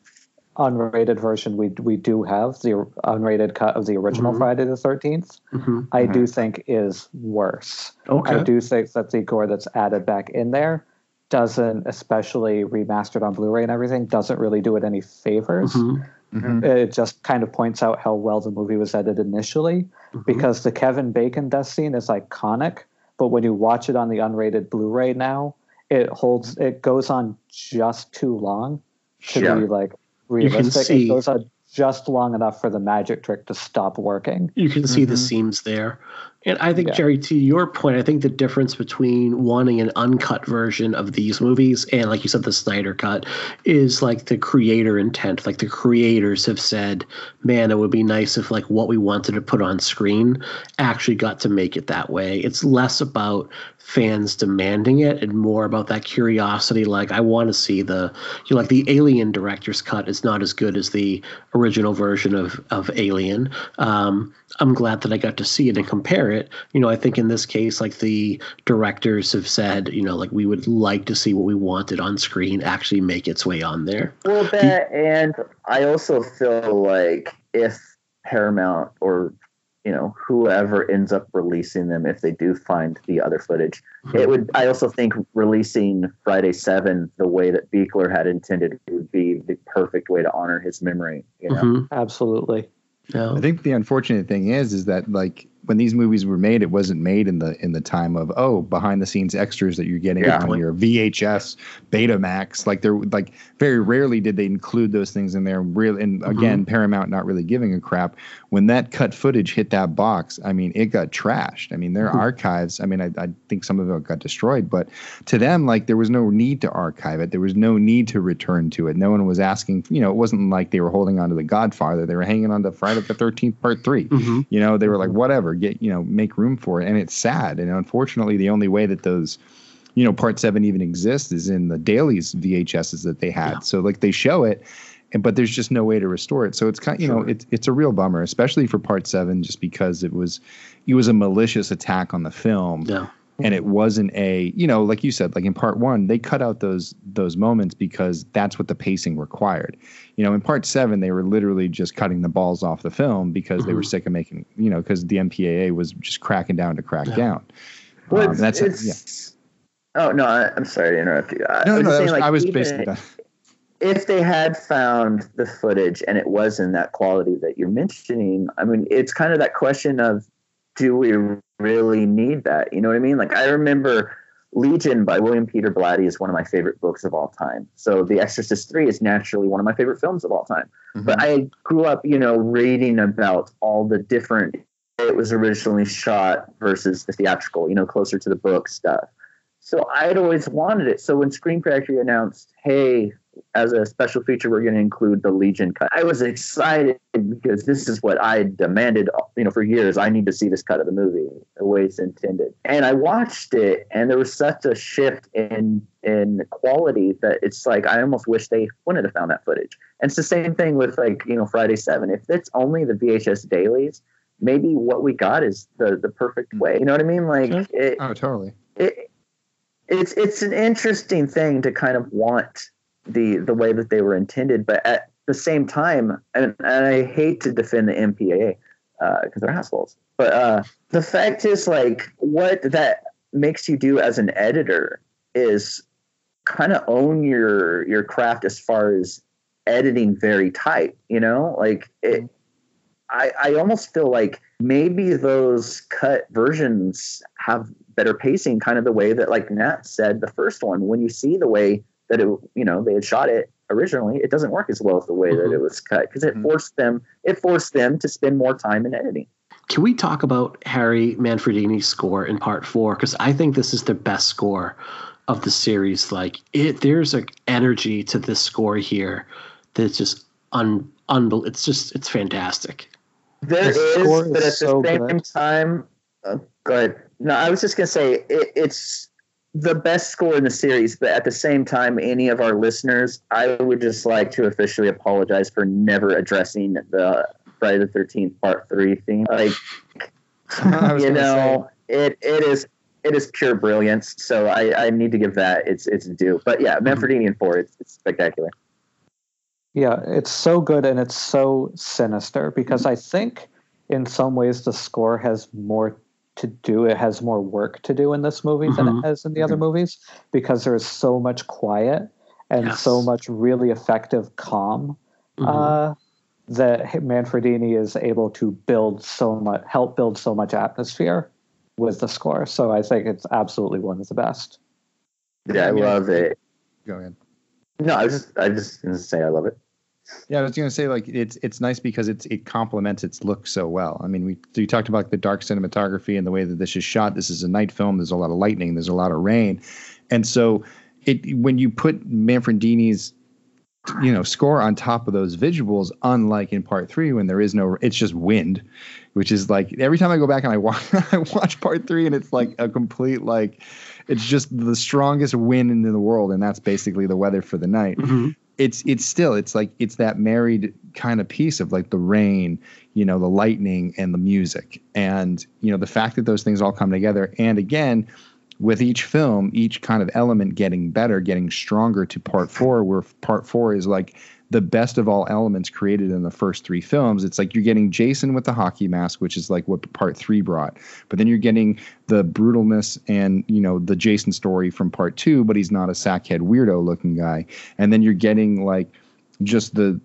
unrated version we we do have, the unrated cut of the original mm-hmm. Friday the thirteenth, mm-hmm. I mm-hmm. do think is worse. Okay. I do think that the gore that's added back in there doesn't, especially remastered on Blu-ray and everything, doesn't really do it any favors. Mm-hmm. Mm-hmm. It just kind of points out how well the movie was edited initially, mm-hmm. because the Kevin Bacon death scene is iconic, but when you watch it on the unrated Blu-ray now, it holds, it goes on just too long to yeah. be like realistic. See, it goes on just long enough for the magic trick to stop working. You can see mm-hmm. the seams there. And I think, yeah. Jerry, to your point, I think the difference between wanting an uncut version of these movies and, like you said, the Snyder Cut is like the creator intent. Like the creators have said, man, it would be nice if like what we wanted to put on screen actually got to make it that way. It's less about fans demanding it and more about that curiosity. Like I want to see the, you know, like the Alien director's cut is not as good as the original version of, of Alien. Um, I'm glad that I got to see it and compare it. You know, I think in this case, like the directors have said, you know, like we would like to see what we wanted on screen actually make its way on there. A little bit. The, and I also feel like if Paramount or, you know, whoever ends up releasing them, if they do find the other footage, mm-hmm. it would, I also think releasing Friday seven the way that Buechler had intended would be the perfect way to honor his memory. You know? Mm-hmm. Absolutely. Yeah. I think the unfortunate thing is, is that like when these movies were made, it wasn't made in the, in the time of, oh, behind the scenes extras that you're getting yeah. on your V H S, Betamax. Like they're like very rarely did they include those things in there. Really, and again, mm-hmm. Paramount not really giving a crap. When that cut footage hit that box, I mean, it got trashed. I mean, their mm-hmm. archives, I mean, I, I think some of it got destroyed, but to them, like there was no need to archive it. There was no need to return to it. No one was asking, you know, it wasn't like they were holding on to The Godfather. They were hanging on to Friday the thirteenth Part three. Mm-hmm. You know, they were like, whatever. Get, you know, make room for it. And it's sad. And unfortunately, the only way that those, you know, Part seven even exists is in the dailies V H Ss that they had. Yeah. So like they show it, and, but there's just no way to restore it. So it's kind of, you sure. know, it's, it's a real bummer, especially for Part seven, just because it was, it was a malicious attack on the film. Yeah. And it wasn't a, you know, like you said, like in Part one, they cut out those those moments because that's what the pacing required. You know, in Part seven, they were literally just cutting the balls off the film because mm-hmm. they were sick of making, you know, because the M P A A was just cracking down to crack yeah. down. Well, um, it's, that's it's, yeah. Oh, no, I, I'm sorry to interrupt you. I, no, I was no, saying, was, like, I was basically done. If they had found the footage and it was in that quality that you're mentioning, I mean, it's kind of that question of, do we really need that? You know what I mean? Like I remember Legion by William Peter Blatty is one of my favorite books of all time. So The Exorcist three is naturally one of my favorite films of all time. Mm-hmm. But I grew up, you know, reading about all the different, it was originally shot versus the theatrical, you know, closer to the book stuff. So I'd always wanted it. So when Screen Factory announced, hey, as a special feature, we're going to include the Legion cut, I was excited because this is what I demanded, you know, for years. I need to see this cut of the movie the way it's intended. And I watched it, and there was such a shift in in quality that it's like I almost wish they wouldn't have found that footage. And it's the same thing with, like, you know, Friday seven. If it's only the V H S dailies, maybe what we got is the, the perfect way. You know what I mean? Like, yeah. it, oh, totally. It, it's it's an interesting thing to kind of want the the way that they were intended, but at the same time, and, and I hate to defend the M P A A because uh, they're assholes, but uh, the fact is, like, what that makes you do as an editor is kind of own your your craft as far as editing very tight, you know? Like, it, I, I almost feel like maybe those cut versions have better pacing, kind of the way that, like Nat said, the first one, when you see the way that it, you know, they had shot it originally, it doesn't work as well as the way mm-hmm. that it was cut because it mm-hmm. forced them, it forced them to spend more time in editing. Can we talk about Harry Manfredini's score in Part Four? Because I think this is the best score of the series. Like, it, there's an energy to this score here that's just un, unbel- It's just, it's fantastic. There the is, but is at so the same good. time, uh, go ahead. No, I was just gonna say it, it's the best score in the series, but at the same time, any of our listeners, I would just like to officially apologize for never addressing the Friday the thirteenth Part three theme. Like, you know, say. it it is it is pure brilliance. So I, I need to give that its its due. But yeah, Manfredini in four, it's, it's spectacular. Yeah, it's so good and it's so sinister because I think in some ways the score has more to do, it has more work to do in this movie mm-hmm. than it has in the other movies because there is so much quiet and yes. so much really effective calm mm-hmm. uh, that Manfredini is able to build so much, help build so much atmosphere with the score. So I think it's absolutely one of the best. Yeah, I love it. Go ahead. No, I was just, I just gonna say I love it. Yeah, I was going to say, like, it's it's nice because it's it complements its look so well. I mean, we you talked about the dark cinematography and the way that this is shot. This is a night film. There's a lot of lightning. There's a lot of rain. And so it when you put Manfredini's, you know, score on top of those visuals, unlike in part three when there is no, it's just wind, which is like every time I go back and I watch, I watch part three and it's like a complete, like, it's just the strongest wind in the world. And that's basically the weather for the night. Mm-hmm. It's it's still it's like it's that married kind of piece of like the rain, you know, the lightning and the music and, you know, the fact that those things all come together. And again, with each film, each kind of element getting better, getting stronger to part four, where part four is like the best of all elements created in the first three films. It's like you're getting Jason with the hockey mask, which is like what part three brought. But then you're getting the brutalness and, you know, the Jason story from part two, but he's not a sackhead weirdo looking guy. And then you're getting like just the,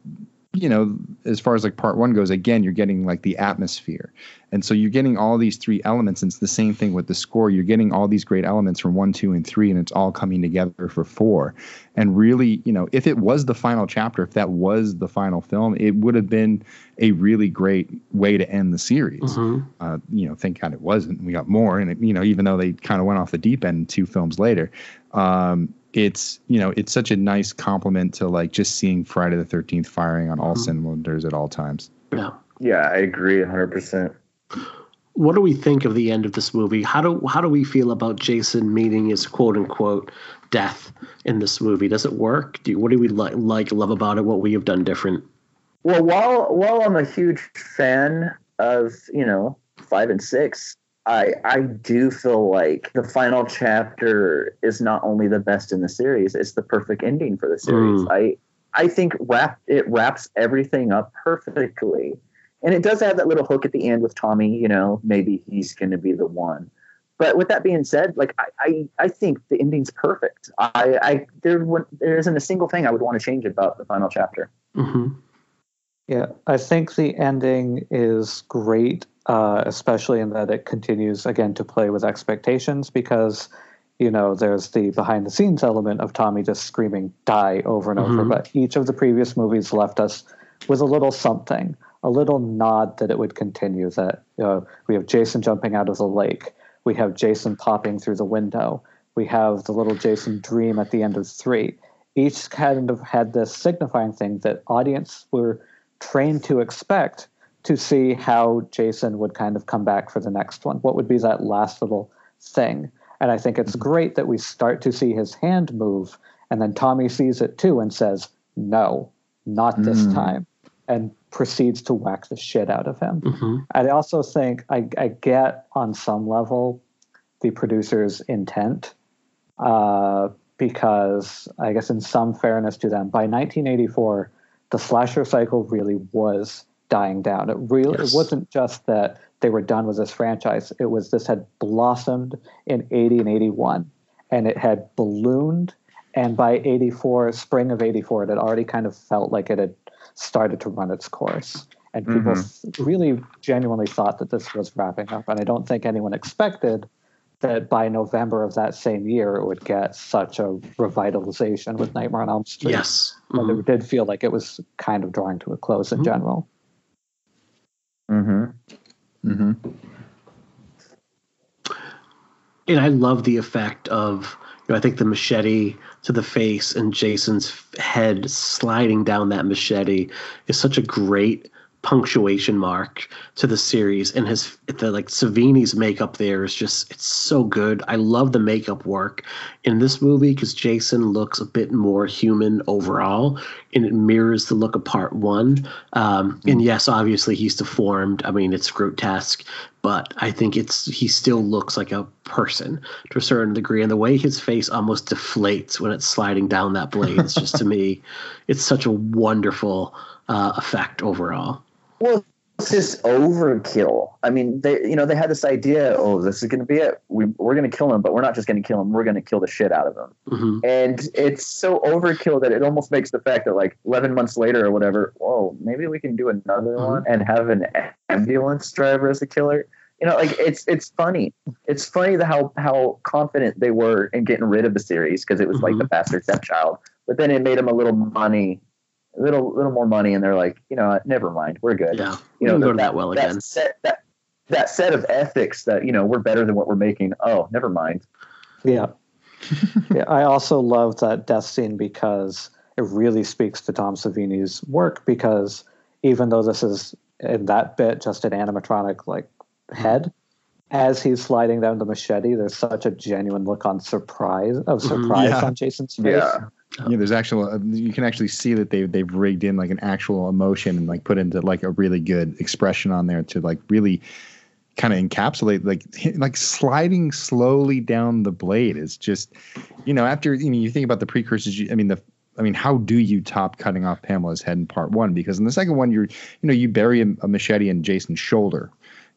you know, as far as like part one goes, again, you're getting like the atmosphere. And so you're getting all these three elements. And it's the same thing with the score. You're getting all these great elements from one, two, and three, and it's all coming together for four. And really, you know, if it was the final chapter, if that was the final film, it would have been a really great way to end the series. Mm-hmm. Uh, you know, thank God it wasn't. We got more. And, it, you know, even though they kind of went off the deep end two films later, um, it's, you know, it's such a nice compliment to like just seeing Friday the thirteenth firing on all mm-hmm. cylinders at all times. Yeah. Yeah, I agree one hundred percent. What do we think of the end of this movie? How do how do we feel about Jason meeting his quote unquote death in this movie? Does it work? Do what do we li- like love about it? What we have done different? Well, while while I'm a huge fan of, you know, five and six, I I do feel like the final chapter is not only the best in the series; it's the perfect ending for the series. Mm. I I think wrap it wraps everything up perfectly. And it does have that little hook at the end with Tommy, you know, maybe he's going to be the one. But with that being said, like, I, I, I think the ending's perfect. I, I there there isn't a single thing I would want to change about the final chapter. Mm-hmm. Yeah, I think the ending is great, uh, especially in that it continues, again, to play with expectations because, you know, there's the behind-the-scenes element of Tommy just screaming, die, over and mm-hmm. over. But each of the previous movies left us with a little something. A little nod that it would continue, that uh, we have Jason jumping out of the lake. We have Jason popping through the window. We have the little Jason dream at the end of three. Each kind of had this signifying thing that audience were trained to expect to see how Jason would kind of come back for the next one. What would be that last little thing? And I think it's great that we start to see his hand move, and then Tommy sees it too and says, no, not this mm. time. And proceeds to whack the shit out of him. Mm-hmm. I also think I, I get on some level the producer's intent uh, because I guess in some fairness to them, by nineteen eighty-four, the slasher cycle really was dying down. It really yes. it wasn't just that they were done with this franchise. It was this had blossomed in eighty and eighty-one, and it had ballooned. And by eighty-four, spring of eighty-four, it had already kind of felt like it had started to run its course, and people mm-hmm. really genuinely thought that this was wrapping up. And I don't think anyone expected that by November of that same year, it would get such a revitalization with Nightmare on Elm Street. Yes. Mm-hmm. But it did feel like it was kind of drawing to a close in mm-hmm. general. Mm-hmm. Mm-hmm. And I love the effect of, you know, I think the machete to the face and Jason's head sliding down that machete is such a great punctuation mark to the series. And his the like Savini's makeup there is just, it's so good. I love the makeup work in this movie because Jason looks a bit more human overall, and it mirrors the look of part one. Um, and yes, obviously he's deformed. I mean, it's grotesque. But I think it's he still looks like a person to a certain degree. And the way his face almost deflates when it's sliding down that blade is just, to me, it's such a wonderful uh, effect overall. Well, it's just overkill. I mean, they you know, they had this idea, oh, this is going to be it. We, we're going to kill him, but we're not just going to kill him. We're going to kill the shit out of him. Mm-hmm. And it's so overkill that it almost makes the fact that, like, eleven months later or whatever, whoa, maybe we can do another mm-hmm. one and have an ambulance driver as a killer. You know, like, it's it's funny. It's funny the how, how confident they were in getting rid of the series because it was mm-hmm. like the bastard stepchild. But then it made them a little money a little little more money, and they're like, you know, never mind, we're good. Yeah, you know, we go that, that well that again. Set, that, that set of ethics that, you know, we're better than what we're making. Oh, never mind. Yeah. Yeah, I also love that death scene because it really speaks to Tom Savini's work, because even though this is in that bit just an animatronic like head, as he's sliding down the machete, there's such a genuine look on surprise of surprise yeah. on Jason's face. Yeah. Yeah, there's actual. You can actually see that they they've rigged in like an actual emotion and like put into like a really good expression on there to like really kind of encapsulate like like sliding slowly down the blade is just, you know, after you know you think about the precursors. You, I mean the. I mean, how do you top cutting off Pamela's head in part one? Because in the second one, you're, you know, you bury a, a machete in Jason's shoulder,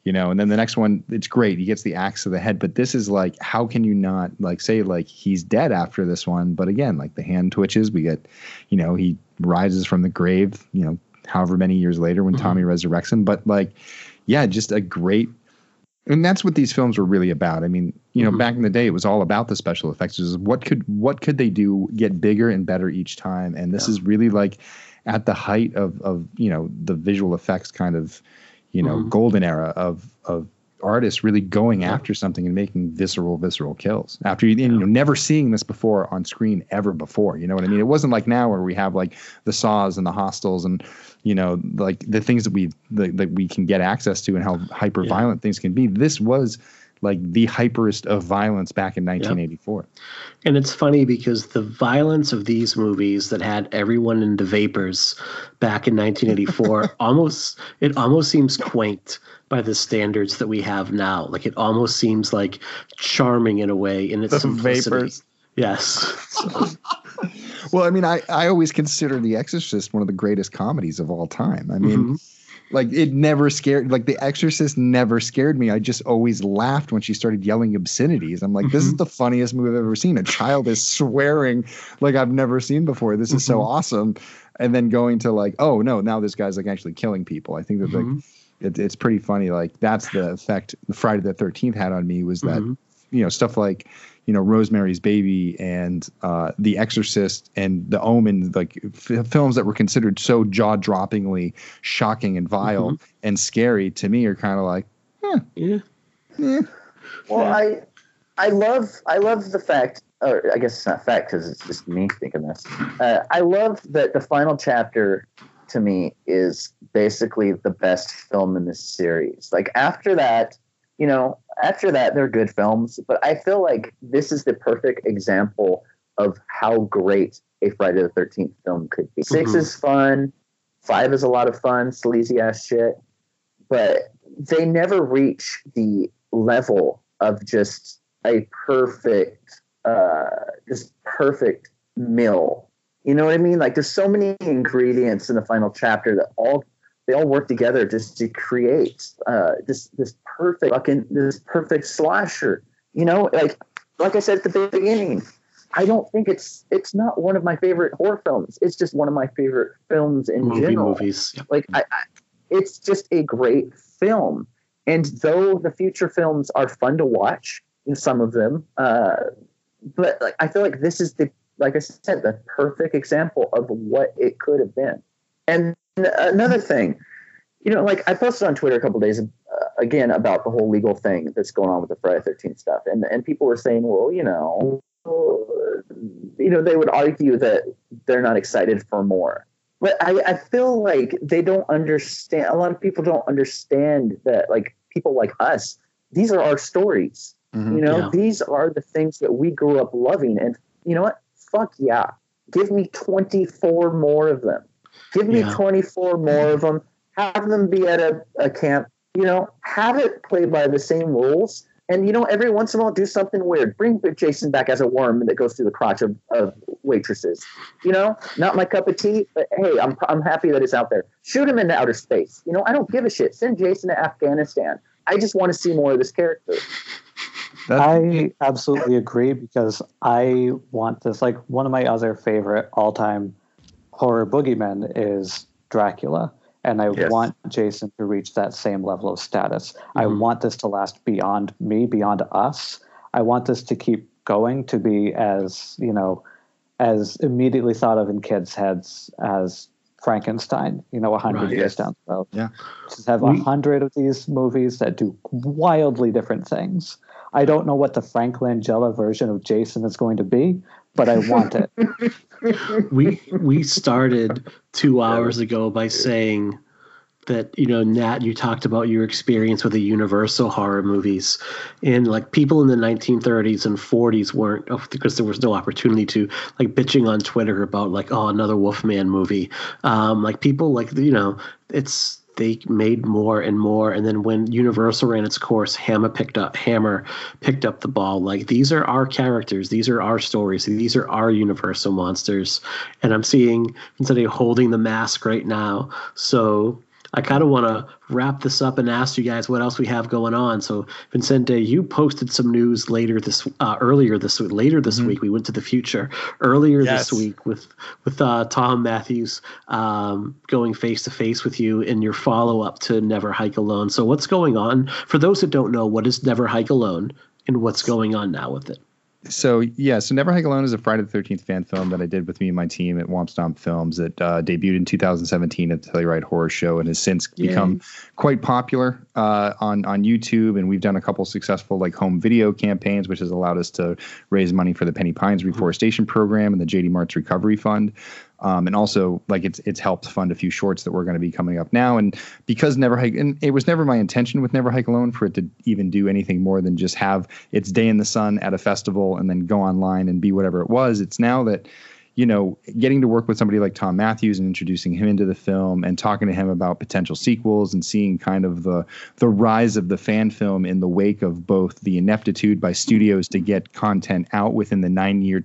you know, and then the next one, it's great. He gets the axe to the head, but this is like, how can you not like say like he's dead after this one? But again, like the hand twitches, we get, you know, he rises from the grave, you know, however many years later when mm-hmm. Tommy resurrects him. But like, yeah, just a great, and that's what these films were really about. I mean, you know, mm-hmm. back in the day, it was all about the special effects. It was what could what could they do, get bigger and better each time? And this yeah. is really like at the height of, of, you know, the visual effects kind of, you know, mm-hmm. golden era of of artists really going yeah. after something and making visceral, visceral kills. After, you, yeah. you know, never seeing this before on screen ever before. You know what I mean? It wasn't like now where we have like the Saws and the Hostels and, you know, like the things that we the, that we can get access to and how hyper violent yeah. things can be. This was like the hyperest of violence back in nineteen eighty-four. Yep. And it's funny because the violence of these movies that had everyone in the vapors back in nineteen eighty-four almost it almost seems quaint by the standards that we have now. Like it almost seems like charming in a way in its the simplicity. Vapors. Yes. Well, I mean, I, I always consider The Exorcist one of the greatest comedies of all time. I mean, mm-hmm. Like it never scared, like The Exorcist never scared me. I just always laughed when she started yelling obscenities. I'm like, mm-hmm. this is the funniest movie I've ever seen. A child is swearing like I've never seen before. This is mm-hmm. so awesome. And then going to like, oh no, now this guy's like actually killing people. I think that mm-hmm. like it, it's pretty funny. Like that's the effect Friday the thirteenth had on me, was that, mm-hmm. you know, stuff like, you know, Rosemary's Baby and uh, The Exorcist and The Omen, like f- films that were considered so jaw-droppingly shocking and vile mm-hmm. and scary to me are kind of like, eh. yeah. yeah. Well, I, I love, I love the fact, or I guess it's not fact because it's just me thinking this. Uh, I love that the final chapter to me is basically the best film in this series. Like after that, you know, after that, they're good films, but I feel like this is the perfect example of how great a Friday the thirteenth film could be. Mm-hmm. Six is fun. Five is a lot of fun, sleazy ass shit, but they never reach the level of just a perfect, uh, just perfect meal. You know what I mean? Like there's so many ingredients in the final chapter that all They all work together just to create uh, this this perfect fucking this perfect slasher. You know, like like I said at the beginning, I don't think it's it's not one of my favorite horror films. It's just one of my favorite films in Movie general. Movies, yep. Like I, I, it's just a great film. And though the future films are fun to watch, in some of them, uh, but like I feel like this is the like I said the perfect example of what it could have been. And another thing, you know, like I posted on Twitter a couple of days uh, again about the whole legal thing that's going on with the Friday the thirteenth stuff, and and people were saying, well, you know, you know, they would argue that they're not excited for more, but I, I feel like they don't understand. A lot of people don't understand that, like people like us, these are our stories. Mm-hmm, you know, yeah. These are the things that we grew up loving, and you know what? Fuck yeah, give me twenty-four more of them. Give me yeah. twenty-four more of them. Have them be at a, a camp. You know, have it play by the same rules. And, you know, every once in a while, do something weird. Bring Jason back as a worm that goes through the crotch of, of waitresses. You know, not my cup of tea, but hey, I'm I'm happy that it's out there. Shoot him into outer space. You know, I don't give a shit. Send Jason to Afghanistan. I just want to see more of this character. I absolutely agree, because I want this. Like, one of my other favorite all-time horror boogeyman is Dracula, and I yes. want Jason to reach that same level of status. Mm-hmm. I want this to last beyond me, beyond us. I want this to keep going, to be as, you know, as immediately thought of in kids' heads as Frankenstein, you know, a hundred right, years yes. down the road. Yeah. Just have a hundred of these movies that do wildly different things. I don't know what the Frank Langella version of Jason is going to be, but I want it. we we started two hours ago by saying that, you know, Nat, you talked about your experience with the Universal horror movies, and like people in the nineteen thirties and forties weren't, oh, because there was no opportunity to, like bitching on Twitter about like, oh, another Wolfman movie. Um, like people like, you know, it's, they made more and more, and then when Universal ran its course, Hammer picked up Hammer picked up the ball. Like, these are our characters, these are our stories, these are our Universal monsters. And I'm seeing Vincente holding the mask right now. So I kind of want to wrap this up and ask you guys what else we have going on. So Vincente, you posted some news later this uh, earlier this week. Later this mm-hmm. week, we went to the future. Earlier yes. this week with with uh, Tom Matthews um, going face to face with you in your follow up to Never Hike Alone. So what's going on? For those that don't know, what is Never Hike Alone and what's going on now with it? So, yeah, so Never Hike Alone is a Friday the thirteenth fan film that I did with me and my team at Womp Stomp Films that uh, debuted in two thousand seventeen at the Telluride Horror Show and has since Yay. become quite popular uh, on, on YouTube. And we've done a couple successful like home video campaigns, which has allowed us to raise money for the Penny Pines Reforestation mm-hmm. Program and the J D. Martz Recovery Fund. Um, and also, like, it's it's helped fund a few shorts that we're going to be coming up now. And because Never Hike, and it was never my intention with Never Hike Alone for it to even do anything more than just have its day in the sun at a festival and then go online and be whatever it was. It's now that, you know, getting to work with somebody like Tom Matthews and introducing him into the film and talking to him about potential sequels and seeing kind of the the rise of the fan film in the wake of both the ineptitude by studios to get content out within the nine year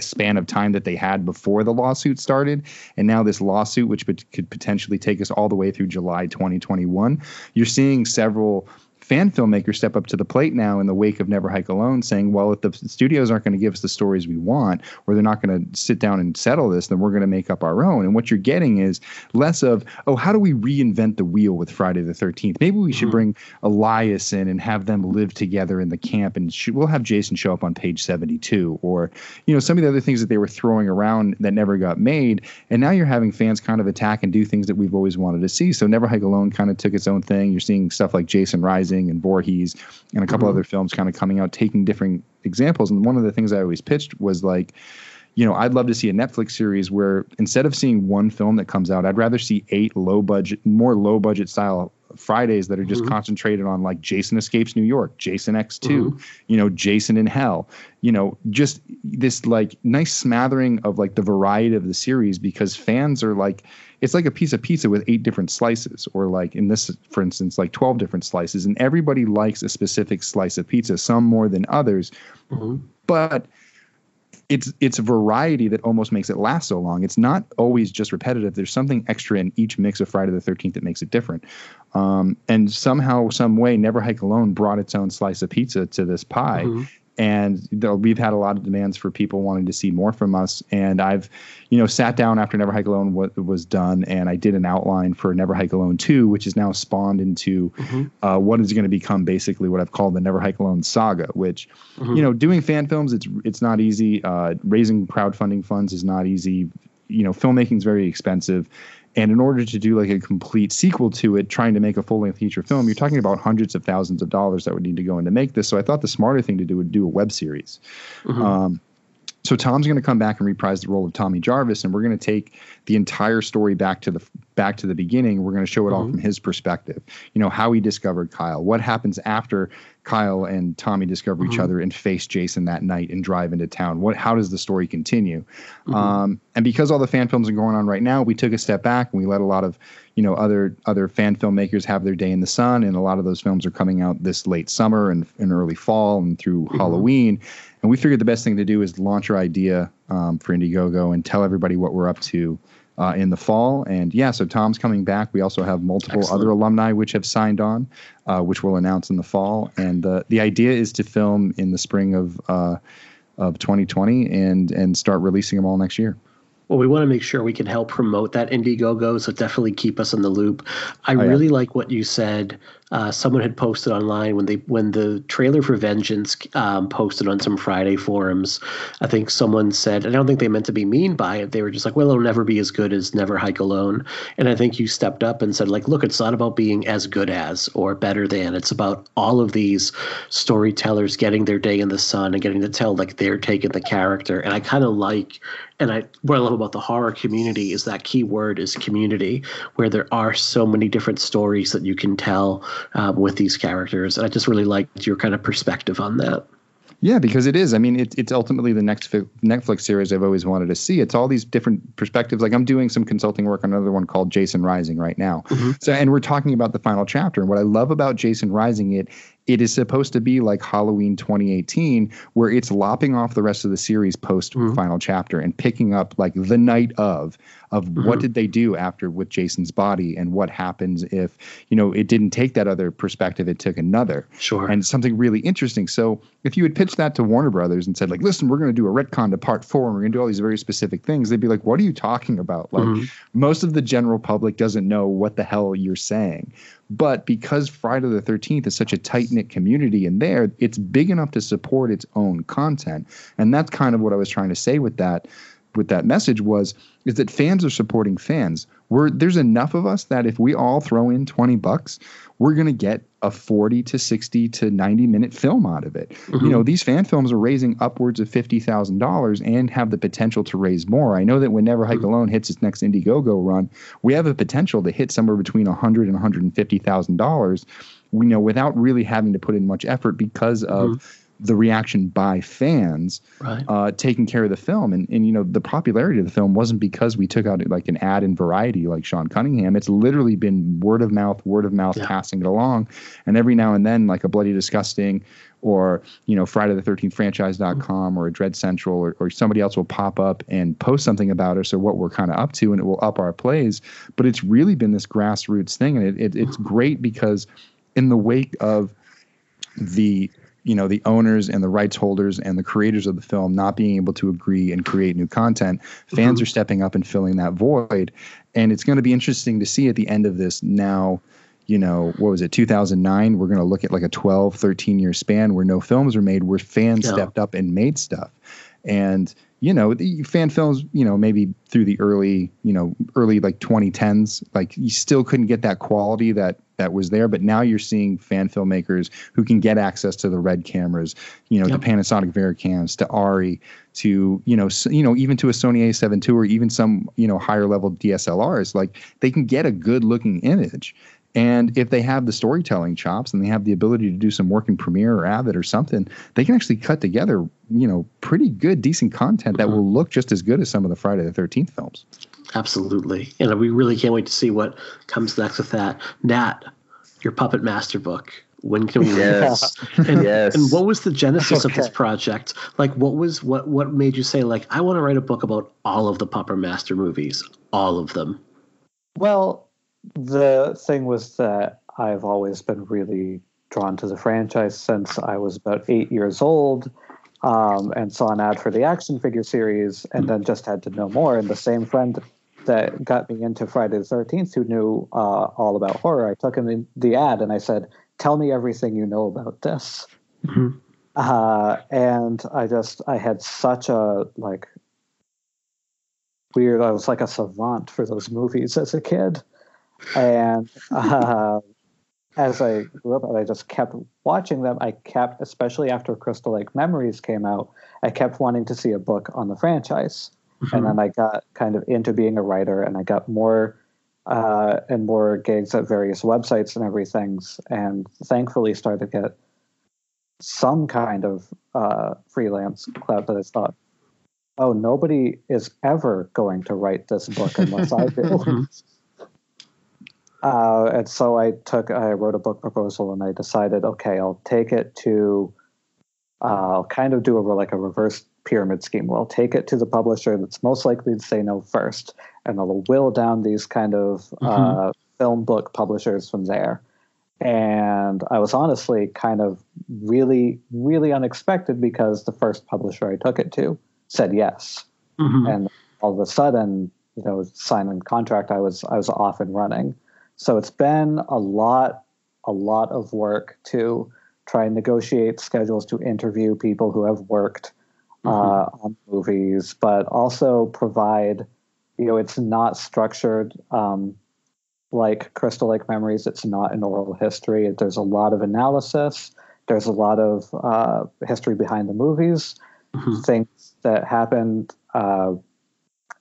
span of time that they had before the lawsuit started. And now this lawsuit, which could potentially take us all the way through July twenty twenty-one, you're seeing several fan filmmakers step up to the plate now in the wake of Never Hike Alone, saying, well, if the studios aren't going to give us the stories we want, or they're not going to sit down and settle this, then we're going to make up our own. And what you're getting is less of, oh, how do we reinvent the wheel with Friday the thirteenth? Maybe we mm-hmm. should bring Elias in and have them live together in the camp, and sh- we'll have Jason show up on page seventy-two, or, you know, some of the other things that they were throwing around that never got made. And now you're having fans kind of attack and do things that we've always wanted to see. So Never Hike Alone kind of took its own thing. You're seeing stuff like Jason Rising and Voorhees and a couple mm-hmm. other films kind of coming out, taking different examples. And one of the things I always pitched was like, you know, I'd love to see a Netflix series where instead of seeing one film that comes out, I'd rather see eight low budget, more low budget style Fridays that are just mm-hmm. concentrated on like Jason Escapes New York, Jason X two, mm-hmm. you know, Jason in Hell, you know, just this like nice smattering of like the variety of the series, because fans are like, it's like a piece of pizza with eight different slices, or like in this, for instance, like twelve different slices, and everybody likes a specific slice of pizza, some more than others. Mm-hmm. But it's it's a variety that almost makes it last so long. It's not always just repetitive. There's something extra in each mix of Friday the thirteenth that makes it different. Um, and somehow, some way, Never Hike Alone brought its own slice of pizza to this pie. Mm-hmm. And we've had a lot of demands for people wanting to see more from us. And I've, you know, sat down after Never Hike Alone w- was done, and I did an outline for Never Hike Alone two, which is now spawned into mm-hmm. uh, what is going to become basically what I've called the Never Hike Alone saga, which, mm-hmm. you know, doing fan films, it's it's not easy. Uh, raising crowdfunding funds is not easy. You know, filmmaking is very expensive. And in order to do like a complete sequel to it, trying to make a full-length feature film, you're talking about hundreds of thousands of dollars that would need to go in to make this. So I thought the smarter thing to do would do a web series. Mm-hmm. Um, so Tom's going to come back and reprise the role of Tommy Jarvis, and we're going to take the entire story back to the back to the beginning. We're going to show it mm-hmm. all from his perspective. You know, how he discovered Kyle, what happens after Kyle and Tommy discover mm-hmm. each other and face Jason that night and drive into town. What? How does the story continue? Mm-hmm. Um, and because all the fan films are going on right now, we took a step back and we let a lot of, you know, other other fan filmmakers have their day in the sun. And a lot of those films are coming out this late summer and, and early fall and through mm-hmm. Halloween. And we figured the best thing to do is launch our idea um, for Indiegogo and tell everybody what we're up to uh, in the fall. And yeah, so Tom's coming back. We also have multiple Excellent. other alumni which have signed on, uh, which we'll announce in the fall. And uh, the idea is to film in the spring of uh, of twenty twenty and and start releasing them all next year. Well, we want to make sure we can help promote that Indiegogo, so definitely keep us in the loop. I oh, yeah. really like what you said. Uh, someone had posted online when they when the trailer for Vengeance um, posted on some Friday forums. I think someone said, I don't think they meant to be mean by it. They were just like, well, it'll never be as good as Never Hike Alone. And I think you stepped up and said, like, look, it's not about being as good as or better than. It's about all of these storytellers getting their day in the sun and getting to tell, like, they're taking the character. And I kind of like and I what I love about the horror community is that key word is community, where there are so many different stories that you can tell uh, with these characters. And I just really liked your kind of perspective on that. Yeah, because it is. I mean, it, it's ultimately the next Netflix series I've always wanted to see. It's all these different perspectives. Like, I'm doing some consulting work on another one called Jason Rising right now. Mm-hmm. So, and we're talking about the final chapter. And what I love about Jason Rising, it it is supposed to be like Halloween twenty eighteen, where it's lopping off the rest of the series post mm-hmm. final chapter and picking up like the night of of mm-hmm. what did they do after with Jason's body, and what happens if, you know, it didn't take that other perspective, it took another. Sure. And something really interesting. So if you had pitched that to Warner Brothers and said, like, listen, we're going to do a retcon to part four and we're going to do all these very specific things, they'd be like, what are you talking about? Like mm-hmm. most of the general public doesn't know what the hell you're saying. But because Friday the thirteenth is such a tight-knit community in there, it's big enough to support its own content. And that's kind of what I was trying to say with that with that message was, is that fans are supporting fans. We're, there's enough of us that if we all throw in twenty bucks, we're going to get a forty to sixty to ninety minute film out of it. Mm-hmm. You know, these fan films are raising upwards of fifty thousand dollars and have the potential to raise more. I know that when Never Hike mm-hmm. Alone hits its next Indiegogo run, we have a potential to hit somewhere between one hundred thousand dollars and one hundred fifty thousand dollars, you know, without really having to put in much effort because of mm-hmm. the reaction by fans right. uh, taking care of the film. And, and, you know, the popularity of the film wasn't because we took out like an ad in Variety like Sean Cunningham. It's literally been word of mouth, word of mouth, yeah. passing it along. And every now and then, like a Bloody Disgusting or, you know, Friday the thirteenth franchise dot com mm-hmm. or a Dread Central or, or somebody else will pop up and post something about us or what we're kind of up to, and it will up our plays. But it's really been this grassroots thing. And it, it it's mm-hmm. great because in the wake of the you know, the owners and the rights holders and the creators of the film not being able to agree and create new content, fans mm-hmm. are stepping up and filling that void. And it's going to be interesting to see at the end of this now, you know, what was it, two thousand nine? We're going to look at like a twelve, thirteen year span where no films were made, where fans yeah. stepped up and made stuff. And, you know, the fan films, you know, maybe through the early, you know, early like twenty tens, like you still couldn't get that quality that, that was there. But now you're seeing fan filmmakers who can get access to the Red cameras, you know, yep. the Panasonic Varicams, to Arri, to, you know, so, you know, even to a Sony a seven two, or even some, you know, higher level D S L Rs, like they can get a good looking image. And if they have the storytelling chops and they have the ability to do some work in Premiere or Avid or something, they can actually cut together, you know, pretty good, decent content that mm-hmm. will look just as good as some of the Friday the thirteenth films. Absolutely. And we really can't wait to see what comes next with that. Nat, your Puppet Master book. When can we read yes. this? And, yes. and what was the genesis okay. of this project? Like, what was what what made you say, like, I want to write a book about all of the Puppet Master movies, all of them? Well, the thing was that I've always been really drawn to the franchise since I was about eight years old, um, and saw an ad for the action figure series and then just had to know more. And the same friend that got me into Friday the thirteenth, who knew uh, all about horror, I took him in the ad and I said, tell me everything you know about this. Mm-hmm. Uh, and I just, I had such a, like, weird, I was like a savant for those movies as a kid. And uh, as I grew up, I just kept watching them. I kept, especially after Crystal Lake Memories came out, I kept wanting to see a book on the franchise. Mm-hmm. And then I got kind of into being a writer, and I got more uh, and more gigs at various websites and everything, and thankfully started to get some kind of uh, freelance clout that I thought, oh, nobody is ever going to write this book unless I do. Uh, and so I took, I wrote a book proposal, and I decided, okay, I'll take it to, uh, I'll kind of do a, like a reverse pyramid scheme. Well, I'll take it to the publisher that's most likely to say no first, and I'll whittle down these kind of mm-hmm. uh, film book publishers from there. And I was honestly kind of really, really unexpected, because the first publisher I took it to said yes. Mm-hmm. And all of a sudden, you know, signing contract, I was I was off and running. So it's been a lot, a lot of work to try and negotiate schedules to interview people who have worked uh, mm-hmm. on movies, but also provide, you know, it's not structured um, like Crystal Lake Memories. It's not an oral history. There's a lot of analysis. There's a lot of uh, history behind the movies, mm-hmm. things that happened uh,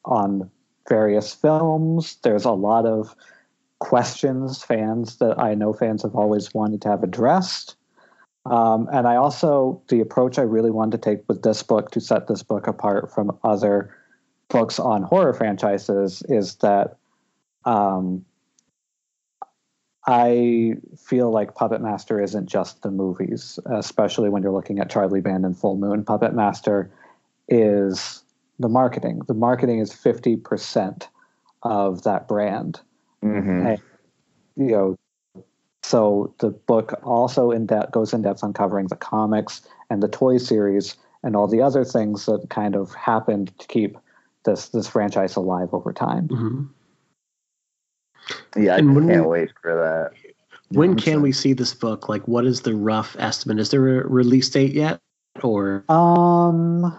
on various films. There's a lot of questions fans that I know fans have always wanted to have addressed. Um, and I also, the approach I really wanted to take with this book to set this book apart from other books on horror franchises is that um, I feel like Puppet Master isn't just the movies, especially when you're looking at Charlie Band and Full Moon. Puppet Master is the marketing. The marketing is fifty percent of that brand. Mm-hmm. And, you know, so the book also in depth goes in depth on covering the comics and the toy series and all the other things that kind of happened to keep this this franchise alive over time. Mm-hmm. Yeah, I and can't we, wait for that. When you know, can so. we see this book? Like, what is the rough estimate? Is there a release date yet? Or um,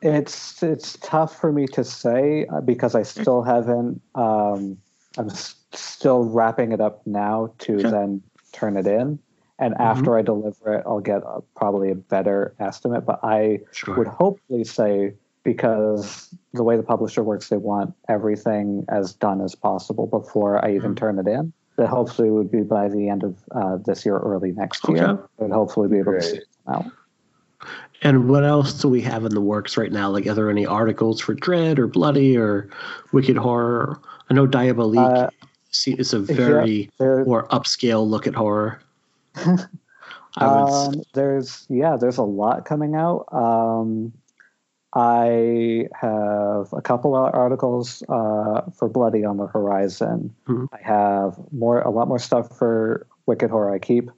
it's it's tough for me to say because I still haven't. Um, I'm still wrapping it up now to sure. then turn it in. And after mm-hmm. I deliver it, I'll get a, probably a better estimate. But I sure. would hopefully say, because the way the publisher works, they want everything as done as possible before I even mm-hmm. turn it in. That hopefully would be by the end of uh, this year or early next okay. year. I'd hopefully be able Great. to see it out. And what else do we have in the works right now? Like, are there any articles for Dread or Bloody or Wicked Horror? I know Diabolique uh, is a very yeah, more upscale look at horror. I um, there's yeah, there's a lot coming out. Um, I have a couple of articles uh, for Bloody on the horizon. Mm-hmm. I have more, a lot more stuff for Wicked Horror. I keep.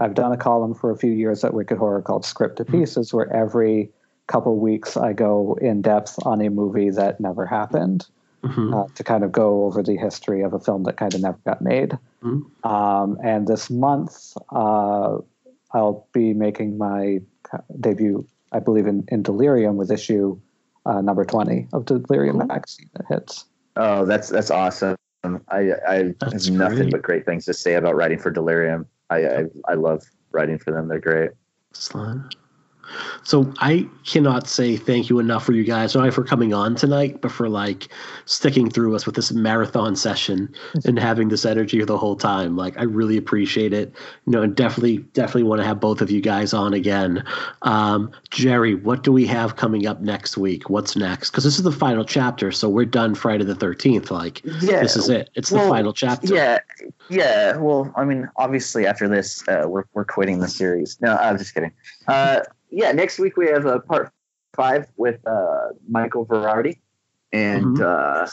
I've done a column for a few years at Wicked Horror called Script to Pieces, mm-hmm. where every couple weeks I go in depth on a movie that never happened. Mm-hmm. Uh, to kind of go over the history of a film that kind of never got made. Mm-hmm. Um, and this month, uh, I'll be making my debut, I believe, in, in Delirium with issue uh, number twenty of Delirium magazine that hits. Oh, that's that's awesome. I, I that's have nothing great. but great things to say about writing for Delirium. I, I, I love writing for them. They're great. Excellent. So I cannot say thank you enough for you guys, not only for coming on tonight, but for like sticking through us with this marathon session and having this energy the whole time. Like, I really appreciate it. You know, and definitely, definitely want to have both of you guys on again. Um, Jerry, what do we have coming up next week? What's next? Because this is the final chapter, so we're done Friday the thirteenth. Like, yeah, this is it. It's well, the final chapter. Yeah, yeah. Well, I mean, obviously after this, uh, we're we're quitting the series. No, I'm just kidding. Uh, Yeah, next week we have a uh, part five with uh, Michael Verardi, and mm-hmm. uh,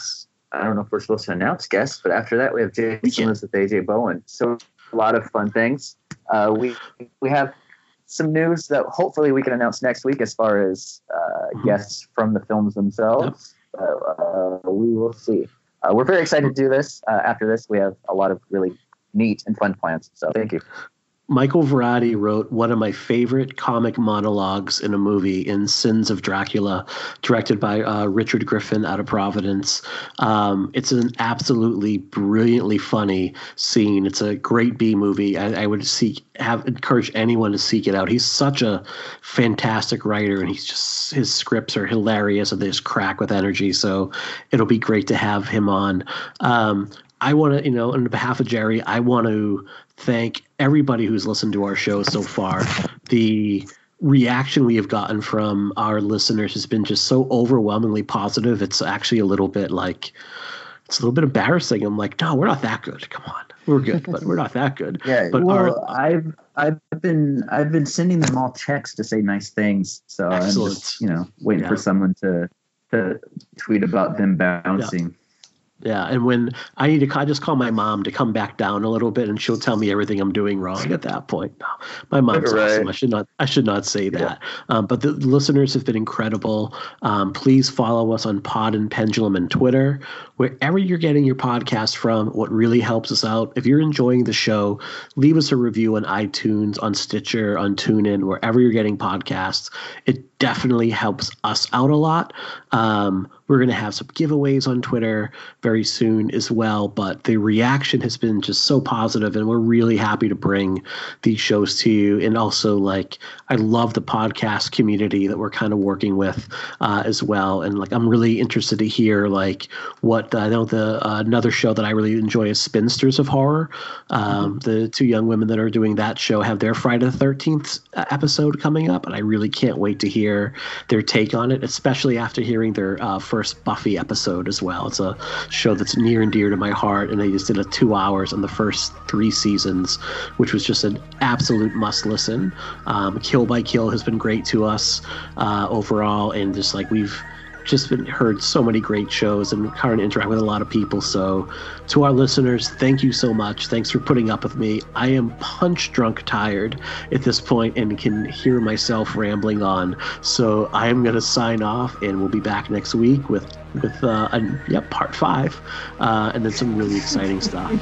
I don't know if we're supposed to announce guests, but after that we have Jason Lives with A J Bowen. So a lot of fun things. Uh, we we have some news that hopefully we can announce next week as far as uh, mm-hmm. guests from the films themselves. Yep. Uh, uh, we will see. Uh, we're very excited to do this. Uh, after this, we have a lot of really neat and fun plans. So thank you. Michael Verardi wrote one of my favorite comic monologues in a movie in Sins of Dracula, directed by uh, Richard Griffin out of Providence. Um, it's an absolutely brilliantly funny scene. It's a great B movie. I, I would seek, have encourage anyone to seek it out. He's such a fantastic writer, and he's just his scripts are hilarious and they just crack with energy. So it'll be great to have him on. Um, I want to, you know, on behalf of Jerry, I want to thank everybody who's listened to our show so far. The reaction we have gotten from our listeners has been just so overwhelmingly positive. It's actually a little bit like, it's a little bit embarrassing. I'm like, no, we're not that good. Come on. We're good, but we're not that good. Yeah. But well, our, I've I've been I've been sending them all texts to say nice things. So excellent. I'm just, you know, waiting yeah. for someone to to tweet about them bouncing. Yeah. Yeah, and when I need to, I just call my mom to come back down a little bit, and she'll tell me everything I'm doing wrong at that point. No, my mom's right. awesome. I should not, I should not say that. Yeah. Um, but the listeners have been incredible. Um, please follow us on Pod and Pendulum and Twitter, wherever you're getting your podcast from. What really helps us out, if you're enjoying the show, leave us a review on iTunes, on Stitcher, on TuneIn, wherever you're getting podcasts. It definitely helps us out a lot. Um, We're going to have some giveaways on Twitter very soon as well, but the reaction has been just so positive, and we're really happy to bring these shows to you. And also, like, I love the podcast community that we're kind of working with uh, as well. And like, I'm really interested to hear like what I uh, know the uh, another show that I really enjoy is Spinsters of Horror. Um, mm-hmm. The two young women that are doing that show have their Friday the thirteenth episode coming up, and I really can't wait to hear their take on it, especially after hearing their uh, first Buffy episode as well. It's a show that's near and dear to my heart, and they just did a two hours on the first three seasons, which was just an absolute must listen. Um, Kill by Kill has been great to us uh, overall, and just like we've just been heard so many great shows and kind of interact with a lot of people. So to our listeners, thank you so much. Thanks for putting up with me. I am punch drunk tired at this point and can hear myself rambling on. So I am going to sign off, and we'll be back next week with with uh, a, yeah, part five uh, and then some really exciting stuff.